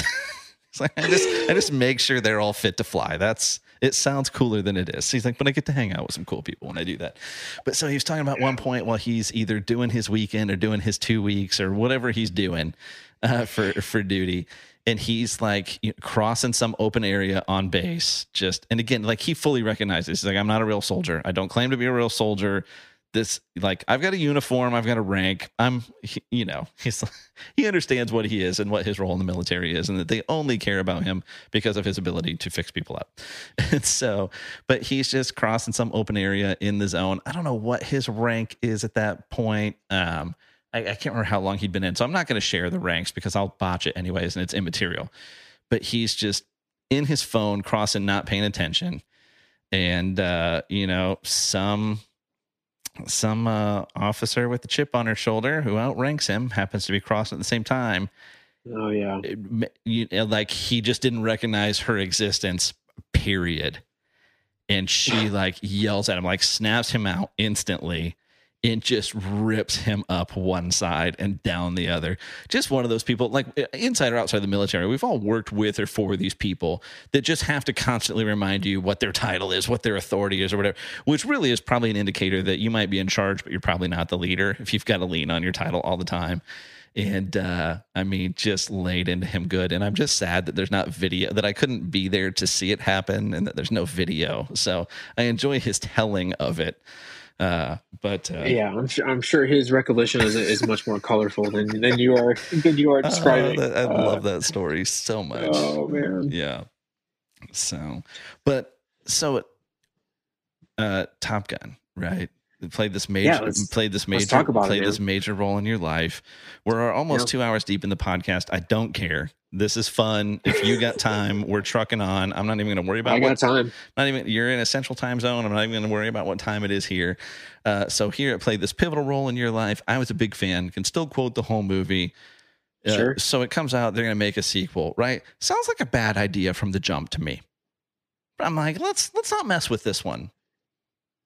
It's like, I just, I just make sure they're all fit to fly. That's, it sounds cooler than it is. He's like, but I get to hang out with some cool people when I do that. But so he was talking about one point while he's either doing his weekend or doing his two weeks or whatever he's doing uh, for, for duty. And he's like you know, crossing some open area on base just, and again, like he fully recognizes, he's like, I'm not a real soldier. I don't claim to be a real soldier. This like, I've got a uniform. I've got a rank. I'm, he, you know, he's, he understands what he is and what his role in the military is and that they only care about him because of his ability to fix people up. And so, but he's just crossing some open area in the zone. I don't know what his rank is at that point. Um, I can't remember how long he'd been in, so I'm not going to share the ranks because I'll botch it anyways, and it's immaterial. But he's just in his phone, crossing, not paying attention, and uh, you know, some some uh, officer with a chip on her shoulder who outranks him happens to be crossing at the same time. Oh yeah, you know, like he just didn't recognize her existence. Period. And she like yells at him, like snaps him out instantly. It just rips him up one side and down the other. Just one of those people, like inside or outside the military, we've all worked with or for these people that just have to constantly remind you what their title is, what their authority is or whatever, which really is probably an indicator that you might be in charge, but you're probably not the leader if you've got to lean on your title all the time. And uh, I mean, just laid into him good. And I'm just sad that there's not video, that I couldn't be there to see it happen and that there's no video. So I enjoy his telling of it. Uh, but uh, yeah, I'm sure, I'm sure his recollection is is much more colorful than, than you are than you are describing. Uh, I love uh, that story so much. Oh man, yeah. So, but so, uh, Top Gun, right? Played this major, yeah, played this major, talk about played it, this major role in your life. We're almost yeah. two hours deep in the podcast. I don't care. This is fun. If you got time, we're trucking on. I'm not even going to worry about. I got what, time. Not even. You're in a central time zone. I'm not even going to worry about what time it is here. Uh, so here, it played this pivotal role in your life. I was a big fan. Can still quote the whole movie. Uh, sure. So it comes out. They're going to make a sequel, right? Sounds like a bad idea from the jump to me. But I'm like, let's let's not mess with this one.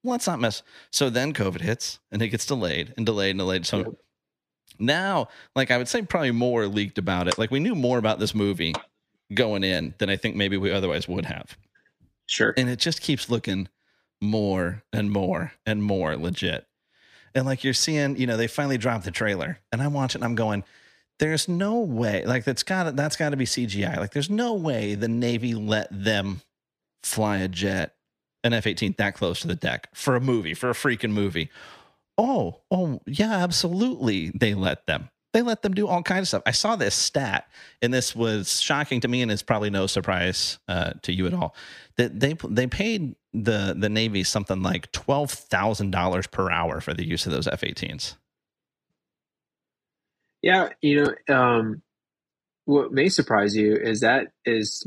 Let's not mess. So then COVID hits and it gets delayed and delayed and delayed. So. Yep. Now, like I would say probably more leaked about it. Like we knew more about this movie going in than I think maybe we otherwise would have. Sure. And it just keeps looking more and more and more legit. And like you're seeing, you know, they finally dropped the trailer and I'm watching, I'm going, there's no way like that's got that's got to be C G I. Like there's no way the Navy let them fly a jet an F eighteen that close to the deck for a movie, for a freaking movie. Oh, oh, yeah, absolutely. They let them. They let them do all kinds of stuff. I saw this stat, and this was shocking to me, and it's probably no surprise uh, to you at all, that they they paid the the Navy something like twelve thousand dollars per hour for the use of those F eighteens. Yeah, you know, um, what may surprise you is that is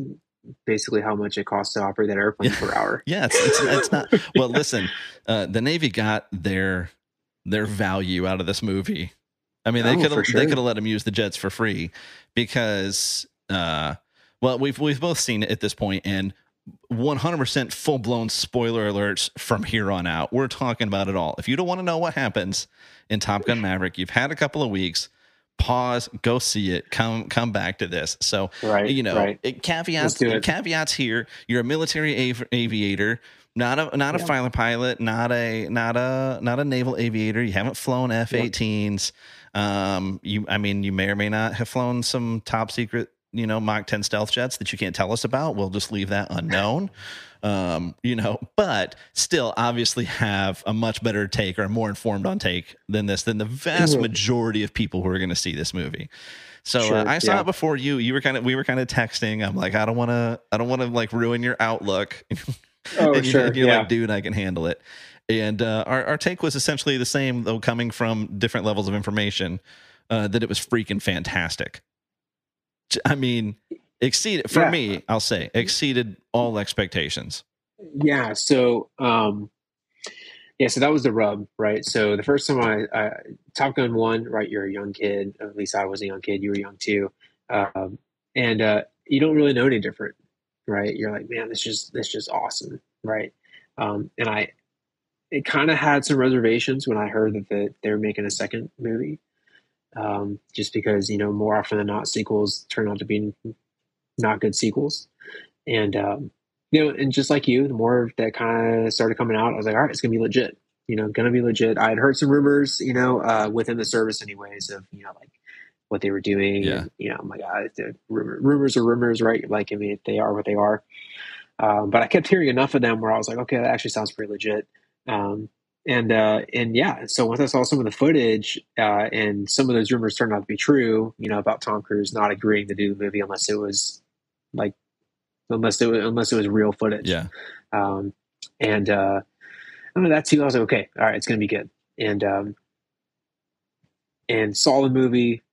basically how much it costs to operate that airplane yeah. per hour. Yeah, it's, it's, it's not. Well, listen, uh, the Navy got their their value out of this movie. I mean, they oh, could sure. they could have let them use the jets for free because, uh, well, we've we've both seen it at this point, and one hundred percent full blown spoiler alerts from here on out. We're talking about it all. If you don't want to know what happens in Top Gun Maverick, you've had a couple of weeks. Pause. Go see it. Come come back to this. So right, you know, right. it, caveats it. caveats here. You're a military av- aviater. Not a not yeah. a fighter pilot, not a not a not a naval aviator. You haven't flown F eighteens. Um, you, I mean, you may or may not have flown some top secret, you know, Mach ten stealth jets that you can't tell us about. We'll just leave that unknown. Um, you know, but still, obviously, have a much better take or a more informed on take than this than the vast majority of people who are going to see this movie. So sure, uh, I saw yeah. it before you. You were kind of we were kind of texting. I'm like, I don't want to, I don't want to like ruin your outlook. Oh, and you, sure. You're yeah. like, dude, I can handle it. And uh, our, our take was essentially the same, though coming from different levels of information, uh, that it was freaking fantastic. I mean, exceeded, for yeah. me, I'll say, exceeded all expectations. Yeah, so, um, yeah, so that was the rub, right? So the first time I, I Top Gun one, right, you're a young kid. At least I was a young kid. You were young, too. Um, and uh, you don't really know any different. Right, you're like, man, this is this just awesome, right? Um, and I, it kind of had some reservations when I heard that the, they were making a second movie, um, just because you know more often than not sequels turn out to be not good sequels, and um, you know, and just like you, the more that kind of started coming out, I was like, all right, it's gonna be legit, you know, gonna be legit. I had heard some rumors, you know, uh, within the service, anyways, of you know, like. What they were doing, yeah. and, you know, my God, the rumor, rumors are rumors, right? Like, I mean, they are what they are. Um, but I kept hearing enough of them where I was like, okay, that actually sounds pretty legit. Um, and uh, and yeah, so once I saw some of the footage uh, and some of those rumors turned out to be true, you know, about Tom Cruise not agreeing to do the movie unless it was like, unless it was, unless it was real footage. Yeah. Um, and uh, I mean, that too, I was like, okay, all right, it's going to be good. And um, and saw the movie.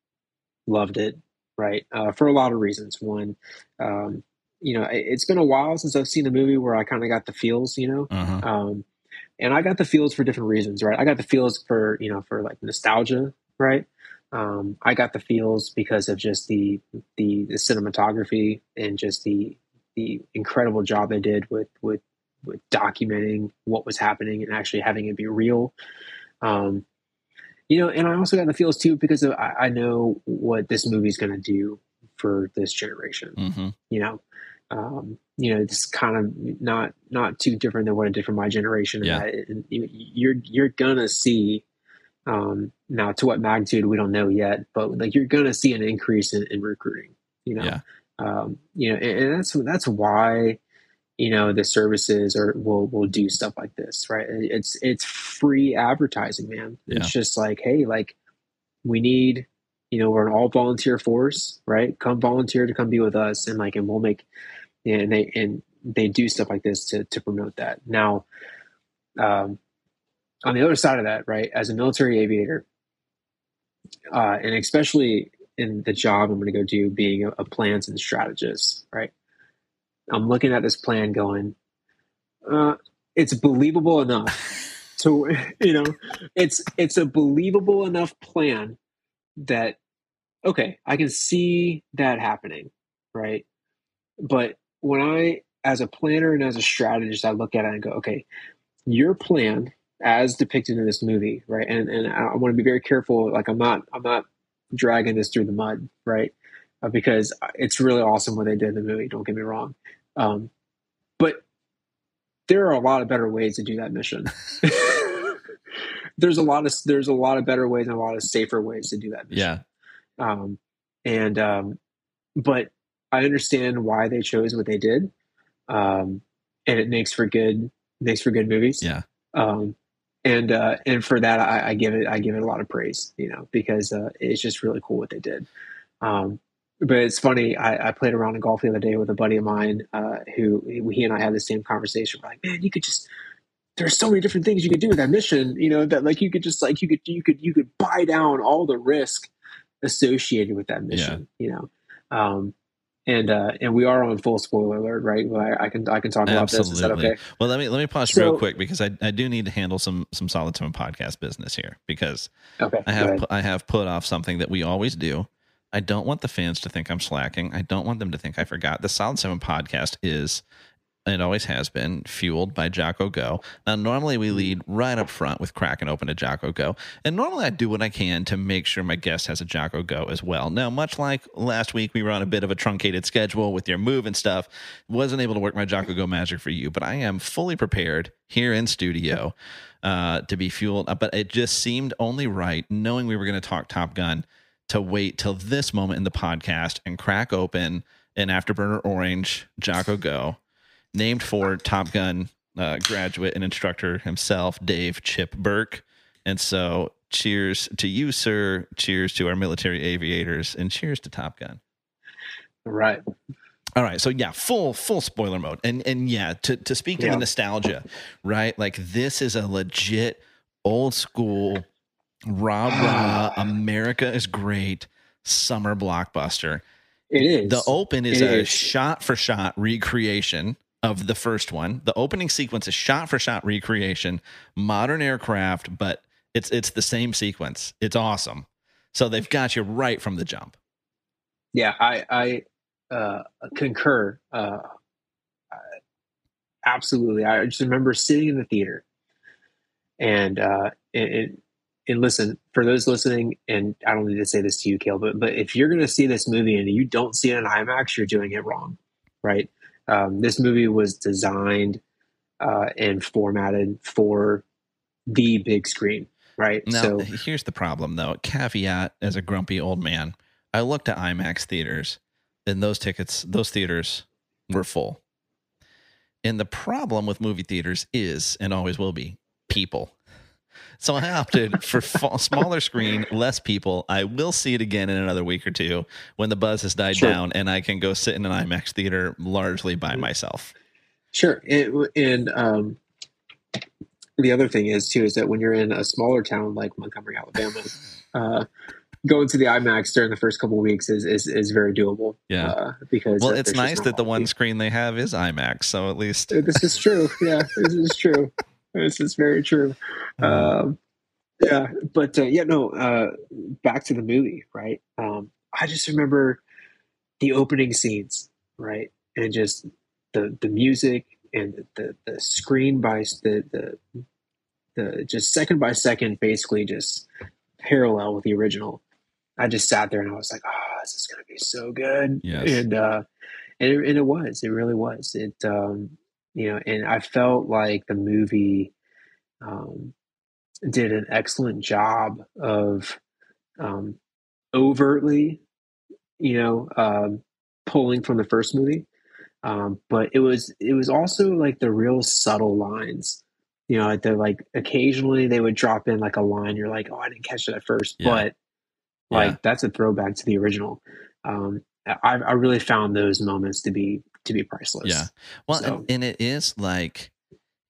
Loved it, right? Uh, for a lot of reasons. One, um, you know, it, it's been a while since I've seen a movie where I kind of got the feels, you know, uh-huh. um, and I got the feels for different reasons, right? I got the feels for, you know, for like nostalgia, right? Um, I got the feels because of just the, the, the cinematography and just the, the incredible job they did with, with, with documenting what was happening and actually having it be real. Um, You know, and I also got the feels too because of, I, I know what this movie's going to do for this generation. Mm-hmm. You know, um, you know, it's kind of not not too different than what it did for my generation. Yeah. And you, you're you're gonna see um, now to what magnitude we don't know yet, but like you're gonna see an increase in, in recruiting. You know, yeah. um, you know, and, and that's that's why. You know, the services or will will do stuff like this, right? It's it's free advertising, man. Yeah. It's just like, hey, like we need, you know, we're an all volunteer force, right? Come volunteer to come be with us, and like, and we'll make, and they and they do stuff like this to to promote that. Now, um, on the other side of that, right? As a military aviator, uh, and especially in the job I'm going to go do, being a, a plans and strategist, right? I'm looking at this plan going, uh, it's believable enough to, you know, it's, it's a believable enough plan that, okay, I can see that happening. Right. But when I, as a planner and as a strategist, I look at it and go, okay, your plan as depicted in this movie. Right. And, and I want to be very careful. Like I'm not, I'm not dragging this through the mud. Right. Uh, because it's really awesome what they did in the movie. Don't get me wrong. Um, but there are a lot of better ways to do that mission. there's a lot of, there's a lot of better ways and a lot of safer ways to do that mission. Yeah. Um, and, um, but I understand why they chose what they did. Um, and it makes for good makes for good movies. Yeah. Um, and uh, and for that, I, I give it I give it a lot of praise, you know, because uh, it's just really cool what they did. Um, but it's funny. I, I played around in golf the other day with a buddy of mine uh, who he and I had the same conversation. We're like, man, you could just. There's so many different things you could do with that mission, you know, that like you could just like you could you could you could buy down all the risk associated with that mission, yeah. you know. Um, and uh, and we are on full spoiler alert, right? Well, I, I can I can talk about Absolutely. this. Is that okay? Well, let me let me pause so, real quick because I, I do need to handle some some solid tone podcast business here because okay, I have I have put off something that we always do. I don't want the fans to think I'm slacking. I don't want them to think I forgot. The Solid Seven podcast is. It always has been fueled by Jocko Go. Now, normally we lead right up front with cracking open a Jocko Go. And normally I do what I can to make sure my guest has a Jocko Go as well. Now, much like last week, we were on a bit of a truncated schedule with your move and stuff. Wasn't able to work my Jocko Go magic for you, but I am fully prepared here in studio uh, to be fueled up. But it just seemed only right, knowing we were going to talk Top Gun, to wait till this moment in the podcast and crack open an Afterburner Orange Jocko Go. Named for Top Gun uh, graduate and instructor himself, Dave Chip Burke. And so cheers to you, sir. Cheers to our military aviators and cheers to Top Gun. All right. All right. So yeah, full, full spoiler mode. And, and yeah, to, to speak to yeah. the nostalgia, right? Like this is a legit old school rah rah America is great summer blockbuster. It is. The Open is it a shot for shot recreation of the first one. The opening sequence is shot for shot recreation, modern aircraft, but it's it's the same sequence. It's awesome. So they've got you right from the jump. Yeah, I I uh, concur. Uh, absolutely. I just remember sitting in the theater and uh, and, and listen, for those listening, and I don't need to say this to you, Cale, but but if you're going to see this movie and you don't see it in IMAX, you're doing it wrong, right? Um, this movie was designed uh, and formatted for the big screen, right? Now, so here's the problem, though. Caveat as a grumpy old man, I looked at IMAX theaters, and those tickets, those theaters were full. And the problem with movie theaters is, and always will be, people. So I opted for smaller screen, less people. I will see it again in another week or two when the buzz has died sure. down and I can go sit in an IMAX theater largely by myself. Sure. And, and um, the other thing is, too, is that when you're in a smaller town like Montgomery, Alabama, uh, going to the IMAX during the first couple of weeks is, is, is very doable. Yeah. Uh, because well, it's nice that the one screen they have is IMAX. So at least this is true. Yeah, this is true. This is very true. Um, yeah, but uh, yeah, no, uh, back to the movie, right? Um, I just remember the opening scenes, right? And just the, the music and the, the screen by the, the, the just second by second, basically just parallel with the original. I just sat there and I was like, oh, this is going to be so good. Yes. And, uh, and, it, and it was, it really was. It, um, You know, and I felt like the movie um, did an excellent job of um, overtly, you know, um, pulling from the first movie. Um, but it was it was also like the real subtle lines, you know, like, like occasionally they would drop in like a line. You're like, oh, I didn't catch it at first. Yeah. But like yeah. that's a throwback to the original. Um, I, I really found those moments to be to be priceless. Yeah. Well, so. and, and it is like,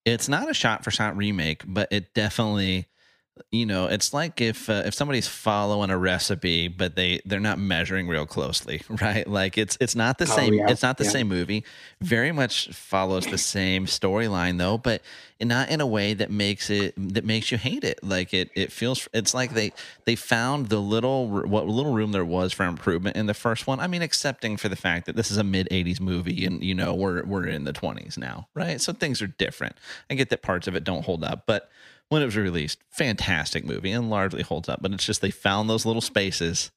it's not a shot for shot remake, but it definitely, you know, it's like if, uh, if somebody's following a recipe, but they, they're not measuring real closely, right? Like it's, it's not the oh, same, yeah. it's not the yeah. same movie. Very much follows the same storyline though, but not in a way that makes it, that makes you hate it. Like it, it feels, it's like they, they found the little, what little room there was for improvement in the first one. I mean, accepting for the fact that this is a mid eighties movie and, you know, we're, we're in the twenties now, right? So things are different. I get that parts of it don't hold up, but when it was released, fantastic movie and largely holds up, but it's just they found those little spaces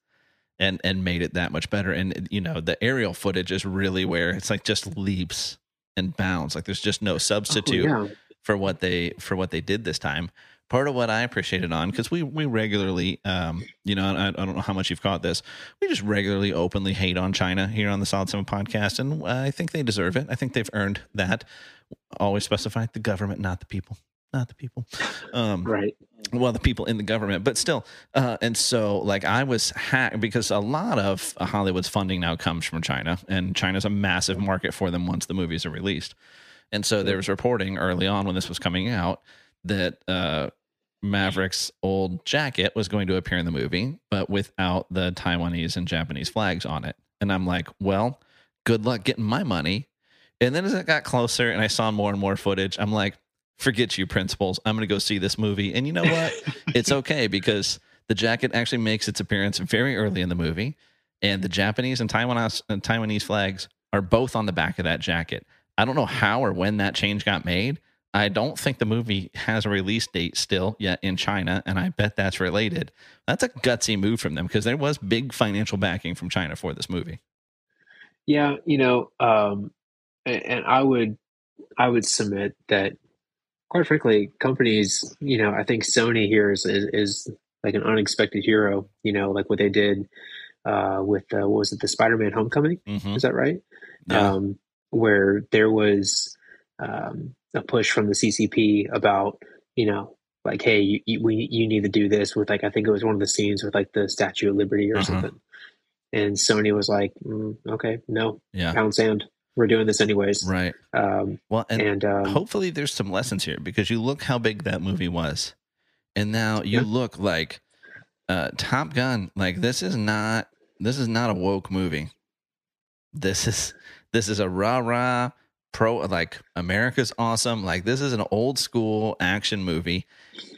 and and made it that much better. And, you know, the aerial footage is really where it's like just leaps and bounds. Like there's just no substitute oh, yeah. for what they for what they did this time. Part of what I appreciated on, because we we regularly, um, you know, I, I don't know how much you've caught this, we just regularly openly hate on China here on the Solid Seven podcast, and I think they deserve it. I think they've earned that. Always specify the government, not the people. Not the people. Um, right. Well, the people in the government, but still. Uh, and so, like, I was hacked because a lot of Hollywood's funding now comes from China, and China's a massive market for them once the movies are released. And so there was reporting early on when this was coming out that uh, Maverick's old jacket was going to appear in the movie, but without the Taiwanese and Japanese flags on it. And I'm like, well, good luck getting my money. And then as it got closer and I saw more and more footage, I'm like, forget you principals. I'm going to go see this movie. And you know what? It's okay, because the jacket actually makes its appearance very early in the movie. And the Japanese and Taiwanese, and Taiwanese flags are both on the back of that jacket. I don't know how or when that change got made. I don't think the movie has a release date still yet in China, and I bet that's related. That's a gutsy move from them, because there was big financial backing from China for this movie. Yeah, you know, um, and I would, I would submit that, quite frankly, companies, you know, I think Sony here is is, is like an unexpected hero. You know, like what they did uh, with uh, what was it, the Spider-Man Homecoming? Mm-hmm. Is that right? Yeah. Um, where there was um, a push from the C C P about, you know, like, hey, you, you, we you need to do this with, like, I think it was one of the scenes with, like, the Statue of Liberty or uh-huh. something, and Sony was like, mm, okay, no, yeah. pound sand. We're doing this anyways. Right. Um, well, and, and um, hopefully there's some lessons here, because you look how big that movie was. And now you yeah. look like uh, Top Gun. Like, this is not, this is not a woke movie. This is, this is a rah, rah pro, like, America's awesome. Like, this is an old school action movie,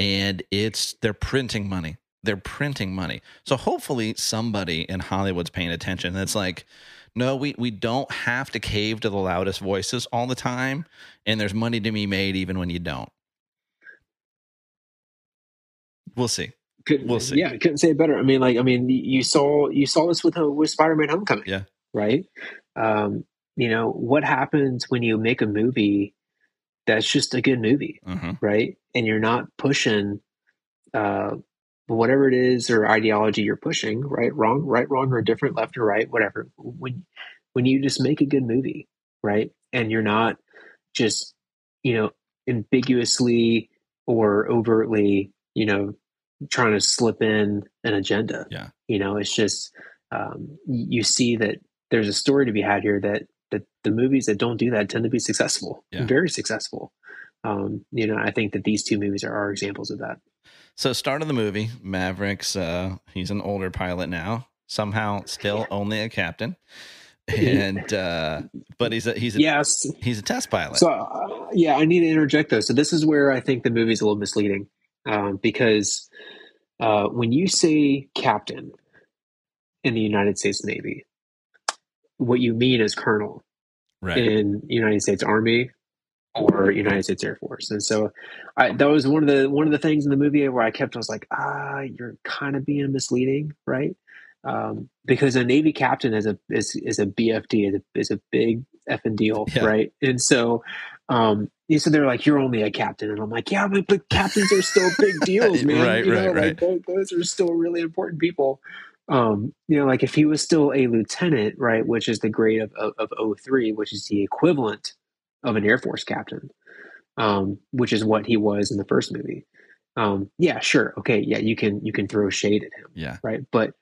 and it's, they're printing money. They're printing money. So hopefully somebody in Hollywood's paying attention. That's like, no, we, we don't have to cave to the loudest voices all the time, and there's money to be made even when you don't. We'll see. Couldn't, we'll see. Yeah, I couldn't say it better. I mean, like, I mean, you saw you saw this with with Spider-Man: Homecoming. Yeah. Right. Um, you know what happens when you make a movie that's just a good movie, uh-huh. right? And you're not pushing uh, whatever it is or ideology you're pushing, right, wrong, right, wrong, or different, left or right, whatever. When when you just make a good movie, right, and you're not just, you know, ambiguously or overtly, you know, trying to slip in an agenda. Yeah. You know, it's just um, you see that there's a story to be had here, that that the movies that don't do that tend to be successful, yeah. very successful. Um, you know, I think that these two movies are, are examples of that. So, start of the movie, Maverick's, uh, he's an older pilot now, somehow still only a captain. And, uh, but he's a, he's a, yes. he's a test pilot. So, uh, yeah, I need to interject though. So, this is where I think the movie's a little misleading, um, because, uh, when you say captain in the United States Navy, what you mean is colonel right. in United States Army or United States Air Force. And so I, that was one of the, one of the things in the movie where I kept, I was like, ah, you're kind of being misleading. Right. Um, because a Navy captain is a, is, is a B F D, is a, is a big effing deal. Yeah. Right. And so, um, so they're like, you're only a captain. And I'm like, yeah, but, but captains are still big deals, man. right, you know, right, like, right. Those, those are still really important people. Um, you know, like if he was still a lieutenant, right, which is the grade of, of, of oh three, which is the equivalent of an Air Force captain, um, which is what he was in the first movie. Um, yeah, sure. Okay. Yeah. You can, you can throw shade at him. Yeah. Right. But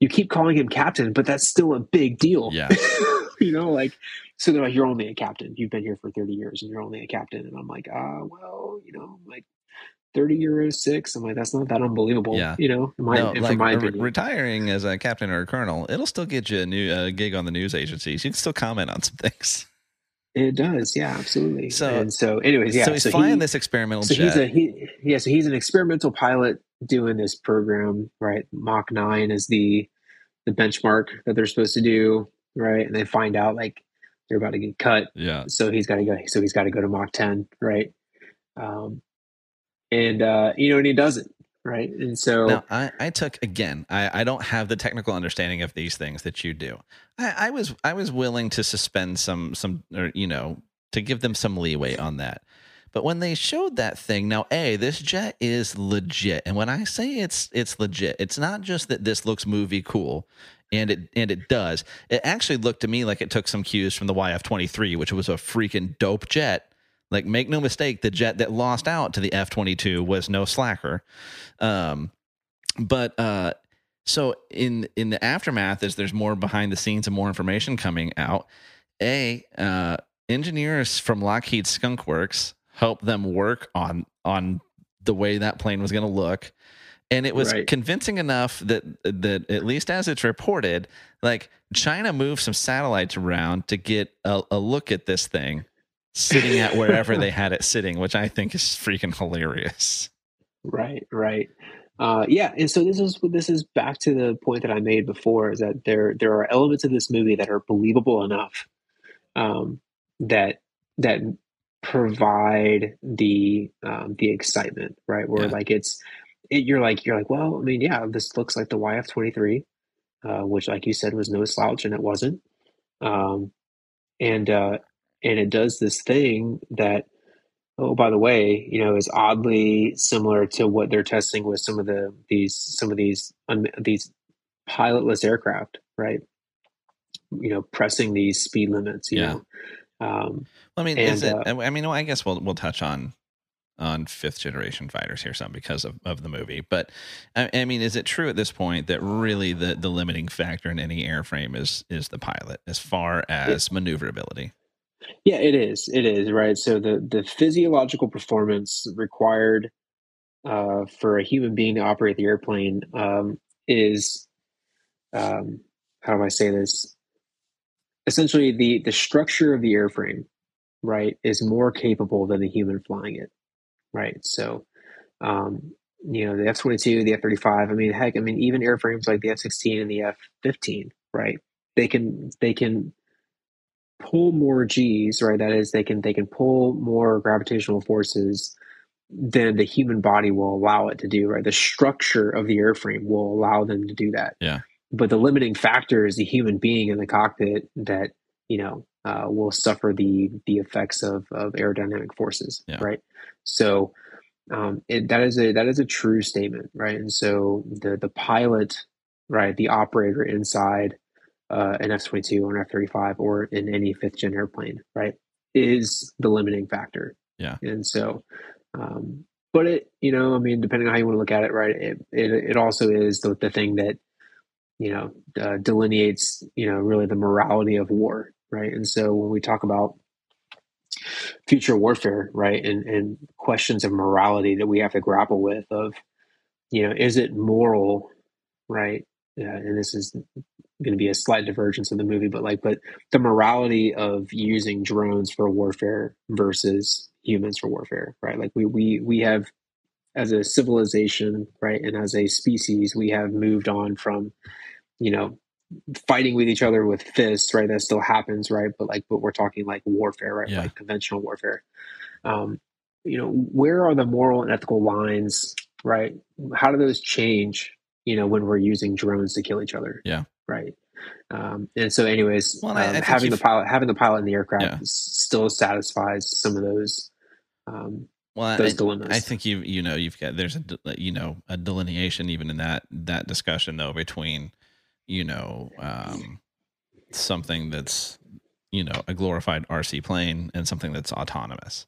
you keep calling him captain, but that's still a big deal. Yeah. you know, like, so they're like, you're only a captain. You've been here for thirty years and you're only a captain. And I'm like, ah, uh, well, you know, like thirty Euro six. I'm like, that's not that unbelievable. Yeah. You know, in my, no, like, from my opinion. Re- retiring as a captain or a colonel, it'll still get you a new uh, gig on the news agencies. You can still comment on some things. It does, yeah, absolutely. So, and so, anyways, yeah. So he's so flying he, this experimental so jet. He's a, he, yeah, so he's an experimental pilot doing this program, right? Mach nine is the the benchmark that they're supposed to do, right? And they find out like they're about to get cut. Yeah. So he's got to go. So he's got to go to Mach ten, right? Um, and uh, you know, and he doesn't, right? And so now, I, I took again. I, I don't have the technical understanding of these things that you do. I, I was I was willing to suspend some some or, you know, to give them some leeway on that. But when they showed that thing, now A, this jet is legit. And when I say it's it's legit, it's not just that this looks movie cool, and it and it does. It actually looked to me like it took some cues from the Y F twenty-three, which was a freaking dope jet. Like, make no mistake, the jet that lost out to the F twenty-two was no slacker. Um, but uh, so in in the aftermath, as there's more behind the scenes and more information coming out, a uh, engineers from Lockheed Skunk Works helped them work on on the way that plane was going to look. And it was right. convincing enough that, that at least as it's reported, like, China moved some satellites around to get a, a look at this thing sitting at wherever they had it sitting, which I think is freaking hilarious. Right, right. Uh, yeah, and so this is this is back to the point that I made before, is that there there are elements of this movie that are believable enough um, that that provide the um, the excitement, right? Where yeah. like it's. It, you're like, you're like, well, I mean, yeah, this looks like the Y F twenty-three, uh, which, like you said, was no slouch, and it wasn't. Um, and, uh, and it does this thing that, oh, by the way, you know, is oddly similar to what they're testing with some of the, these, some of these, un, these pilotless aircraft, right. You know, pressing these speed limits, you yeah. know? Um, well, I mean, and, is it, uh, I mean, well, I guess we'll, we'll touch on. on fifth generation fighters here some because of, of the movie. But I, I mean, is it true at this point that really the, the limiting factor in any airframe is, is the pilot as far as it, maneuverability? Yeah, it is. It is, right. So the, the physiological performance required uh, for a human being to operate the airplane um, is, um, how do I say this? Essentially the, the structure of the airframe, right, is more capable than the human flying it. Right. So, um, you know, the F twenty-two, the F thirty-five, I mean, heck, I mean, even airframes like the F sixteen and the F fifteen, right. They can, they can pull more G's, right. That is, they can, they can pull more gravitational forces than the human body will allow it to do, right. The structure of the airframe will allow them to do that. Yeah. But the limiting factor is the human being in the cockpit that, you know, Uh, will suffer the the effects of, of aerodynamic forces, yeah. right? So um, it, that is a that is a true statement, right? And so the the pilot, right, the operator inside uh, an F twenty-two or an F thirty-five or in any fifth gen airplane, right, is the limiting factor. Yeah. And so, um, but it, you know, I mean, depending on how you want to look at it, right, it it, it also is the, the thing that, you know, uh, delineates, you know, really the morality of war. Right. And so when we talk about future warfare, right, and, and questions of morality that we have to grapple with of, you know, is it moral, right? Uh, and this is going to be a slight divergence in the movie, but like, but the morality of using drones for warfare versus humans for warfare, right? Like we, we, we have as a civilization, right, and as a species, we have moved on from, you know, fighting with each other with fists, right? That still happens, right? But like, but we're talking like warfare, right? Yeah. Like conventional warfare. Um, you know, where are the moral and ethical lines, right? How do those change, you know, when we're using drones to kill each other? Yeah. Right. Um, and so anyways, well, I, um, I having the pilot, having the pilot in the aircraft yeah. still satisfies some of those, um, Well, Those I, I think you, you know, you've got, there's a, you know, a delineation even in that, that discussion though, between, you know, um, something that's, you know, a glorified R C plane and something that's autonomous.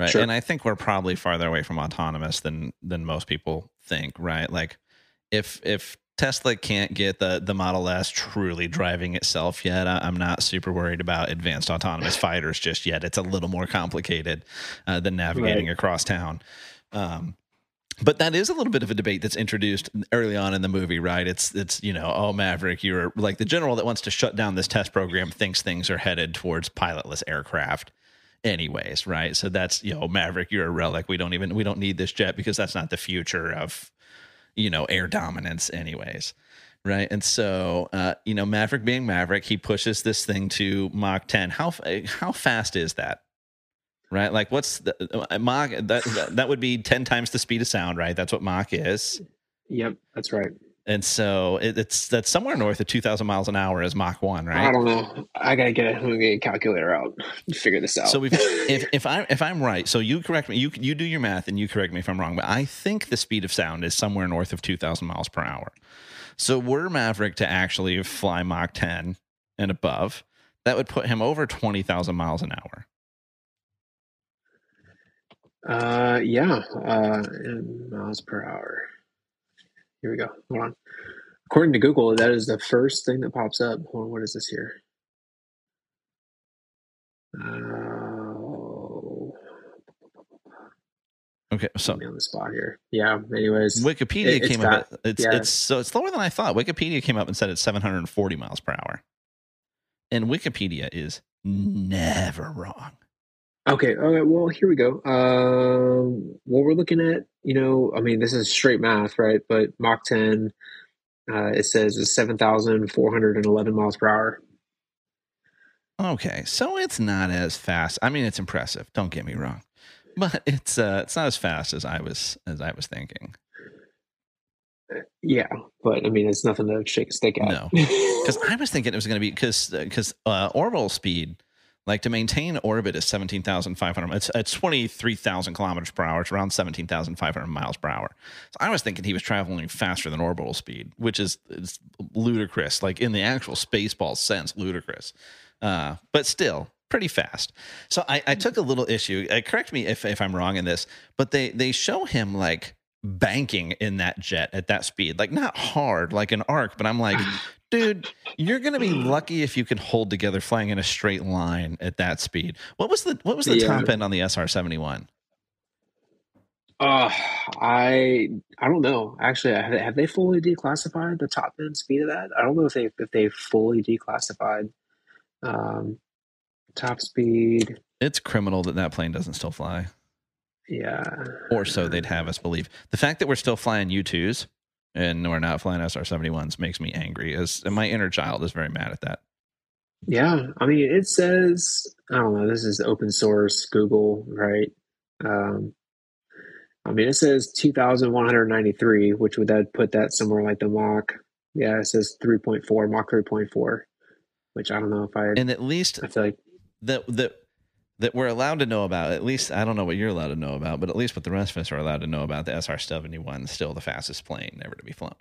Right. Sure. And I think we're probably farther away from autonomous than, than most people think, right? Like if, if Tesla can't get the, the Model S truly driving itself yet, I, I'm not super worried about advanced autonomous fighters just yet. It's a little more complicated uh, than navigating right. across town. Um, But that is a little bit of a debate that's introduced early on in the movie, right? It's, it's you know, oh, Maverick, you're like the general that wants to shut down this test program thinks things are headed towards pilotless aircraft anyways, right? So that's, you know, Maverick, you're a relic. We don't even, we don't need this jet because that's not the future of, you know, air dominance anyways, right? And so, uh, you know, Maverick being Maverick, he pushes this thing to Mach ten. How, how fast is that? Right, like what's the uh, Mach? That, that that would be ten times the speed of sound, right? That's what Mach is. Yep, that's right. And so it, it's that's somewhere north of two thousand miles an hour is Mach one, right? I don't know. I gotta get a, get a calculator out to figure this out. So we've, if if I if I'm right, so you correct me. You you do your math and you correct me if I'm wrong. But I think the speed of sound is somewhere north of two thousand miles per hour. So were Maverick to actually fly Mach ten and above, that would put him over twenty thousand miles an hour. Uh, yeah, uh, in miles per hour. Here we go. Hold on. According to Google, that is the first thing that pops up. Hold on, what is this here? Oh. Okay, so me on the spot here. Yeah. Anyways, Wikipedia it, came up. At, it's yeah. it's so it's lower than I thought. Wikipedia came up and said it's seven hundred forty miles per hour, and Wikipedia is never wrong. Okay. All right. Well, here we go. Um, uh, what we're looking at, you know, I mean, this is straight math, right? But Mach ten, uh, it says is seven thousand four hundred eleven miles per hour. Okay. So it's not as fast. I mean, it's impressive. Don't get me wrong, but it's, uh, it's not as fast as I was, as I was thinking. Yeah. But I mean, it's nothing to shake a stick at. No, because I was thinking it was going to be because, because, uh, orbital speed, like to maintain orbit is seventeen thousand five hundred. It's at twenty-three thousand kilometers per hour. It's around seventeen thousand five hundred miles per hour. So I was thinking he was traveling faster than orbital speed, which is it's ludicrous, like in the actual Spaceball sense, ludicrous. Uh, but still pretty fast. So I, I took a little issue. Uh, correct me if, if I'm wrong in this, but they, they show him like banking in that jet at that speed, like not hard, like an arc, but I'm like, dude, you're going to be lucky if you can hold together flying in a straight line at that speed. What was the what was the yeah. top end on the S R seventy-one? Uh, I I don't know. Actually, have they, have they fully declassified the top end speed of that? I don't know if they if they fully declassified um, top speed. It's criminal that that plane doesn't still fly. Yeah. Or so they'd have us believe. The fact that we're still flying U twos. And we're not flying S R seventy-ones makes me angry. As and my inner child is very mad at that. Yeah, I mean, it says I don't know. This is open source Google, right? Um, I mean, it says two thousand one hundred ninety-three, which would that put that somewhere like the Mach? Yeah, it says three point four Mach three point four, which I don't know if I and at least I feel like that that that we're allowed to know about. At least I don't know what you're allowed to know about, but at least what the rest of us are allowed to know about, the S R seventy-one, still the fastest plane ever to be flown.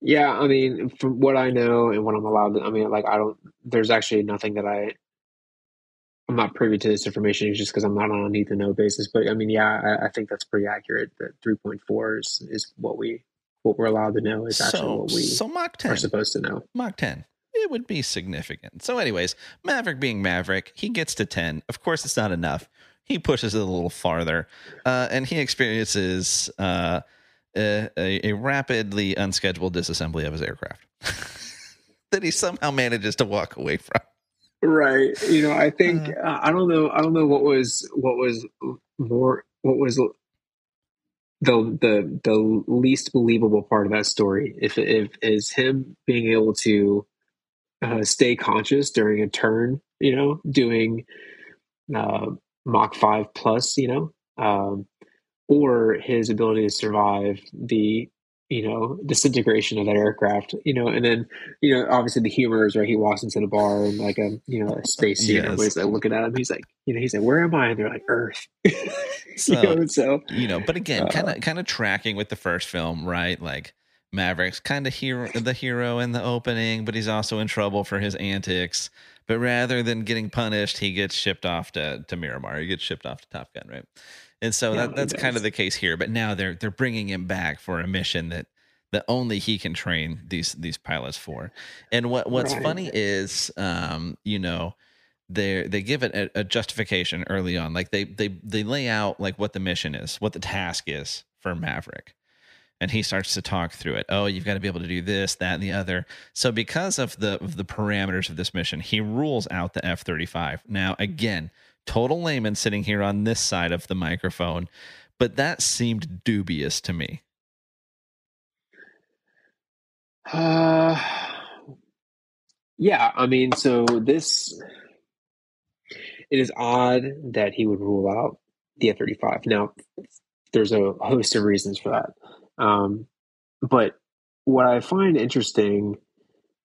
Yeah. I mean, from what I know and what I'm allowed to, I mean, like, I don't, there's actually nothing that I, I'm not privy to this information just because I'm not on a need to know basis, but I mean, yeah, I, I think that's pretty accurate. That three point four is, is what we, what we're allowed to know is actually so, what we so Mach ten, are supposed to know. Mach ten. It would be significant. So anyways, Maverick being Maverick, he gets to ten. Of course, it's not enough. He pushes it a little farther, uh, and he experiences uh, a, a rapidly unscheduled disassembly of his aircraft that he somehow manages to walk away from. Right. You know, I think uh, uh, I don't know. I don't know what was what was more what was the the the least believable part of that story. If if is him being able to Uh, stay conscious during a turn, you know, doing uh, Mach five plus, you know, um, or his ability to survive the, you know, disintegration of that aircraft, you know, and then, you know, obviously the humor is right. He walks into the bar and like a, you know, a space suit. Yes. Everybody's like looking at him. He's like, you know, he's like, where am I? And they're like, Earth. so, you know, so, you know, but again, kind of, kind of tracking with the first film, right? Like, Maverick's kind of hero, the hero in the opening, but he's also in trouble for his antics. But rather than getting punished, he gets shipped off to, to Miramar. He gets shipped off to Top Gun, right? And so yeah, that, that's kind of the case here. But now they're they're bringing him back for a mission that, that only he can train these these pilots for. And what what's right. funny is, um, you know, they they give it a, a justification early on. Like they they they lay out like what the mission is, what the task is for Maverick. And he starts to talk through it. Oh, you've got to be able to do this, that, and the other. So because of the of the parameters of this mission, he rules out the F thirty-five. Now, again, total layman sitting here on this side of the microphone, but that seemed dubious to me. Uh, yeah, I mean, so this... It is odd that he would rule out the F thirty-five. Now, there's a host of reasons for that. Um, but what I find interesting,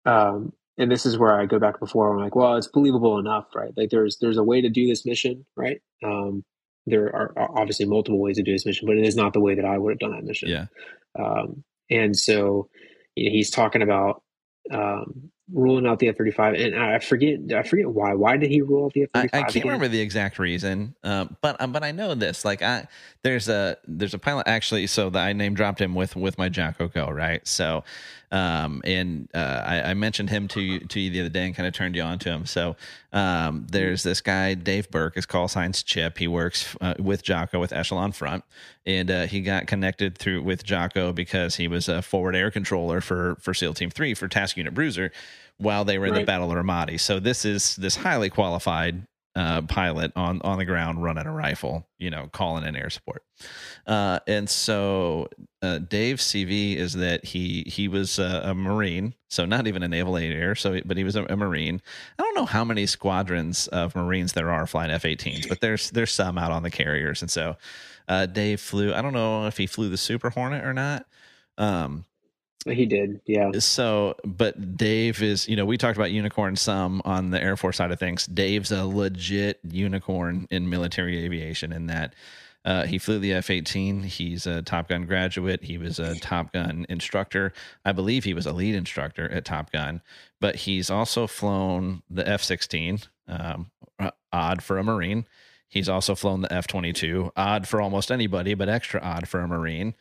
um, and this is where I go back before, I'm like, well, it's believable enough, right? Like there's, there's a way to do this mission, right? Um, there are, are obviously multiple ways to do this mission, but it is not the way that I would have done that mission. Yeah. Um, and so you know, he's talking about, um, ruling out the F thirty-five, and I forget, I forget why. Why did he rule out the F thirty-five? I, I can't again? remember the exact reason, uh, but um, but I know this. Like, I there's a there's a pilot actually. So the, I name dropped him with with my Jocko Go, right? So, um, and uh, I, I mentioned him to you to you the other day and kind of turned you on to him. So, um, there's this guy Dave Burke, his call sign's Chip. He works uh, with Jocko with Echelon Front, and uh, he got connected through with Jocko because he was a forward air controller for for SEAL Team Three for Task Unit Bruiser, while they were in right. the Battle of Ramadi. So this is this highly qualified uh, pilot on, on the ground running a rifle, you know, calling in air support. Uh, and so uh, Dave's C V is that he he was a, a Marine, so not even a Naval aviator, so but he was a, a Marine. I don't know how many squadrons of Marines there are flying F eighteens, but there's there's some out on the carriers. And so uh, Dave flew, I don't know if he flew the Super Hornet or not. Um He did, yeah. So, but Dave is, you know, we talked about unicorn some on the Air Force side of things. Dave's a legit unicorn in military aviation in that uh, he flew the F eighteen. He's a Top Gun graduate. He was a Top Gun instructor. I believe he was a lead instructor at Top Gun, but he's also flown the F sixteen, um, odd for a Marine. He's also flown the F twenty-two, odd for almost anybody, but extra odd for a Marine.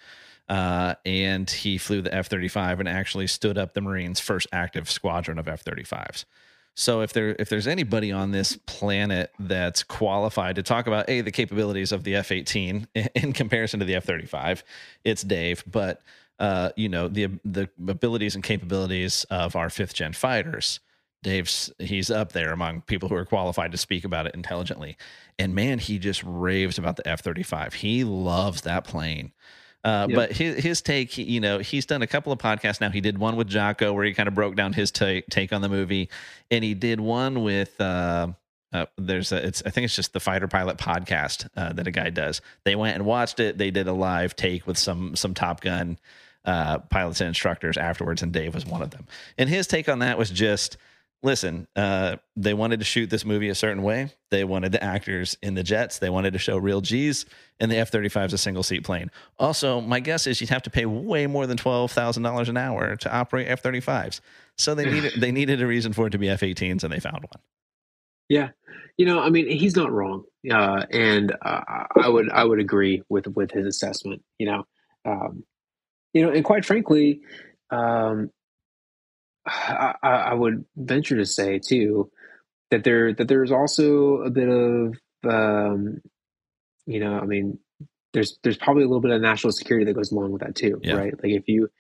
Uh, and he flew the F thirty-five and actually stood up the Marines' first active squadron of F thirty-fives. So if there if there's anybody on this planet that's qualified to talk about a the capabilities of the F eighteen in comparison to the F thirty-five, it's Dave. But uh, you know the the abilities and capabilities of our fifth gen fighters. Dave's he's up there among people who are qualified to speak about it intelligently. And man, he just raves about the F thirty-five. He loves that plane. Uh, yep. But his his take, you know, he's done a couple of podcasts now. He did one with Jocko where he kind of broke down his take take on the movie, and he did one with uh, uh, there's a it's I think it's just the Fighter Pilot podcast uh, that a guy does. They went and watched it. They did a live take with some some Top Gun uh, pilots and instructors afterwards, and Dave was one of them. And his take on that was just. Listen, uh, they wanted to shoot this movie a certain way. They wanted the actors in the jets. They wanted to show real G's, and the F thirty-five is a single-seat plane. Also, my guess is you'd have to pay way more than twelve thousand dollars an hour to operate F thirty-fives. So they needed they needed a reason for it to be F eighteens, and they found one. Yeah, you know, I mean, he's not wrong, uh, and uh, I would I would agree with with his assessment. You know, um, you know, and quite frankly. Um, I, I would venture to say too that there that there's also a bit of um, you know I mean there's there's probably a little bit of national security that goes along with that too, yeah. Right? Like if you,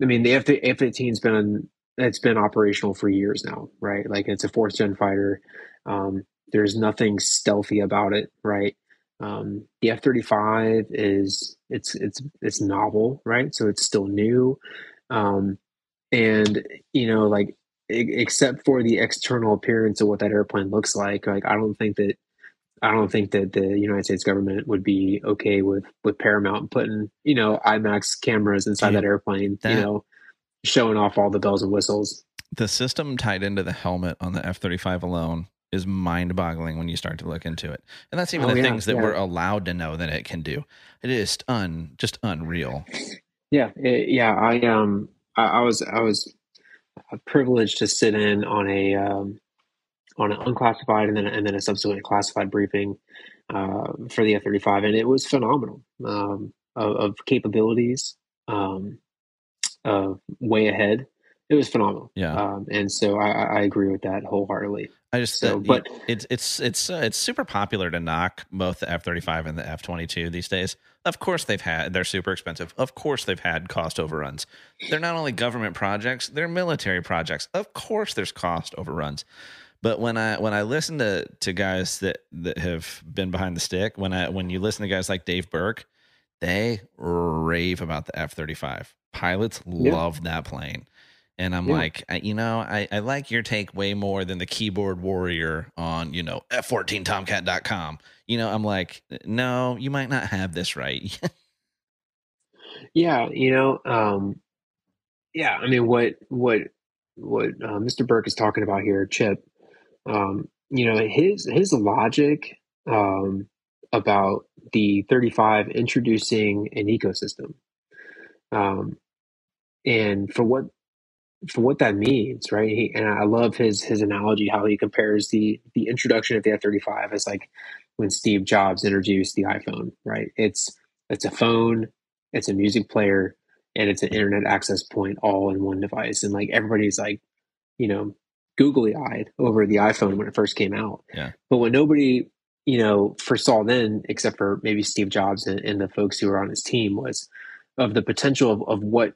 I mean the F eighteen's been it's been operational for years now, right? Like it's a fourth gen fighter. Um, there's nothing stealthy about it, right? Um, the F thirty-five is it's it's it's novel, right? So it's still new. Um, And, you know, like, except for the external appearance of what that airplane looks like, like, I don't think that, I don't think that the United States government would be okay with, with Paramount putting, you know, IMAX cameras inside Dude, that airplane, that, you know, showing off all the bells and whistles. The system tied into the helmet on the F thirty-five alone is mind boggling when you start to look into it. And that's even oh, the yeah, things that yeah. we're allowed to know that it can do. It is un, just unreal. Yeah. It, yeah. I, um, I was I was privileged to sit in on a um, on an unclassified and then and then a subsequent classified briefing uh, for the F thirty-five, and it was phenomenal um, of, of capabilities, um, of way ahead. It was phenomenal, yeah. Um, and so I, I agree with that wholeheartedly. I just, so, uh, but it's it's it's uh, it's super popular to knock both the F thirty-five and the F twenty-two these days. Of course, they've had they're super expensive. Of course, they've had cost overruns. They're not only government projects; they're military projects. Of course, there's cost overruns. But when I when I listen to to guys that that have been behind the stick, when I when you listen to guys like Dave Burke, they rave about the F thirty-five. Pilots yeah. love that plane. And I'm yeah. like, I, you know, I, I like your take way more than the keyboard warrior on, you know, F fourteen Tomcat dot com. You know, I'm like, no, you might not have this right. yeah. You know, um, yeah. I mean, what, what, what uh, Mister Burke is talking about here, Chip, um, you know, his, his logic um, about the thirty-five introducing an ecosystem. Um, and for what, for what that means, right? He, and I love his his analogy, how he compares the the introduction of the F thirty-five as like when Steve Jobs introduced the iPhone, right? It's it's a phone, it's a music player, and it's an internet access point all in one device. And like everybody's like, you know, googly eyed over the iPhone when it first came out. Yeah. But what nobody, you know, foresaw then, except for maybe Steve Jobs and, and the folks who were on his team, was of the potential of, of what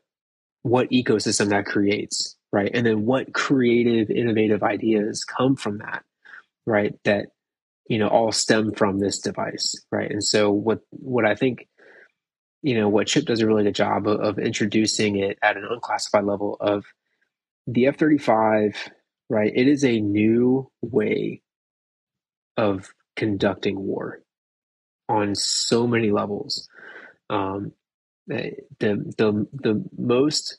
what ecosystem that creates, right? And then what creative, innovative ideas come from that, right? That, you know, all stem from this device, right? And so what what I think, you know, what Chip does a really good job of, of introducing it at an unclassified level of the F thirty-five, right? It is a new way of conducting war on so many levels. Um, the the the most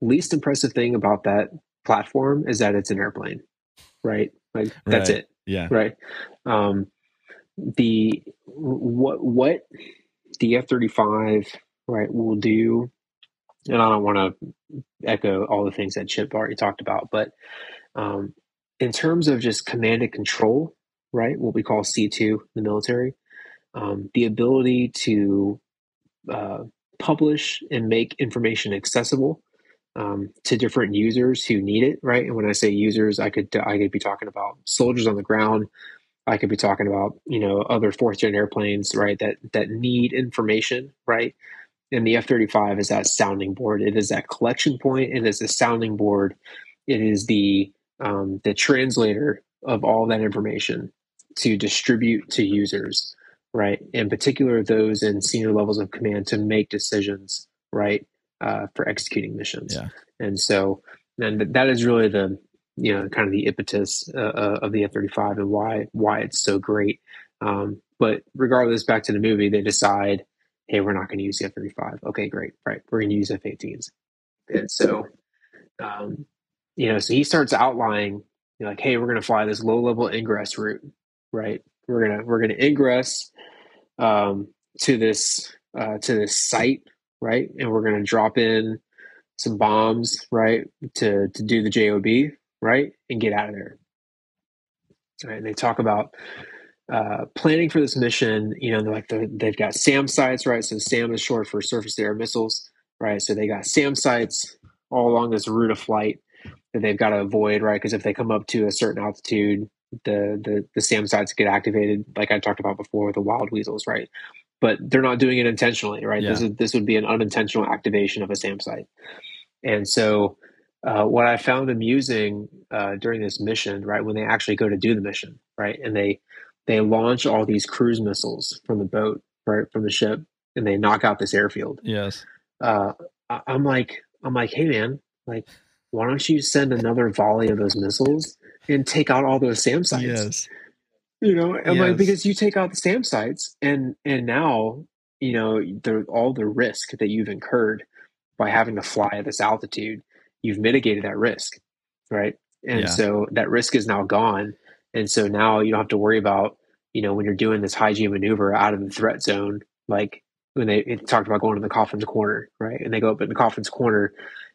least impressive thing about that platform is that it's an airplane, right? Like that's right. it. Yeah. Right. Um, the what what the F thirty-five, right, will do, and I don't want to echo all the things that Chip already talked about, but um, in terms of just command and control, right, what we call C two in the military, um, the ability to uh, publish and make information accessible um, to different users who need it, right? And when I say users, I could I could be talking about soldiers on the ground. I could be talking about, you know, other fourth gen airplanes, right, that that need information, right? And the F thirty-five is that sounding board. It is that collection point. It is the sounding board. It is the um, the translator of all that information to distribute to users, right? In particular, those in senior levels of command to make decisions, right, uh, for executing missions. Yeah. And so, and that is really the, you know, kind of the impetus uh, of the F thirty-five and why why it's so great. Um, but regardless, back to the movie, they decide, hey, we're not going to use the F thirty-five. Okay, great, right? We're going to use F eighteens. And so, um, you know, so he starts outlining, you know, like, hey, we're going to fly this low level ingress route, right? We're gonna we're gonna ingress um, to this uh, to this site, right? And we're gonna drop in some bombs, right, to to do the J O B, right, and get out of there. All right, and they talk about uh, planning for this mission. You know, they're like the, they've got SAM sites, right? So SAM is short for surface-to-air missiles, right? So they got SAM sites all along this route of flight that they've got to avoid, right? Because if they come up to a certain altitude, the the the SAM sites get activated, like I talked about before with the wild weasels, right? But they're not doing it intentionally, right? Yeah. This is this would be an unintentional activation of a SAM site. And so, uh, what I found amusing uh, during this mission, right, when they actually go to do the mission, right, and they they launch all these cruise missiles from the boat, right, from the ship, and they knock out this airfield. Yes, uh, I, I'm like I'm like, hey man, like, why don't you send another volley of those missiles and take out all those SAM sites? Yes. You know, I'm yes. like, because you take out the SAM sites and, and now, you know, the, all the risk that you've incurred by having to fly at this altitude, you've mitigated that risk, right? And yeah. so that risk is now gone. And so now you don't have to worry about, you know, when you're doing this high G maneuver out of the threat zone, like when they it talked about going to the coffin's corner, right? And they go up in the coffin's corner,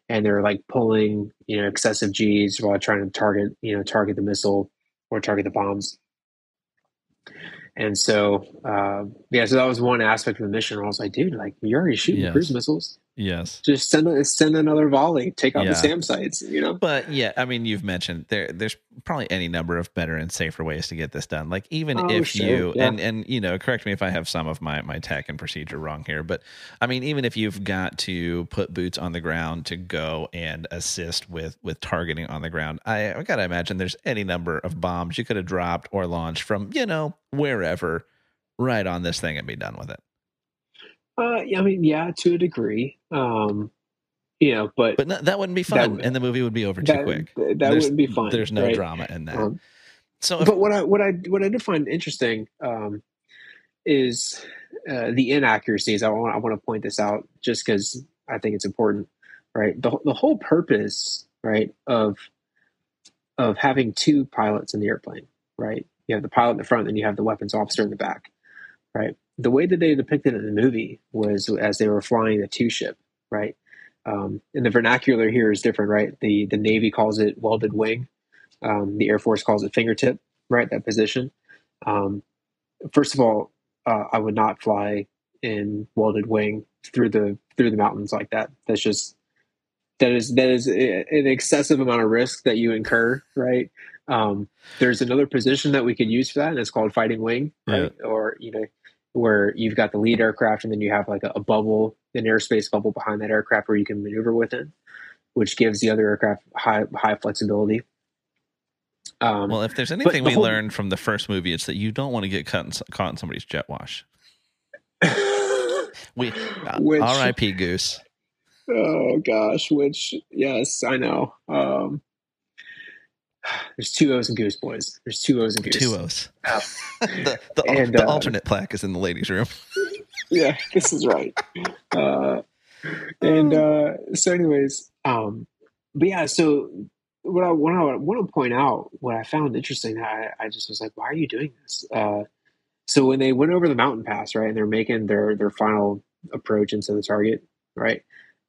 and they're like pulling, you know, excessive G's while trying to target, you know, target the missile or target the bombs. And so, uh, yeah, so that was one aspect of the mission where I was like, dude, like, you're already shooting yes. cruise missiles. Yes. Just send a, send another volley, take out yeah. the SAM sites, you know? But yeah, I mean, you've mentioned there, there's probably any number of better and safer ways to get this done. Like even oh, if sure. you, yeah. and, and, you know, correct me if I have some of my, my tech and procedure wrong here, but I mean, even if you've got to put boots on the ground to go and assist with, with targeting on the ground, I, I gotta imagine there's any number of bombs you could have dropped or launched from, you know, wherever right on this thing and be done with it. Uh, I mean, yeah, to a degree, um, you know, but but no, that wouldn't be fun, that, and the movie would be over too that, quick. That there's, wouldn't be fun. There's no right? drama in that. Um, so, if, but what I what I what I did find interesting um, is uh, the inaccuracies. I want I want to point this out just because I think it's important, right? The the whole purpose, right, of of having two pilots in the airplane, right? You have the pilot in the front, and you have the weapons officer in the back, right? The way that they depicted it in the movie was as they were flying the two ship, right? um, and the vernacular here is different, right? The the Navy calls it welded wing. Um, the Air Force calls it fingertip, right? That position. Um, first of all, uh, I would not fly in welded wing through the through the mountains like that. That's just that is that is an excessive amount of risk that you incur, right? Um, there's another position that we could use for that, and it's called fighting wing, right? Yeah. Or you know, where you've got the lead aircraft, and then you have like a, a bubble, an airspace bubble behind that aircraft where you can maneuver within, which gives the other aircraft high high flexibility. Um, well, if there's anything the we whole, learned from the first movie, it's that you don't want to get caught in, caught in somebody's jet wash. We, uh, which, R I P Goose. Oh gosh, which yes, I know. Um, there's two O's in Goose, boys. There's two O's in Goose. Two O's. Uh, the the, and, the uh, alternate plaque is in the ladies' room. Yeah, this is right. Uh, and uh, so, anyways, um, but yeah, so. What I, what I want to point out, what I found interesting, I, I just was like, why are you doing this? Uh, so when they went over the mountain pass, right, and they're making their, their final approach into the target, right,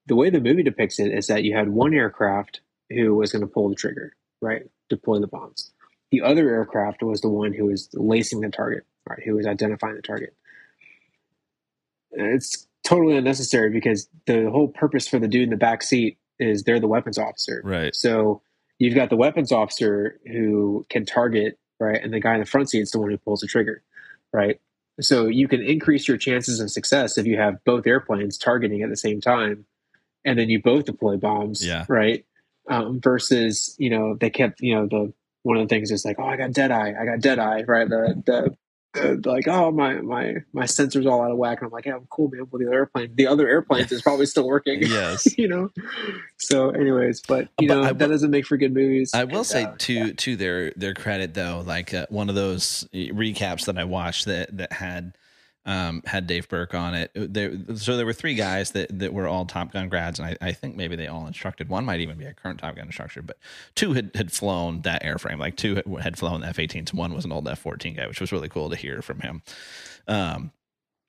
the way the movie depicts it is that you had one aircraft who was going to pull the trigger, right, deploy the bombs. The other aircraft was the one who was lacing the target, right, who was identifying the target. And it's totally unnecessary because the whole purpose for the dude in the back seat is they're the weapons officer. Right. So you've got the weapons officer who can target, right? And the guy in the front seat is the one who pulls the trigger, right? So you can increase your chances of success if you have both airplanes targeting at the same time, and then you both deploy bombs, yeah. right? Um, versus, you know, they kept, you know, the one of the things is like, oh, I got dead eye, I got dead eye, right? The, the, the like, oh, my my my sensor's all out of whack, and I'm like, yeah, I'm cool, man. Well, the other airplane, the other airplanes is probably still working. Yes, you know. So, anyways, but you but know I, that doesn't make for good movies. I will and, say uh, to yeah. to their their credit though, like uh, one of those recaps that I watched that that had um, had Dave Burke on it. There, so there were three guys that that were all Top Gun grads, and I, I think maybe they all instructed. One might even be a current Top Gun instructor, but two had, had flown that airframe. Like two had, had flown the F eighteens. One was an old F fourteen guy, which was really cool to hear from him. Um,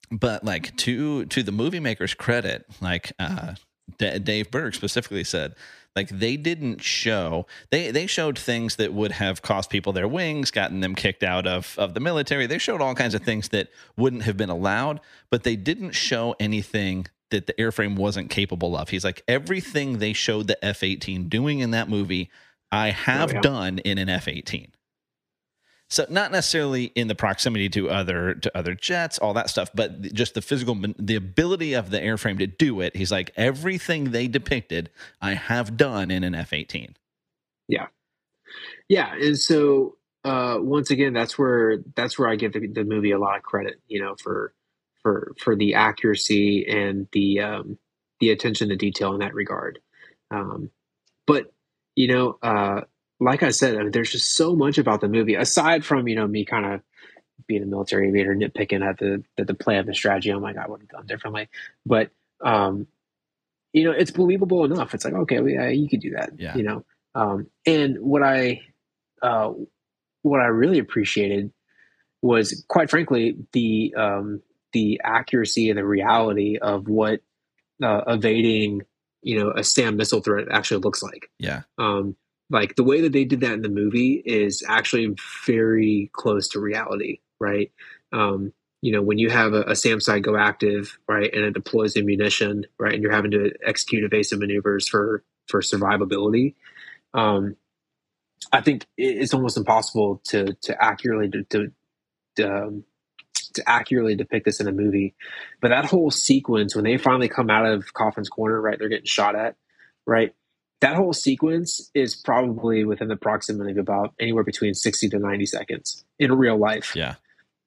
but like to to the movie maker's credit, like. Uh, D- Dave Burke specifically said, like they didn't show they they showed things that would have cost people their wings, gotten them kicked out of of the military. They showed all kinds of things that wouldn't have been allowed, but they didn't show anything that the airframe wasn't capable of. He's like, everything they showed the F eighteen doing in that movie, I have oh, yeah. done in an F eighteen. So not necessarily in the proximity to other to other jets, all that stuff, but just the physical, the ability of the airframe to do it. He's like, everything they depicted, I have done in an F eighteen. Yeah, yeah, and so uh, once again, that's where that's where I give the, the movie a lot of credit, you know, for for for the accuracy and the um, the attention to detail in that regard. Um, but you know. Uh, Like I said, I mean, there's just so much about the movie. Aside from, you know, me kind of being a military aviator, nitpicking at the the, the play of the strategy. Oh my God, I would have done differently. But um, you know, it's believable enough. It's like, okay, well, yeah, you could do that. Yeah. You know. Um, and what I uh, what I really appreciated was, quite frankly, the um, the accuracy and the reality of what uh, evading, you know, a SAM missile threat actually looks like. Yeah. Um, Like the way that they did that in the movie is actually very close to reality, right? Um, you know, when you have a, a SAM site go active, right, and it deploys a munition, right, and you're having to execute evasive maneuvers for for survivability, um, I think it's almost impossible to to accurately to to, to, to accurately depict this in a movie. But that whole sequence when they finally come out of Coffin's Corner, right, they're getting shot at, right. That whole sequence is probably within the proximity of about anywhere between sixty to ninety seconds in real life. Yeah.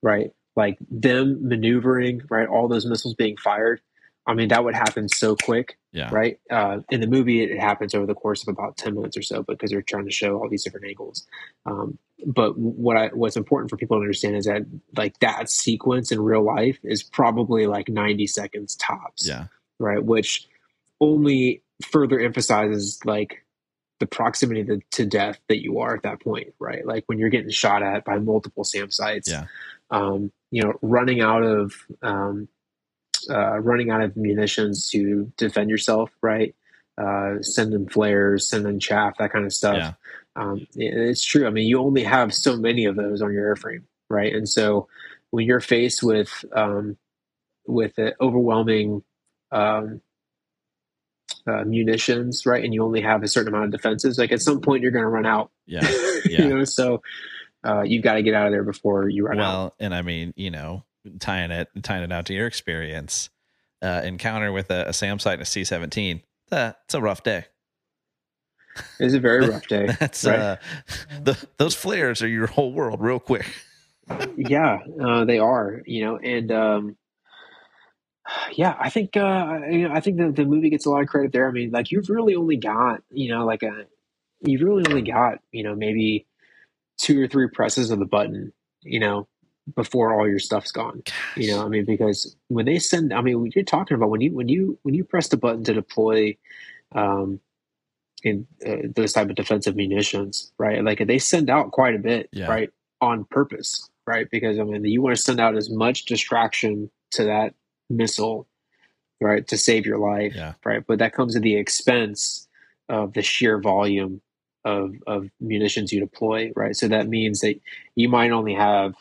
Right. Like them maneuvering, right. All those missiles being fired. I mean, that would happen so quick. Yeah. Right. Uh, in the movie, it happens over the course of about ten minutes or so because they're trying to show all these different angles. Um, but what I, what's important for people to understand is that like that sequence in real life is probably like ninety seconds tops. Yeah. Right. Which only further emphasizes like the proximity to, to death that you are at that point, right? Like when you're getting shot at by multiple SAM sites, yeah. um, you know, running out of, um, uh, running out of munitions to defend yourself. Right. uh, send in flares, send in chaff, that kind of stuff. Yeah. Um, it's true. I mean, you only have so many of those on your airframe, right? And so when you're faced with um, with an overwhelming um, uh, munitions, right, and you only have a certain amount of defenses, like at some point you're going to run out. Yeah, yeah. You know, so uh, you've got to get out of there before you run well, out. Well, and I mean, you know, tying it tying it out to your experience, uh, encounter with a, a SAM site and a C seventeen. Uh, it's a rough day. It's a very rough day. That's right? uh, the, those flares are your whole world real quick. yeah, uh, they are, you know, and, um, yeah, I think, uh, I, I think the, the movie gets a lot of credit there. I mean, like you've really only got, you know, like a, you've really only got, you know, maybe two or three presses of the button, you know, before all your stuff's gone. Gosh. You know, I mean, because when they send, I mean, you're talking about when you, when you, when you press the button to deploy, um, in uh, those type of defensive munitions, right? Like they send out quite a bit, yeah. right? On purpose, right? Because I mean, you want to send out as much distraction to that missile, right? To save your life, yeah. right? But that comes at the expense of the sheer volume of, of munitions you deploy, right? So that means that you might only have,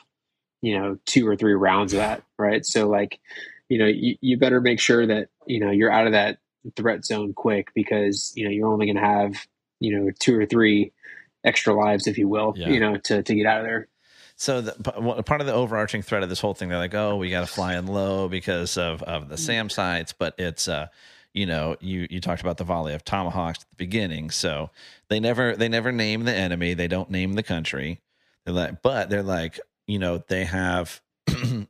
you know, two or three rounds of that, right? So like, you know, you, you better make sure that, you know, you're out of that threat zone quick, because you know you're only going to have you know two or three extra lives, if you will, yeah. you know to to get out of there. So the, part of the overarching threat of this whole thing, they're like, oh, we got to fly in low because of of the SAM sites, but it's uh you know you you talked about the volley of Tomahawks at the beginning, so they never they never name the enemy, they don't name the country, they're like, but they're like, you know they have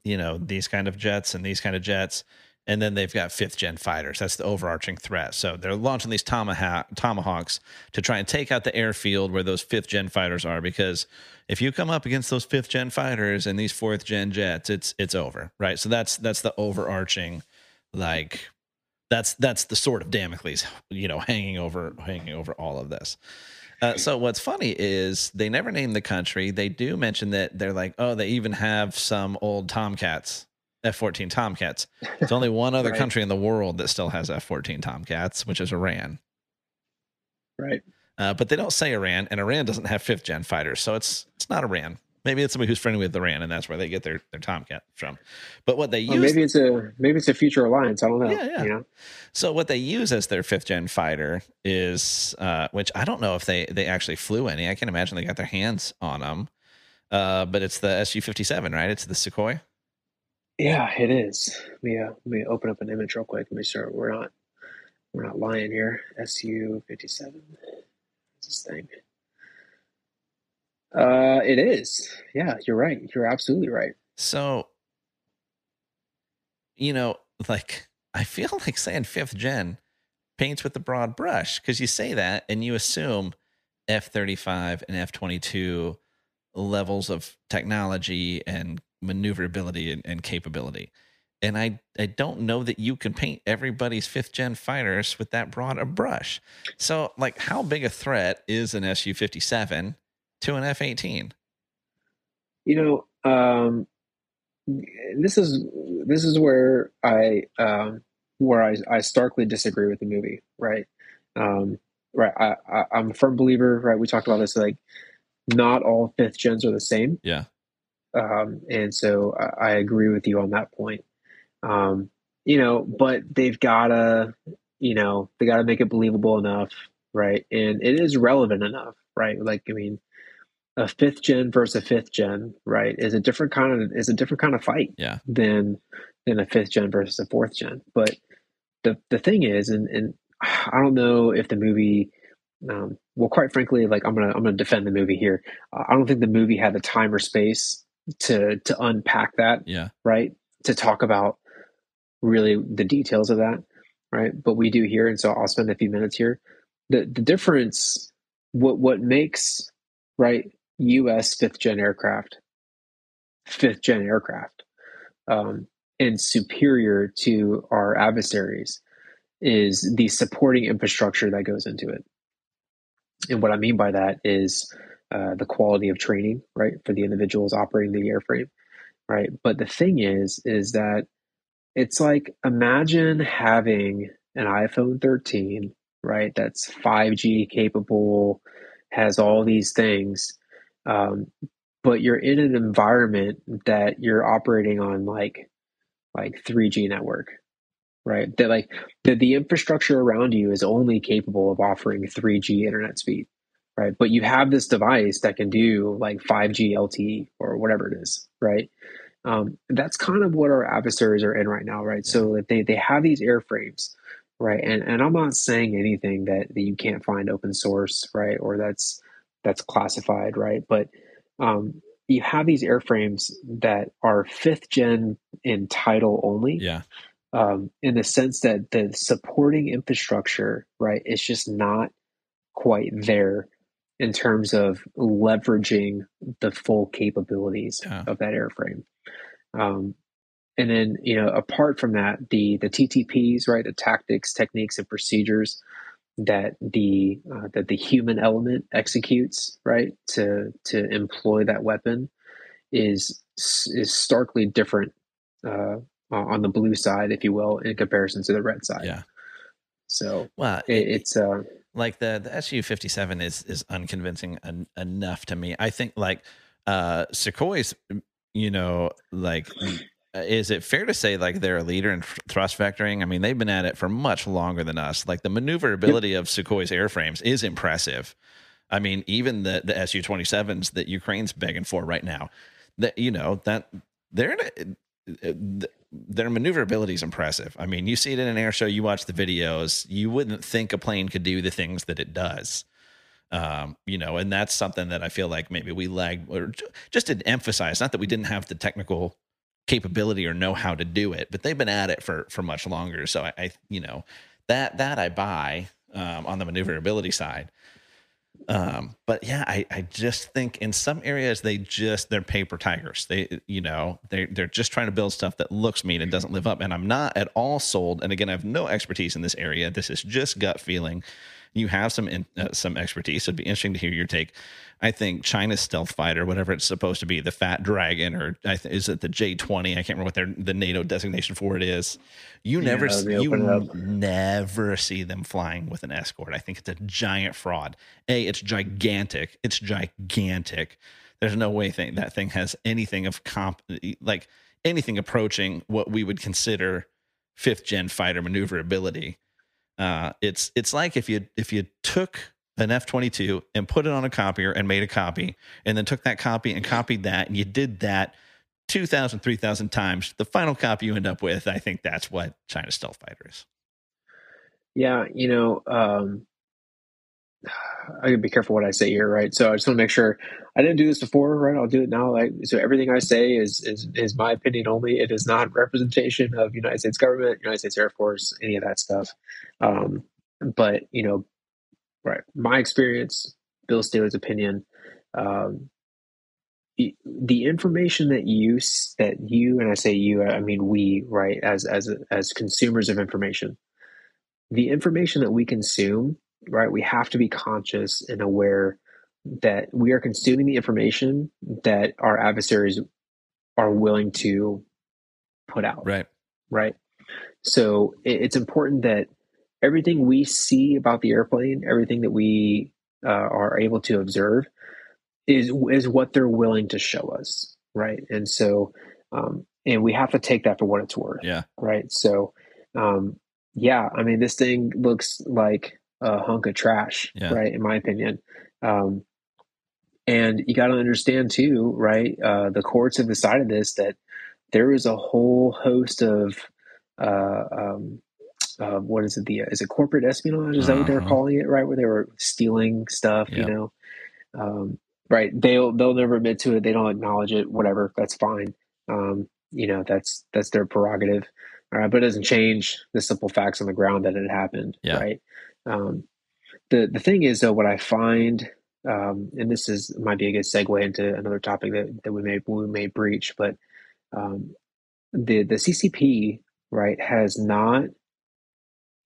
you know these kind of jets and these kind of jets. And then they've got fifth-gen fighters. That's the overarching threat. So they're launching these tomahawk, Tomahawks to try and take out the airfield where those fifth-gen fighters are, because if you come up against those fifth-gen fighters and these fourth-gen jets, it's it's over, right? So that's that's the overarching, like, that's that's the sword of Damocles, you know, hanging over hanging over all of this. Uh, so what's funny is they never name the country. They do mention that they're like, oh, they even have some old Tomcats. F fourteen Tomcats. It's only one other right. country in the world that still has F fourteen Tomcats, which is Iran. Right. Uh, but they don't say Iran, and Iran doesn't have fifth gen fighters. So it's, it's not Iran. Maybe it's somebody who's friendly with Iran, and that's where they get their, their Tomcat from. But what they use, well, maybe it's a, maybe it's a future alliance. I don't know. Yeah, yeah. You know? So what they use as their fifth gen fighter is, uh, which I don't know if they, they actually flew any, I can't imagine they got their hands on them. Uh, but it's the S U fifty-seven, right? It's the Sukhoi. Yeah, it is. Let me, uh, let me open up an image real quick. Let me start. We're not, we're not lying here. S U fifty-seven. This thing. Uh, it is. Yeah, you're right. You're absolutely right. So, you know, like I feel like saying fifth gen paints with the broad brush, because you say that and you assume F thirty-five and F twenty-two levels of technology and maneuverability and, and capability, and I I don't know that you can paint everybody's fifth gen fighters with that broad a brush. So, like, how big a threat is an S U fifty-seven to an F eighteen? You know, um, this is this is where I um, where I, I starkly disagree with the movie, right? Um, right, I, I, I'm a firm believer. Right, we talked about this. Like, not all fifth gens are the same. Yeah. Um, and so I, I agree with you on that point. Um, you know, but they've gotta, you know, they gotta make it believable enough. Right. And it is relevant enough. Right. Like, I mean, a fifth gen versus a fifth gen, right. Is a different kind of, is a different kind of fight yeah. than, than a fifth gen versus a fourth gen. But the, the thing is, and, and I don't know if the movie, um, well, quite frankly, like I'm going to, I'm going to defend the movie here. Uh, I don't think the movie had the time or space to to unpack that, yeah, right, to talk about really the details of that, right? But we do here, and so I'll spend a few minutes here. The the difference, what what makes, right, U S fifth gen aircraft, fifth gen aircraft, um, and superior to our adversaries is the supporting infrastructure that goes into it. And what I mean by that is Uh, the quality of training, right, for the individuals operating the airframe, right? But the thing is, is that it's like, imagine having an iPhone thirteen right? That's five G capable, has all these things. Um, but you're in an environment that you're operating on like, like three G network, right? That like the, the infrastructure around you is only capable of offering three G internet speed, right? But you have this device that can do like five G L T E or whatever it is, right? Um, that's kind of what our adversaries are in right now, right? So that they, they have these airframes, right? And and I'm not saying anything that, that you can't find open source, right? Or that's that's classified, right? But um, you have these airframes that are fifth gen in title only, yeah. Um, in the sense that the supporting infrastructure, right, is just not quite there in terms of leveraging the full capabilities yeah. of that airframe. Um, and then, you know, apart from that, the, the T T Ps, right, the tactics, techniques, and procedures that the, uh, that the human element executes, right, to, to employ that weapon is, is starkly different, uh, on the blue side, if you will, in comparison to the red side. Yeah. So well, it, it's, uh, like the, the S U fifty-seven is, is unconvincing en- enough to me. I think like, uh, Sukhoi, you know, like, is it fair to say like they're a leader in thrust vectoring? I mean, they've been at it for much longer than us. Like the maneuverability yep. of Sukhoi's airframes is impressive. I mean, even the, the S U twenty-sevens that Ukraine's begging for right now, that, you know, that they're, their maneuverability is impressive. I mean, you see it in an air show, you watch the videos, you wouldn't think a plane could do the things that it does. Um, you know, and that's something that I feel like maybe we lagged or just didn't emphasize, not that we didn't have the technical capability or know how to do it, but they've been at it for, for much longer. So I, I you know, that, that I buy, um, on the maneuverability side. Um, but yeah, I, I just think in some areas, they just, they're paper tigers. They, you know, they, they're just trying to build stuff that looks mean and doesn't live up. And I'm not at all sold. And again, I have no expertise in this area. This is just gut feeling. You have some in, uh, some expertise. It'd be interesting to hear your take. I think China's stealth fighter, whatever it's supposed to be, the Fat Dragon, or I th- is it the J twenty? I can't remember what their the NATO designation for it is. You never yeah, you n- never see them flying with an escort. I think it's a giant fraud. A, it's gigantic. It's gigantic. There's no way thing, that thing has anything of comp like anything approaching what we would consider fifth gen fighter maneuverability. Uh, it's it's like if you if you took an F twenty-two and put it on a copier and made a copy and then took that copy and copied that and you did that two thousand, three thousand times, the final copy you end up with, I think that's what China's stealth fighter is. Yeah, you know, um, I gotta be careful what I say here, right? So I just want to make sure I didn't do this before, right? I'll do it now. Like, so everything I say is is is my opinion only. It is not representation of United States government, United States Air Force, any of that stuff. Um, but you know, right? My experience, Bill Staley's opinion, um, the information that you that you and I say you, I mean we, right? As as as consumers of information, the information that we consume. Right, we have to be conscious and aware that we are consuming the information that our adversaries are willing to put out. Right, right. So it's important that everything we see about the airplane, everything that we uh, are able to observe, is is what they're willing to show us. Right, and so um, and we have to take that for what it's worth. Yeah. Right. So, um, yeah. I mean, this thing looks like a hunk of trash, yeah. right? In my opinion. Um, and you got to understand too, right? Uh, the courts have decided this, that there is a whole host of, uh, um, uh, what is it? The, is it corporate espionage? Is uh-huh. that what they're calling it? Right. Where they were stealing stuff, yep. you know? Um, right. They'll, they'll never admit to it. They don't acknowledge it, whatever. That's fine. Um, you know, that's, that's their prerogative. All right. But it doesn't change the simple facts on the ground that it happened. Yeah. Right. Um, the, the thing is though, what I find, um, and this is, might be a good segue into another topic that, that we may, we may breach, but, um, the, the C C P, right, has not,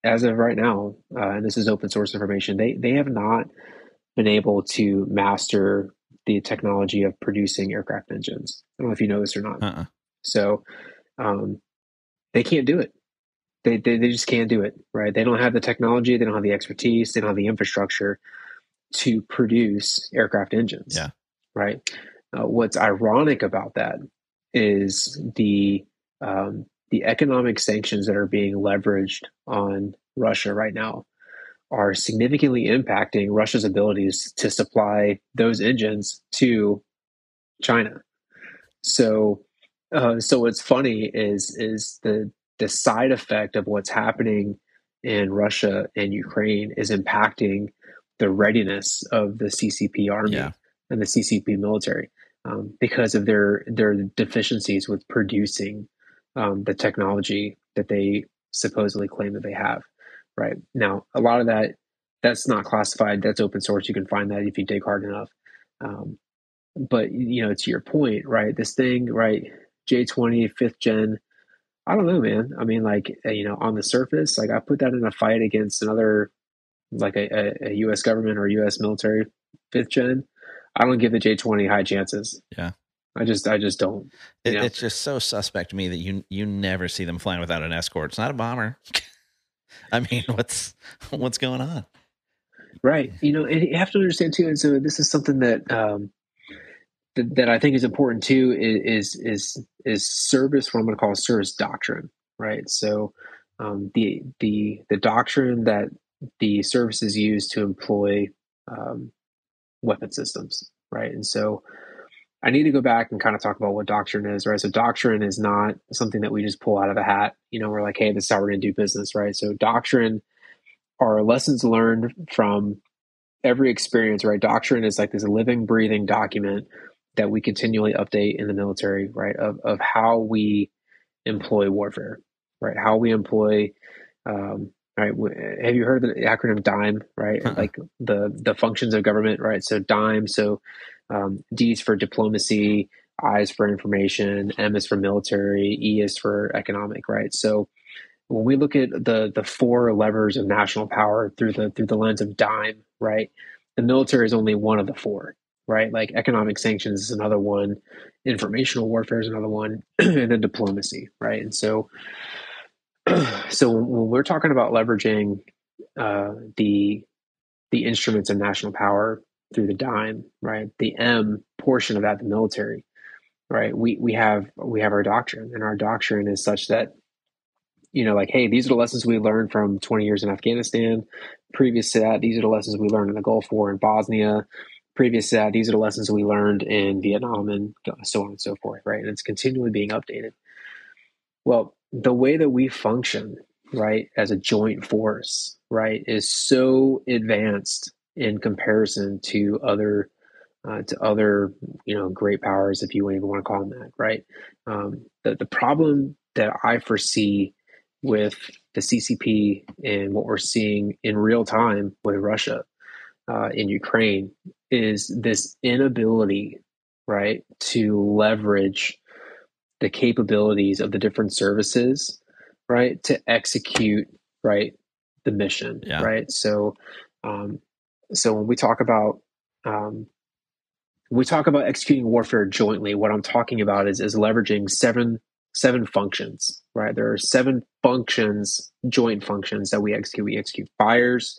as of right now, uh, and this is open source information, they, they have not been able to master the technology of producing aircraft engines. I don't know if you know this or not. Uh-uh. So, um, they can't do it. They, they they just can't do it, right? They don't have the technology, they don't have the expertise, they don't have the infrastructure to produce aircraft engines, yeah. right? Uh, what's ironic about that is the um, the economic sanctions that are being leveraged on Russia right now are significantly impacting Russia's abilities to supply those engines to China. So, uh, so what's funny is is the the side effect of what's happening in Russia and Ukraine is impacting the readiness of the C C P army yeah. and the C C P military um, because of their their deficiencies with producing um, the technology that they supposedly claim that they have. Right now, a lot of that that's not classified. That's open source. You can find that if you dig hard enough. Um, but you know, to your point, right? This thing, right? J twenty, fifth gen. I don't know, man. I mean, like, you know, on the surface, like I put that in a fight against another, like a, a, a U S government or U S military fifth gen. I don't give the J twenty high chances. Yeah. I just, I just don't. It, it's just so suspect to me that you, you never see them flying without an escort. It's not a bomber. I mean, what's, what's going on? Right. You know, and you have to understand too. And so this is something that, um, That, that I think is important too is is is service. What I'm going to call service doctrine, right? So um, the the the doctrine that the services use to employ um, weapon systems, right? And so I need to go back and kind of talk about what doctrine is, right? So doctrine is not something that we just pull out of a hat. You know, we're like, hey, this is how we're going to do business, right? So doctrine are lessons learned from every experience, right? Doctrine is like this living, breathing document that we continually update in the military, right? Of, of how we employ warfare, right? How we employ, um, right? Have you heard of the acronym DIME, right? Uh-uh. Like the, the functions of government, right? So DIME, so um, D is for diplomacy, I is for information, M is for military, E is for economic, right? So when we look at the the four levers of national power through the through the lens of DIME, right? The military is only one of the four. Right, like economic sanctions is another one, informational warfare is another one, and then diplomacy, right? And so, so when we're talking about leveraging uh, the the instruments of national power through the DIME, right? The M portion of that, the military, right? We we have we have our doctrine, and our doctrine is such that, you know, like, hey, these are the lessons we learned from twenty years in Afghanistan. Previous to that, these are the lessons we learned in the Gulf War in Bosnia. Previous to that, these are the lessons we learned in Vietnam and so on and so forth, right? And it's continually being updated. Well, the way that we function, right, as a joint force, right, is so advanced in comparison to other, uh, to other, you know, great powers, if you even want to call them that, right? Um, the, the problem that I foresee with the C C P and what we're seeing in real time with Russia uh, in Ukraine is this inability, right, to leverage the capabilities of the different services, right, to execute, right, the mission, yeah. right? So, um, so when we talk about, um, when we talk about executing warfare jointly, what I'm talking about is, is leveraging seven, seven functions, right? There are seven functions, joint functions that we execute. We execute fires,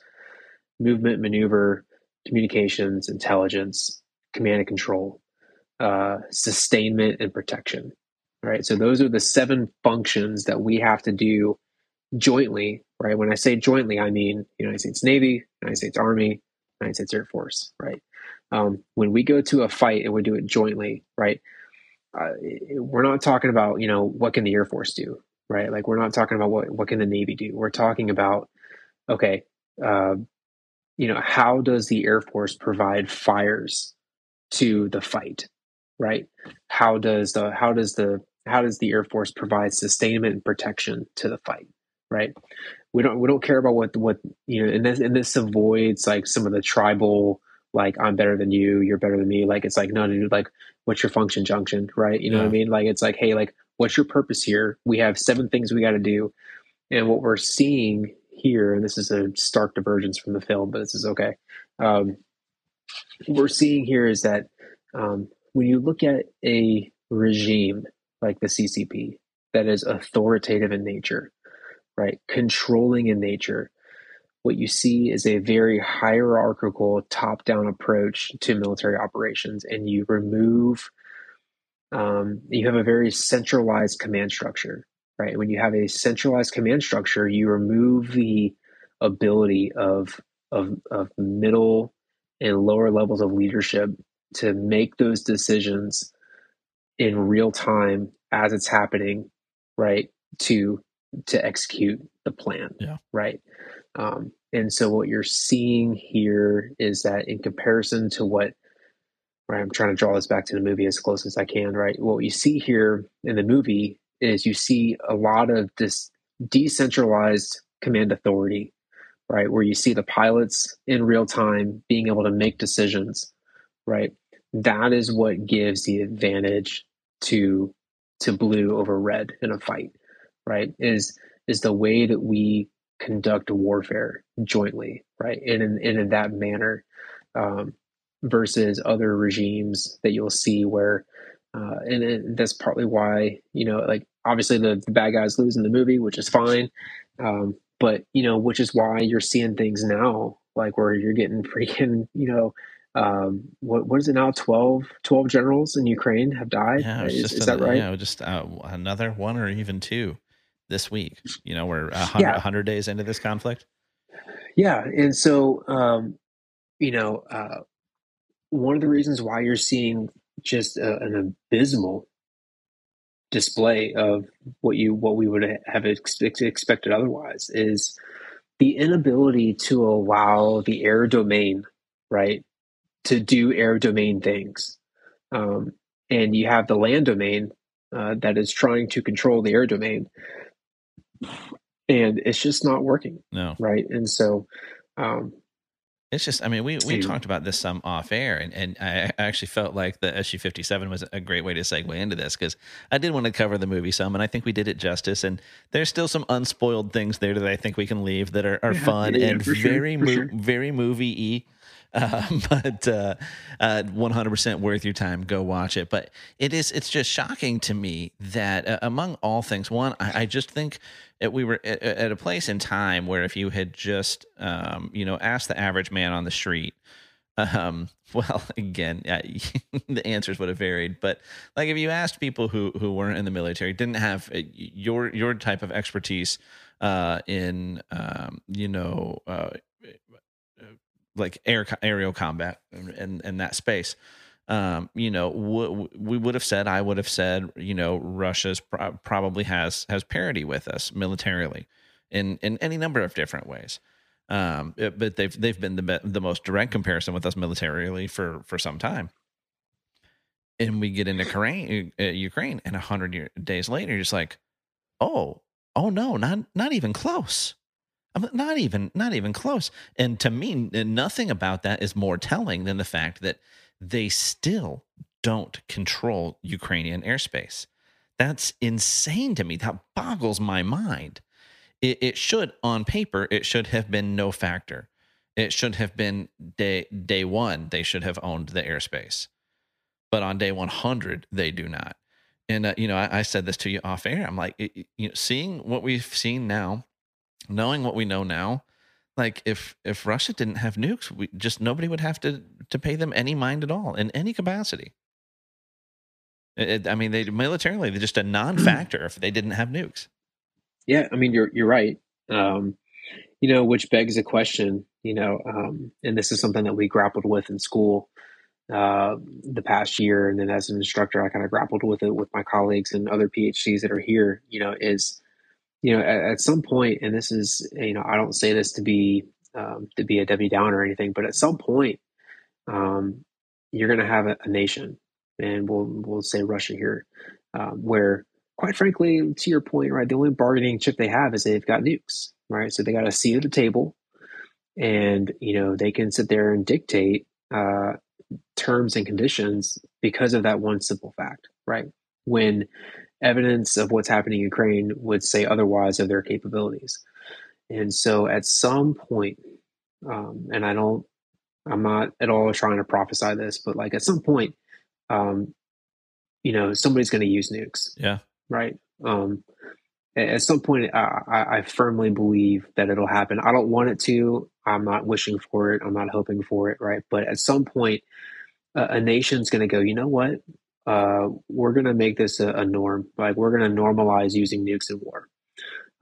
movement, maneuver, communications, intelligence, command and control, uh, sustainment, and protection, right? So those are the seven functions that we have to do jointly, right? When I say jointly, I mean United States Navy, United States Army, United States Air Force, right? Um, when we go to a fight and we do it jointly, right, uh, we're not talking about, you know, what can the Air Force do, right? Like, we're not talking about what, what can the Navy do? We're talking about, okay, uh, you know, how does the Air Force provide fires to the fight, right? How does the how does the how does the Air Force provide sustainment and protection to the fight, right? We don't we don't care about what what you know, and this and this avoids like some of the tribal, like, I'm better than you, you're better than me. Like, it's like, no, dude, like, what's your function junction, right? You know yeah. what I mean? Like, it's like, hey, like, what's your purpose here? We have seven things we got to do, and what we're seeing here, and this is a stark divergence from the film, but this is okay. Um, what we're seeing here is that um, when you look at a regime like the C C P that is authoritative in nature, right? Controlling in nature. What you see is a very hierarchical, top-down approach to military operations, and you remove, um, you have a very centralized command structure, right? When you have a centralized command structure, you remove the ability of of, of middle and lower levels of leadership to make those decisions in real time as it's happening, right? To to execute the plan, yeah. right? Um, and so what you're seeing here is that in comparison to what, right, I'm trying to draw this back to the movie as close as I can, right? What you see here in the movie is you see a lot of this decentralized command authority, right? Where you see the pilots in real time being able to make decisions, right? That is what gives the advantage to, to blue over red in a fight, right? Is, is the way that we conduct warfare jointly, right? And in, and in that manner, um, versus other regimes that you'll see where, uh, and it, that's partly why, you know, like obviously the, the bad guys lose in the movie, which is fine. Um, but you know, which is why you're seeing things now, like where you're getting freaking, you know, um, what, what is it now? twelve, twelve generals in Ukraine have died. Yeah, is is an, that right? Yeah, just uh, another one or even two this week, you know, we're one hundred, yeah. one hundred days into this conflict. Yeah. And so, um, you know, uh, one of the reasons why you're seeing just a, an abysmal display of what you, what we would have ex- expected otherwise is the inability to allow the air domain, right, to do air domain things. Um, and you have the land domain uh, that is trying to control the air domain. And it's just not working. No. Right. And so, um, it's just, I mean, we, we dude. talked about this some off air and, and I actually felt like the S U fifty-seven was a great way to segue into this because I did want to cover the movie some, and I think we did it justice, and there's still some unspoiled things there that I think we can leave that are, are yeah, fun yeah, and very, sure, mo- sure. very movie-y. Uh, but uh, uh, one hundred percent worth your time. Go watch it. But it is, it's just shocking to me that uh, among all things, one, I, I just think that we were at, at a place in time where if you had just, um, you know, asked the average man on the street, um, well, again, uh, the answers would have varied. But like if you asked people who, who weren't in the military, didn't have your your type of expertise uh, in, um, you know, uh, like air aerial combat and, and that space, um, you know, w- we would have said, I would have said, you know, Russia's pro- probably has, has parity with us militarily in, in any number of different ways. Um, it, but they've, they've been the, be- the most direct comparison with us militarily for, for some time. And we get into Ukraine, uh, Ukraine and a hundred year, days later, you're just like, Oh, Oh no, not, not even close. I'm not even, not even close. And to me, nothing about that is more telling than the fact that they still don't control Ukrainian airspace. That's insane to me. That boggles my mind. It, it should, on paper, it should have been no factor. It should have been day day one. They should have owned the airspace, but on day one hundred, they do not. And uh, you know, I, I said this to you off air. I'm like, it, you know, seeing what we've seen now. Knowing what we know now, like if if Russia didn't have nukes, we just nobody would have to to pay them any mind at all in any capacity. It, I mean, they militarily they're just a non-factor if they didn't have nukes. Yeah, I mean you're you're right. Um, you know, which begs a question. You know, um, and this is something that we grappled with in school uh, the past year, and then as an instructor, I kind of grappled with it with my colleagues and other PhDs that are here. You know, is You know, at, at some point, and this is, you know, I don't say this to be um, to be a Debbie Downer or anything, but at some point, um, you're going to have a, a nation, and we'll we'll say Russia here, um, where, quite frankly, to your point, right, the only bargaining chip they have is they've got nukes, right? So they got a seat at the table, and you know they can sit there and dictate uh, terms and conditions because of that one simple fact, right? When evidence of what's happening in Ukraine would say otherwise of their capabilities. And so at some point, um, and I don't, I'm not at all trying to prophesy this, but like at some point, um, you know, somebody's going to use nukes. Yeah. Right. Um, at some point, I, I, I firmly believe that it'll happen. I don't want it to. I'm not wishing for it. I'm not hoping for it, right? But at some point, uh, a nation's going to go, you know what? Uh, we're going to make this a, a norm. Like, we're going to normalize using nukes in war.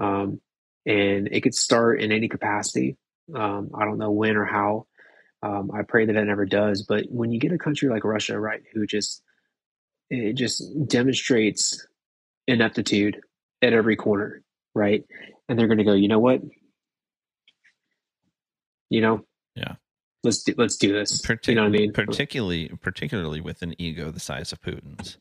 Um, and it could start in any capacity. Um, I don't know when or how. Um, I pray that it never does. But when you get a country like Russia, right, who just, it just demonstrates ineptitude at every corner, right? And they're going to go, you know what? You know? Yeah. Let's do, let's do this. Partic- you know what I mean? Particularly, particularly with an ego the size of Putin's.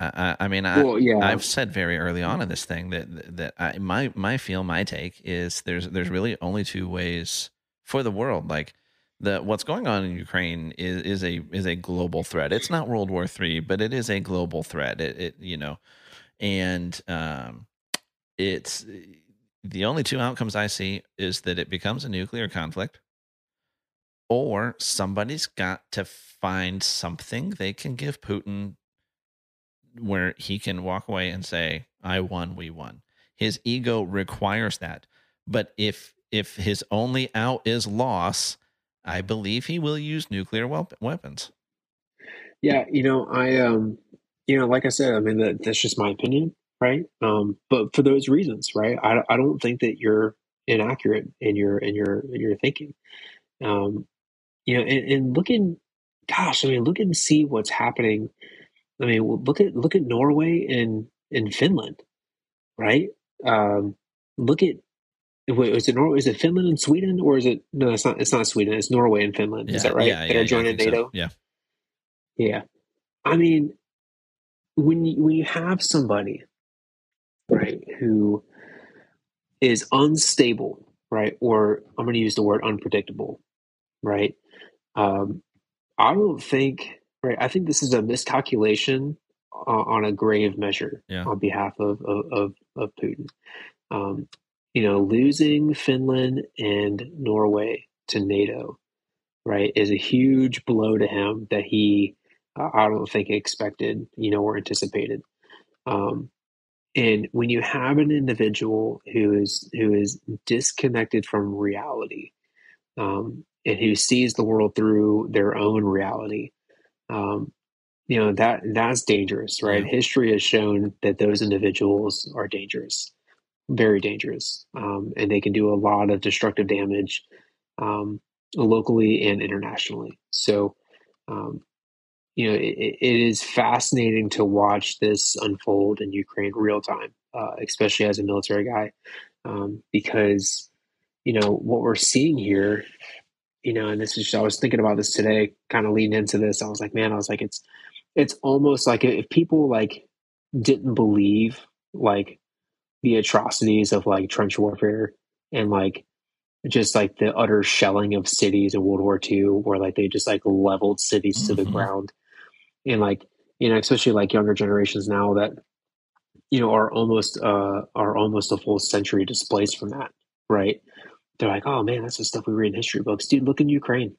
I, I, I mean, I, well, yeah. I've said very early on in this thing that that I, my my feel, my take is there's there's really only two ways for the world. Like, the what's going on in Ukraine is is a is a global threat. It's not World War Three, but it is a global threat. It, it you know, and um, it's the only two outcomes I see is that it becomes a nuclear conflict, or somebody's got to find something they can give Putin where he can walk away and say, I won, we won. His ego requires that. But if if his only out is loss, I believe he will use nuclear weapons. Yeah, you know, I, um, you know, like I said, I mean, that, that's just my opinion, right? Um, but for those reasons, right? I, I don't think that you're inaccurate in your in your in your thinking. Um, you know, and, and look in, gosh, I mean, look and see what's happening. I mean, look at look at Norway and, and Finland, right? Um, look at wait, is it Norway? Is it Finland and Sweden, or is it no? It's not. It's not Sweden. It's Norway and Finland. Yeah, is that right? Yeah, They're yeah, joining yeah, NATO. So. Yeah, yeah. I mean, when you, when you have somebody, right, who is unstable, right, or I'm going to use the word unpredictable, right? Um, I don't think. Right. I think this is a miscalculation uh, on a grave measure yeah. on behalf of of, of, of Putin. Um, you know, losing Finland and Norway to NATO, right, is a huge blow to him that he, uh, I don't think, expected, you know, or anticipated. Um, and when you have an individual who is who is disconnected from reality, um, and who sees the world through their own reality. Um, you know, that that's dangerous, right? Yeah. History has shown that those individuals are dangerous, very dangerous, um, and they can do a lot of destructive damage um, locally and internationally. So, um, you know, it, it is fascinating to watch this unfold in Ukraine real time, uh, especially as a military guy, um, because, you know, what we're seeing here. You know, and this is, I was thinking about this today, kind of leading into this. I was like, man, I was like, it's, it's almost like if people like didn't believe like the atrocities of like trench warfare and like just like the utter shelling of cities in World War Two, where like they just like leveled cities mm-hmm. to the ground. And like, you know, especially like younger generations now that, you know, are almost, uh, are almost a full century displaced from that. Right. They're like, oh man, that's the stuff we read in history books, dude. Look in Ukraine,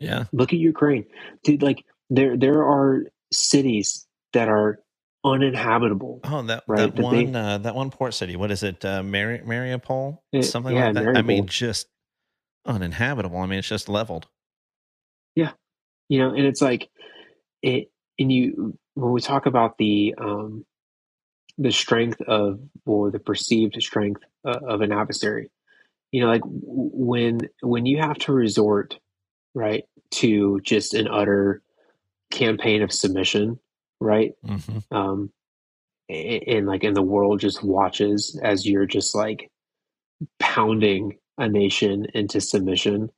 yeah. Look at Ukraine, dude. Like there, there are cities that are uninhabitable. Oh, that right? that, that one, they, uh, that one port city. What is it, uh, Mari- Mariupol? Something yeah, like that. Mariupol. I mean, just uninhabitable. I mean, it's just leveled. Yeah, you know, and it's like it. And you, when we talk about the um, the strength of or the perceived strength uh, of an adversary. You know, like when when you have to resort, right, to just an utter campaign of submission, right? Mm-hmm. Um, and, and like, and the world just watches as you're just like pounding a nation into submission.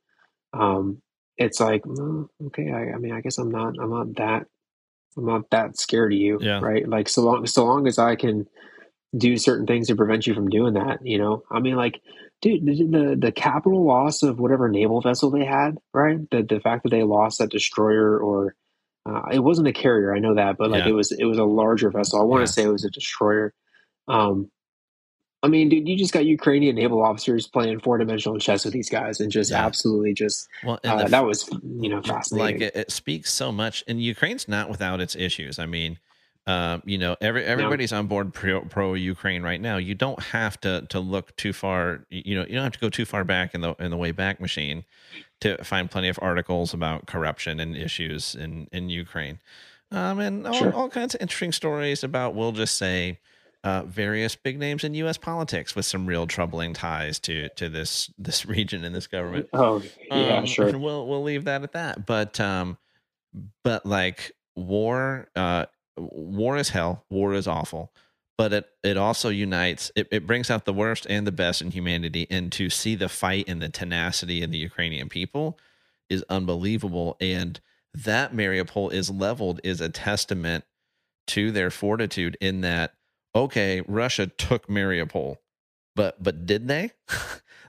Um, it's like, oh, okay, I, I mean, I guess I'm not, I'm not that, I'm not that scared of you, yeah. right? Like, so long, so long as I can do certain things to prevent you from doing that, you know? I mean, like, dude, the the capital loss of whatever naval vessel they had, right? The the fact that they lost that destroyer, or uh, it wasn't a carrier, I know that, but like yeah. it was it was a larger vessel. I want to yeah. say it was a destroyer. Um, I mean, dude, you just got Ukrainian naval officers playing four dimensional chess with these guys, and just yeah. absolutely just well, uh, the, that was you know fascinating. Like it, it speaks so much, and Ukraine's not without its issues. I mean. Um, you know, every everybody's on board pro, pro Ukraine right now. You don't have to to look too far. You know, you don't have to go too far back in the in the way back machine to find plenty of articles about corruption and issues in in Ukraine, um, and all, sure. all kinds of interesting stories about, we'll just say, uh, various big names in U S politics with some real troubling ties to to this this region and this government. Oh, yeah, um, sure. We'll we'll leave that at that. But um, but like war. Uh, War is hell. War is awful, but it, it also unites. It, it brings out the worst and the best in humanity. And to see the fight and the tenacity in the Ukrainian people is unbelievable. And that Mariupol is leveled is a testament to their fortitude. In that, okay, Russia took Mariupol, but but did they?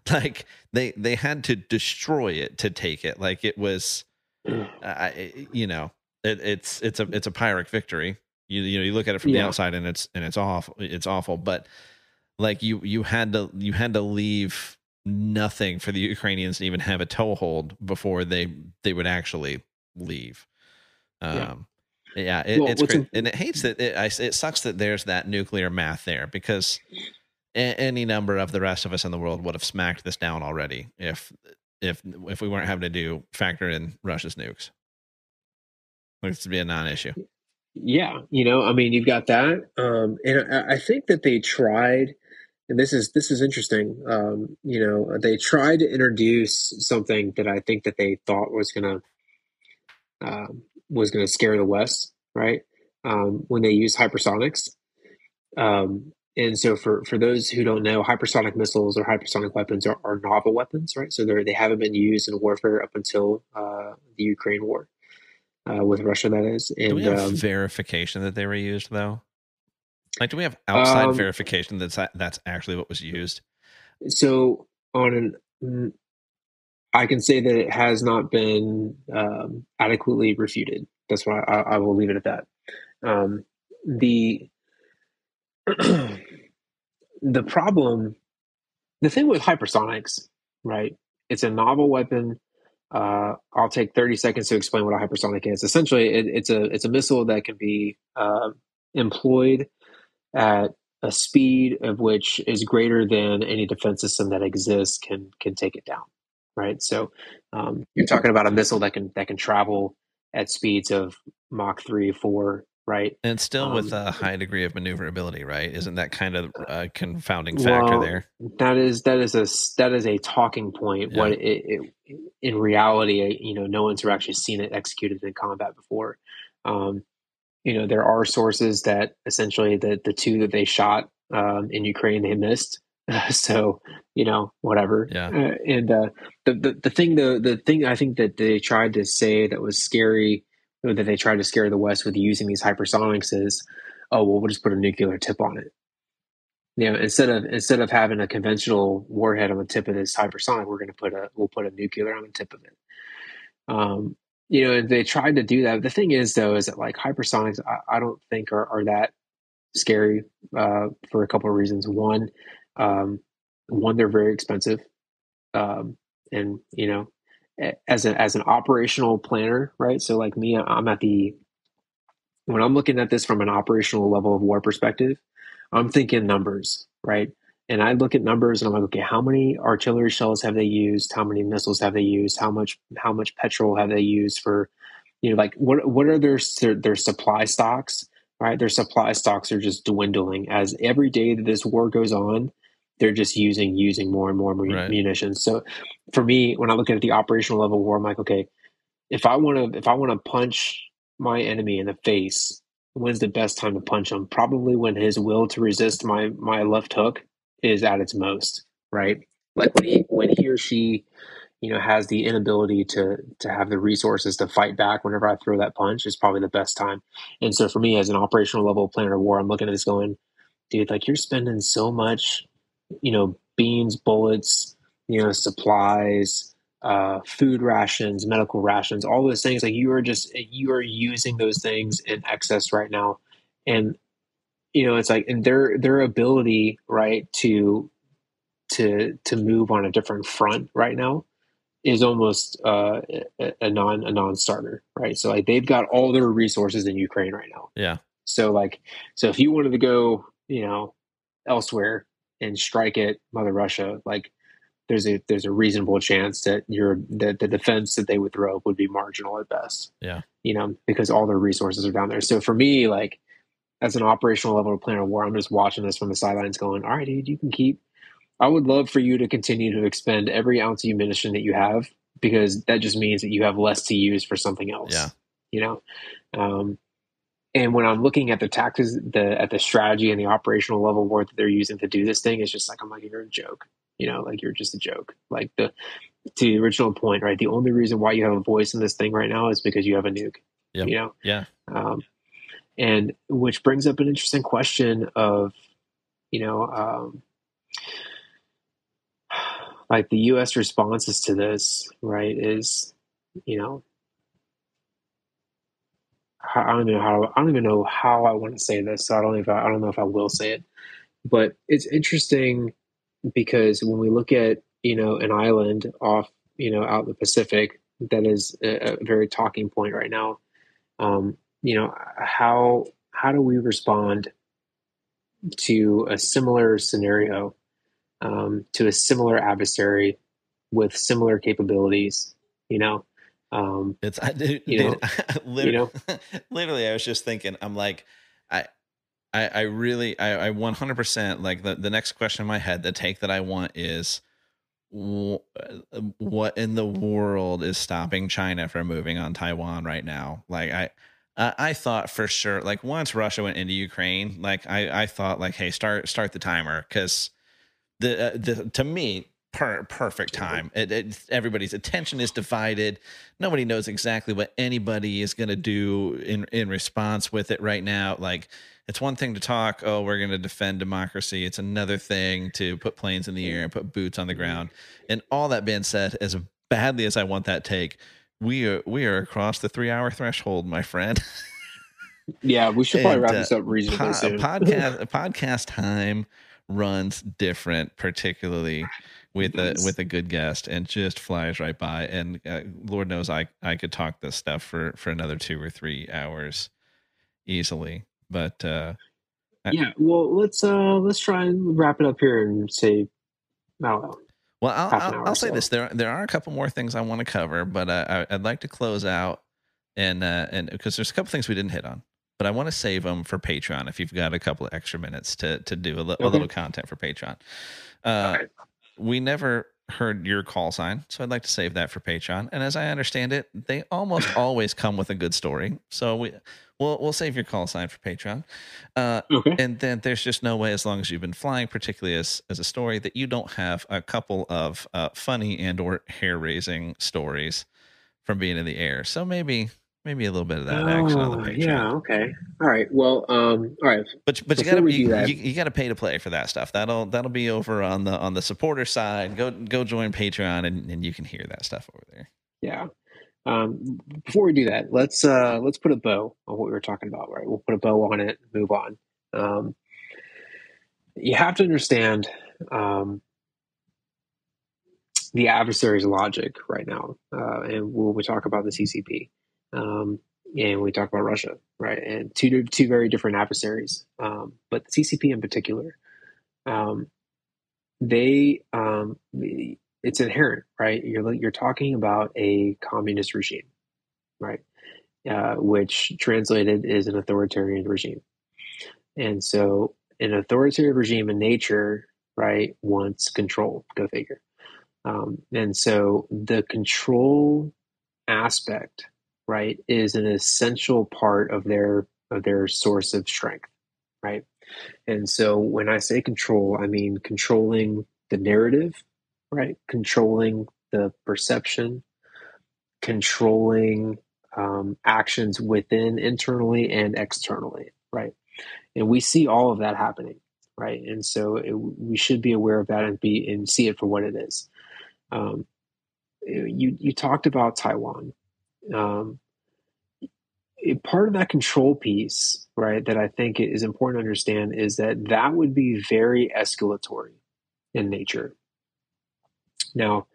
Like they they had to destroy it to take it. Like it was, uh, you know. It, it's it's a it's a Pyrrhic victory. You you know you look at it from yeah. the outside and it's and it's awful it's awful. But like you you had to you had to leave nothing for the Ukrainians to even have a toehold before they they would actually leave. Um, yeah, yeah it, well, it's cra- a- and it hates that it, it, it sucks that there's that nuclear math there, because a- any number of the rest of us in the world would have smacked this down already if if if we weren't having to do factor in Russia's nukes. Looks to be a non-issue. Yeah, you know, I mean, you've got that, um, and I, I think that they tried, and this is this is interesting. Um, you know, they tried to introduce something that I think that they thought was gonna uh, was gonna scare the West, right? Um, when they used hypersonics, um, and so for for those who don't know, hypersonic missiles or hypersonic weapons are, are novel weapons, right? So they they haven't been used in warfare up until uh, the Ukraine war. Uh, with Russia, that is. And, do we have um, verification that they were used, though? Like, do we have outside um, verification that's that's actually what was used? So, on an, I can say that it has not been um, adequately refuted. That's why I, I will leave it at that. Um, the the problem, the thing with hypersonics, right? It's a novel weapon. Uh, I'll take thirty seconds to explain what a hypersonic is. Essentially, it, it's a it's a missile that can be uh, employed at a speed of which is greater than any defense system that exists can can take it down, right? So um, you're talking about a missile that can that can travel at speeds of Mach three, four, right? And still um, with a high degree of maneuverability, right? Isn't that kind of a confounding factor well, there? That is that is a that is a talking point. Yeah. What it, it, in reality, you know, no one's actually seen it executed in combat before. Um, you know, there are sources that essentially the the two that they shot um, in Ukraine they missed. So you know, whatever. Yeah. Uh, and uh, the, the the thing the the thing I think that they tried to say that was scary. That they try to scare the West with using these hypersonics is, oh well, we'll just put a nuclear tip on it. You know, instead of instead of having a conventional warhead on the tip of this hypersonic, we're going to put a we'll put a nuclear on the tip of it. Um, you know, and they tried to do that. The thing is, though, is that like hypersonics, I, I don't think are, are that scary uh, for a couple of reasons. One, um, one they're very expensive, um, and you know. As a, as an operational planner, right? So like me, I'm at the, when I'm looking at this from an operational level of war perspective, I'm thinking numbers, right? And I look at numbers and I'm like, okay, how many artillery shells have they used? How many missiles have they used? How much, how much petrol have they used for, you know, like what, what are their, their, their supply stocks, right? Their supply stocks are just dwindling as every day that this war goes on. They're just using using more and more munitions. Right. So, for me, when I look at the operational level war, I'm like, okay, if I want to, if I want to punch my enemy in the face, when's the best time to punch him? Probably when his will to resist my my left hook is at its most, right? Like when he, when he or she, you know, has the inability to to have the resources to fight back. Whenever I throw that punch, is probably the best time. And so, for me, as an operational level planner of war, I'm looking at this going, dude, like you're spending so much. You know, beans, bullets, you know, supplies, uh, food rations, medical rations, all those things. Like you are just, you are using those things in excess right now. And, you know, it's like, and their, their ability, right, to, to, to move on a different front right now is almost, uh, a non, a non-starter, right? So like they've got all their resources in Ukraine right now. Yeah. So like, so if you wanted to go, you know, elsewhere and strike at Mother Russia, like there's a, there's a reasonable chance that your, that the defense that they would throw up would be marginal at best. Yeah. You know, because all their resources are down there. So for me, like as an operational level of planning a war, I'm just watching this from the sidelines going, all right, dude, you can keep, I would love for you to continue to expend every ounce of ammunition that you have, because that just means that you have less to use for something else. Yeah. You know? Um, And when I'm looking at the tactics, the at the strategy and the operational level war that they're using to do this thing, it's just like, I'm like, you're a joke, you know, like you're just a joke. Like the to the original point, right? The only reason why you have a voice in this thing right now is because you have a nuke, yep. you know? Yeah. Um, and which brings up an interesting question of, you know, um, like the U S responses to this, right? Is, you know, I don't even know how I don't even know how I want to say this. So I don't even I don't know if I will say it, but it's interesting because when we look at, you know, an island off, you know, out in the Pacific, that is a, a very talking point right now. Um, you know, how, how do we respond to a similar scenario, um, to a similar adversary with similar capabilities, you know? Um, it's, I, dude, you know, dude, I, literally, you know? literally, I was just thinking, I'm like, I, I, I really, I, I one hundred percent like the, the next question in my head, the take that I want is wh- what in the world is stopping China from moving on Taiwan right now? Like I, I, I thought for sure, like once Russia went into Ukraine, like I, I thought like, hey, start, start the timer. Cause the, uh, the, to me, Per, perfect time. It, it, everybody's attention is divided. Nobody knows exactly what anybody is going to do in, in response with it right now. Like, it's one thing to talk, oh, we're going to defend democracy. It's another thing to put planes in the air and put boots on the ground. And all that being said, as badly as I want that take, we are, we are across the three-hour threshold, my friend. Yeah, we should probably and, wrap uh, this up reasonably po- soon. podcast, podcast time runs different, particularly with a with a good guest, and just flies right by. And uh, Lord knows I, I could talk this stuff for, for another two or three hours easily, but uh, I, yeah, well, let's, uh, let's try and wrap it up here and say, I don't know. Well, I'll, I'll, I'll say so. this, there, there are a couple more things I want to cover, but uh, I, I'd like to close out and, uh, and cause there's a couple things we didn't hit on, but I want to save them for Patreon. If you've got a couple of extra minutes to, to do a, li- okay. a little content for Patreon, uh, we never heard your call sign, so I'd like to save that for Patreon. And as I understand it, they almost always come with a good story. So we, we'll we'll save your call sign for Patreon. Uh, okay. And then there's just no way, as long as you've been flying, particularly as, as a story, that you don't have a couple of uh, funny and or hair-raising stories from being in the air. So maybe maybe a little bit of that oh, action on the Patreon. Yeah, okay. All right. Well, um, all right. But but Before you gotta you, you, you gotta pay to play for that stuff. That'll that'll be over on the on the supporter side. Go go join Patreon and, and you can hear that stuff over there. Yeah. Um, before we do that, let's uh, let's put a bow on what we were talking about, right? We'll put a bow on it and move on. Um, you have to understand um, the adversary's logic right now. Uh, and we'll we talk about the C C P. Um, and we talk about Russia, right? And two, two very different adversaries. Um, but the C C P in particular, um, they, um, it's inherent, right? You're, you're talking about a communist regime, right? Uh, which translated is an authoritarian regime. And so an authoritarian regime in nature, right, wants control, go figure. Um, and so the control aspect, right, is an essential part of their of their source of strength, right? And so when I say control, I mean controlling the narrative, right? Controlling the perception, controlling um, actions within, internally and externally, right? And we see all of that happening, right? And so it, we should be aware of that and be and see it for what it is. Um, you you talked about Taiwan. Um, it, part of that control piece, right, that I think is important to understand is that that would be very escalatory in nature. Now,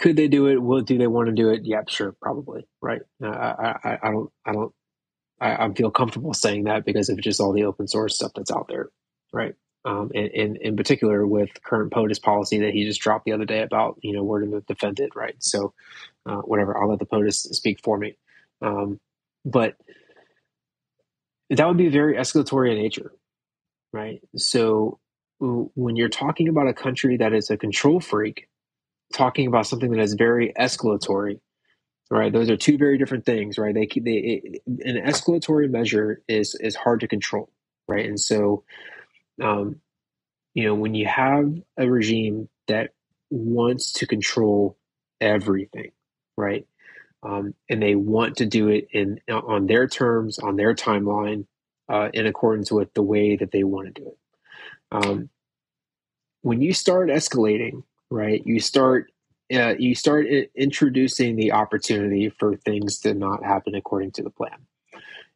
could they do it? Well, do they want to do it? Yeah, sure, probably, right. Uh, I, I, I don't, I don't, I, I feel comfortable saying that because of just all the open source stuff that's out there, right? Um, and, and in particular with current POTUS policy that he just dropped the other day about, you know, we're going to defend it, right? So uh, whatever, I'll let the POTUS speak for me. Um, but that would be very escalatory in nature, right? So when you're talking about a country that is a control freak, talking about something that is very escalatory, right? Those are two very different things, right? They, they, an escalatory measure is is hard to control, right? And so, um, you know, when you have a regime that wants to control everything, right? Um, and they want to do it in on their terms, on their timeline, uh, in accordance with the way that they want to do it. Um, when you start escalating, right, you start uh, you start I- introducing the opportunity for things to not happen according to the plan.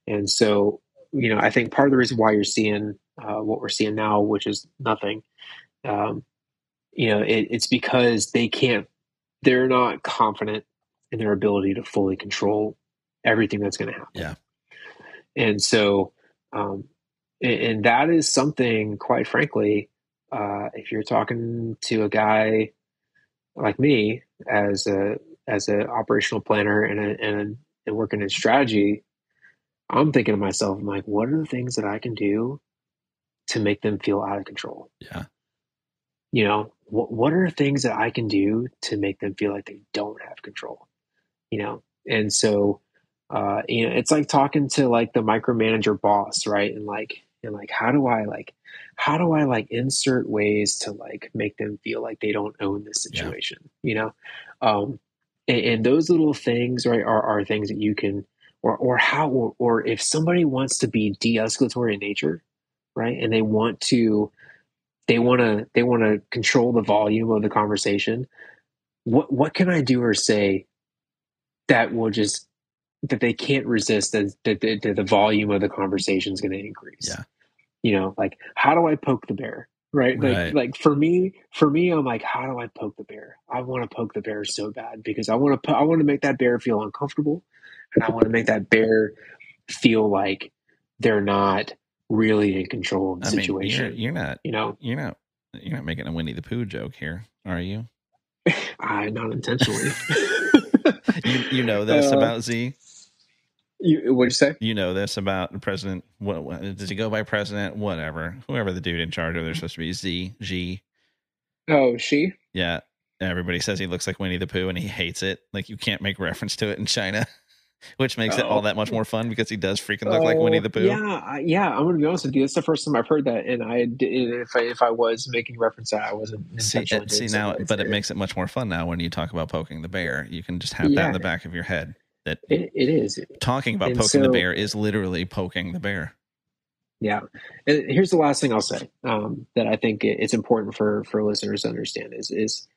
And so, you know, I think part of the reason why you're seeing uh, what we're seeing now, which is nothing, um, you know, it, it's because they can't, they're not confident in their ability to fully control everything that's going to happen. Yeah. And so, um, and that is something, quite frankly, uh, if you're talking to a guy like me as a as an operational planner and a, and, a, and working in strategy, I'm thinking to myself, I'm like, what are the things that I can do to make them feel out of control? Yeah. You know, what what are things that I can do to make them feel like they don't have control? You know, and so uh, you know, it's like talking to like the micromanager boss, right? And like. And like, how do I like, how do I like insert ways to like make them feel like they don't own this situation, yeah. you know? Um, and, and those little things, right, are, are things that you can, or, or how, or, or if somebody wants to be de-escalatory in nature, right? And they want to, they want to, they want to control the volume of the conversation. What, what can I do or say that will just, that they can't resist that the, the, the volume of the conversation is going to increase? Yeah. You know, like, how do I poke the bear? Right. Like, right. like for me, for me, I'm like, how do I poke the bear? I want to poke the bear so bad because I want to, I want to make that bear feel uncomfortable. And I want to make that bear feel like they're not really in control of the I situation. Mean, you're, you're not, you know, you're not, you're not making a Winnie the Pooh joke here. Are you? I not intentionally. you, you know, this uh, about Z. You, what'd you say? You know this about President. What, what does he go by? President, whatever, whoever the dude in charge of. They're supposed to be Z G. Oh, she. Yeah, everybody says he looks like Winnie the Pooh, and he hates it. Like you can't make reference to it in China, which makes oh. it all that much more fun because he does freaking look oh, like Winnie the Pooh. Yeah, yeah. I'm gonna be honest with you. That's the first time I've heard that, and I did, if I if I was making reference to, I wasn't. See, it, see now, but it makes it much more fun now when you talk about poking the bear. You can just have yeah. that in the back of your head. That it, it is talking about and poking so, the bear is literally poking the bear. Yeah. And here's the last thing I'll say um, that I think it's important for, for listeners to understand is, is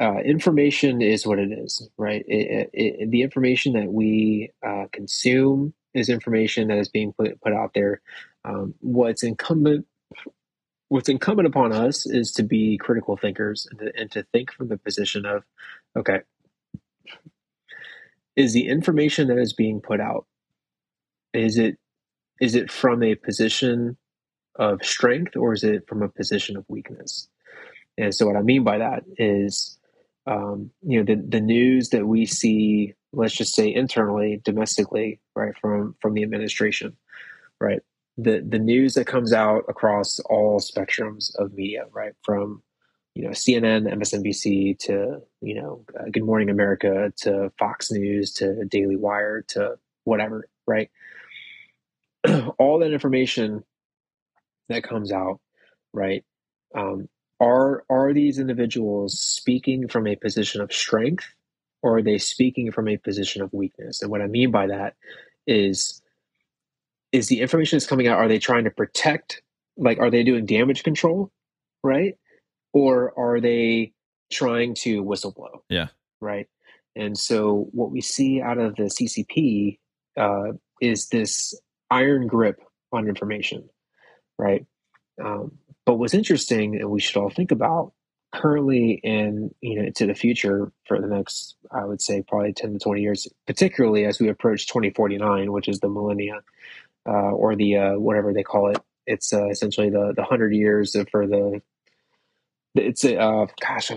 uh, information is what it is, right? It, it, it, the information that we uh, consume is information that is being put, put out there. Um, what's incumbent, what's incumbent upon us is to be critical thinkers and to, and to think from the position of, okay, is the information that is being put out, is it is it from a position of strength or is it from a position of weakness? And so what I mean by that is, um, you know, the, the news that we see, let's just say internally, domestically, right, from, from the administration, right? The the news that comes out across all spectrums of media, right, from you know, C N N, M S N B C to, you know, uh, Good Morning America to Fox News to Daily Wire to whatever, right? All that information that comes out, right? Um, are are these individuals speaking from a position of strength or are they speaking from a position of weakness? And what I mean by that is, is the information that's coming out, are they trying to protect? Like, are they doing damage control, right? Or are they trying to whistleblow? Yeah. Right. And so what we see out of the C C P uh, is this iron grip on information. Right. Um, but what's interesting and we should all think about currently and, you know, to the future for the next, I would say, probably ten to twenty years, particularly as we approach twenty forty-nine, which is the millennia, uh, or the uh, whatever they call it. It's uh, essentially the the hundred years for the. It's uh gosh,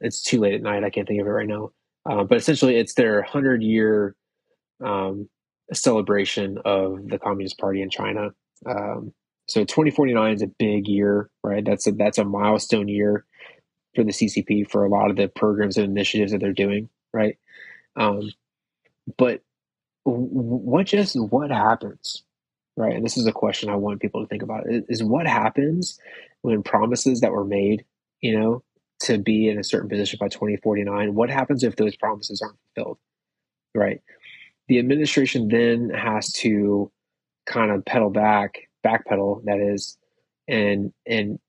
it's too late at night. I can't think of it right now. Uh, but essentially, it's their hundred year um, celebration of the Communist Party in China. Um, so twenty forty-nine is a big year, right? That's a, that's a milestone year for the C C P for a lot of the programs and initiatives that they're doing, right? Um, but what just what happens? Right. And this is a question I want people to think about is what happens when promises that were made, you know, to be in a certain position by twenty forty-nine, what happens if those promises aren't fulfilled? Right. The administration then has to kind of pedal back, backpedal, that is, and, and,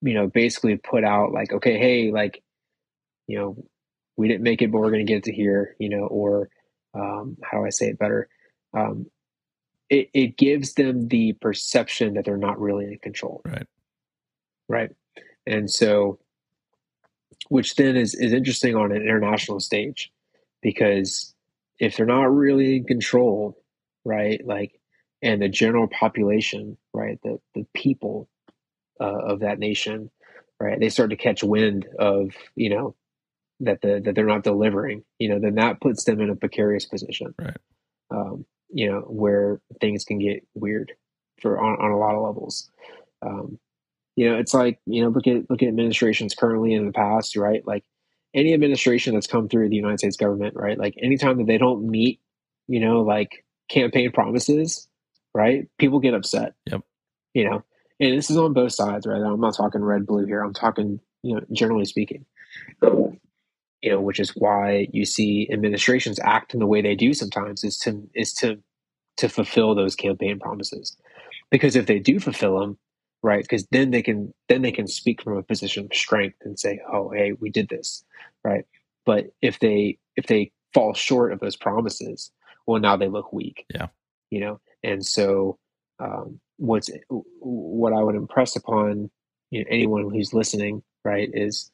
you know, basically put out like, okay, hey, like, you know, we didn't make it, but we're going to get it to here, you know, or um, how do I say it better? Um, It, it gives them the perception that they're not really in control. Right. Right. And so, which then is, is interesting on an international stage, because if they're not really in control, right, like, and the general population, right, the, the people uh, of that nation, right, they start to catch wind of, you know, that the, that they're not delivering, you know, then that puts them in a precarious position. Right. Um, you know, where things can get weird for on, on a lot of levels. Um, you know, it's like, you know, look at, look at administrations currently in the past, right? Like any administration that's come through the United States government, right? Like anytime that they don't meet, you know, like campaign promises, right? People get upset. Yep. You know, and this is on both sides, right? I'm not talking red, blue here. I'm talking, you know, generally speaking, you know, which is why you see administrations act in the way they do sometimes is to, is to, to fulfill those campaign promises, because if they do fulfill them, right. Because then they can, then they can speak from a position of strength and say, oh, hey, we did this. Right. But if they, if they fall short of those promises, well, now they look weak. Yeah. You know? And so, um, what's, what I would impress upon, you know, anyone who's listening, right. Is,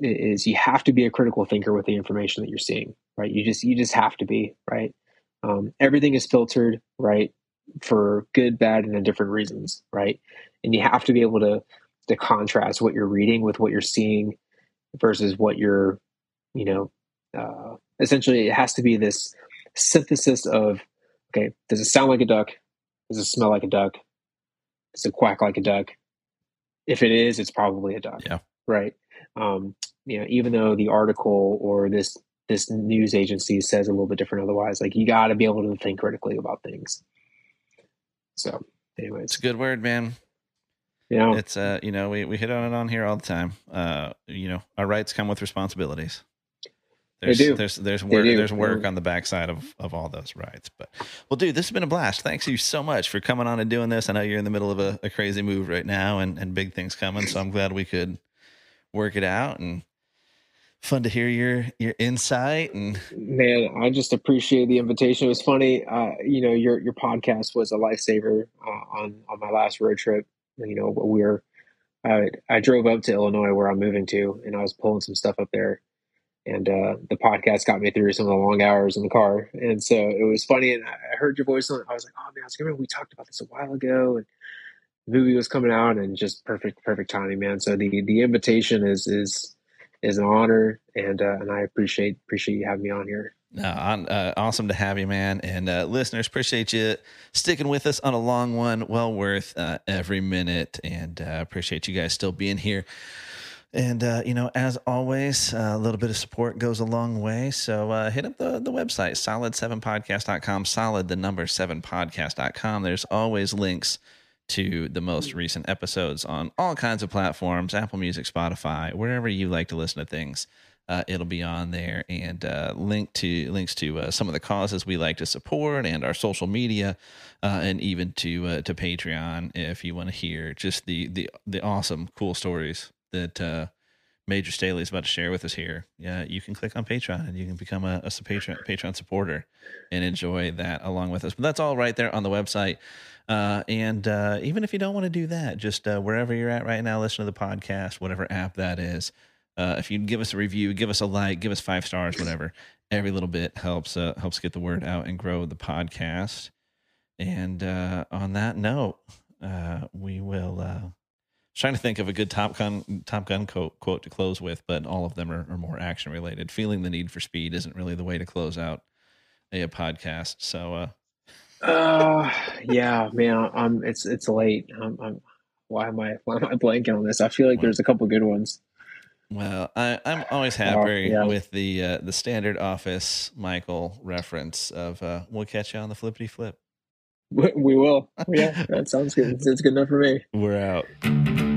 is you have to be a critical thinker with the information that you're seeing, right? You just, you just have to be, right. Um, everything is filtered, right. For good, bad, and different reasons. Right. And you have to be able to, to contrast what you're reading with what you're seeing versus what you're, you know, uh, essentially it has to be this synthesis of, okay, does it sound like a duck? Does it smell like a duck? Does it quack like a duck? If it is, it's probably a duck. Yeah. Right. Um, you know, even though the article or this, this news agency says a little bit different otherwise, like you got to be able to think critically about things. So anyways, it's a good word, man. Yeah. It's uh, you know, we, we hit on it on here all the time. Uh, you know, our rights come with responsibilities. There's, they do. there's, there's work, there's work on the backside of, of all those rights, but well, dude, this has been a blast. Thanks you so much for coming on and doing this. I know you're in the middle of a, a crazy move right now and, and big things coming. So I'm glad we could work it out, and fun to hear your your insight. And man, I just appreciate the invitation. It was funny, uh you know, your your podcast was a lifesaver uh, on on my last road trip. You know, we were I, I drove up to Illinois, where I'm moving to, and I was pulling some stuff up there, and uh the podcast got me through some of the long hours in the car. And so it was funny, and I heard your voice on it. I was like, oh man, I was remember we talked about this a while ago, and movie was coming out, and just perfect, perfect timing, man. So the, the invitation is, is, is an honor. And, uh, and I appreciate, appreciate you having me on here. No, uh, awesome to have you, man. And, uh, listeners, appreciate you sticking with us on a long one, well worth, uh, every minute. And, uh, appreciate you guys still being here. And, uh, you know, as always, uh, a little bit of support goes a long way. So uh, hit up the, the website, solid seven podcast dot com, solid, the number seven podcast dot com. There's always links to the most recent episodes on all kinds of platforms, Apple Music, Spotify, wherever you like to listen to things. Uh, it'll be on there, and uh, link to links to uh, some of the causes we like to support, and our social media, uh, and even to uh, to Patreon if you want to hear just the the the awesome, cool stories that uh, Major Staley is about to share with us here, yeah, you can click on Patreon and you can become a, a Patreon, Patreon supporter and enjoy that along with us. But that's all right there on the website. Uh, and uh, even if you don't want to do that, just uh, wherever you're at right now, listen to the podcast, whatever app that is. Uh, if you give us a review, give us a like, give us five stars, whatever. Every little bit helps uh, helps get the word out and grow the podcast. And uh, on that note, uh, we will... Uh, trying to think of a good Top Gun Top Gun quote, quote to close with, but all of them are, are more action related. Feeling the need for speed isn't really the way to close out a, a podcast. So, uh, uh yeah, man, I'm it's it's late. I'm, I'm why am I why am I blanking on this? I feel like there's a couple good ones. Well, I, I'm always happy uh, yeah. with the uh, the standard Office Michael reference of uh, "We'll catch you on the flippity flip." We will. Yeah, that sounds good. It's good enough for me. We're out.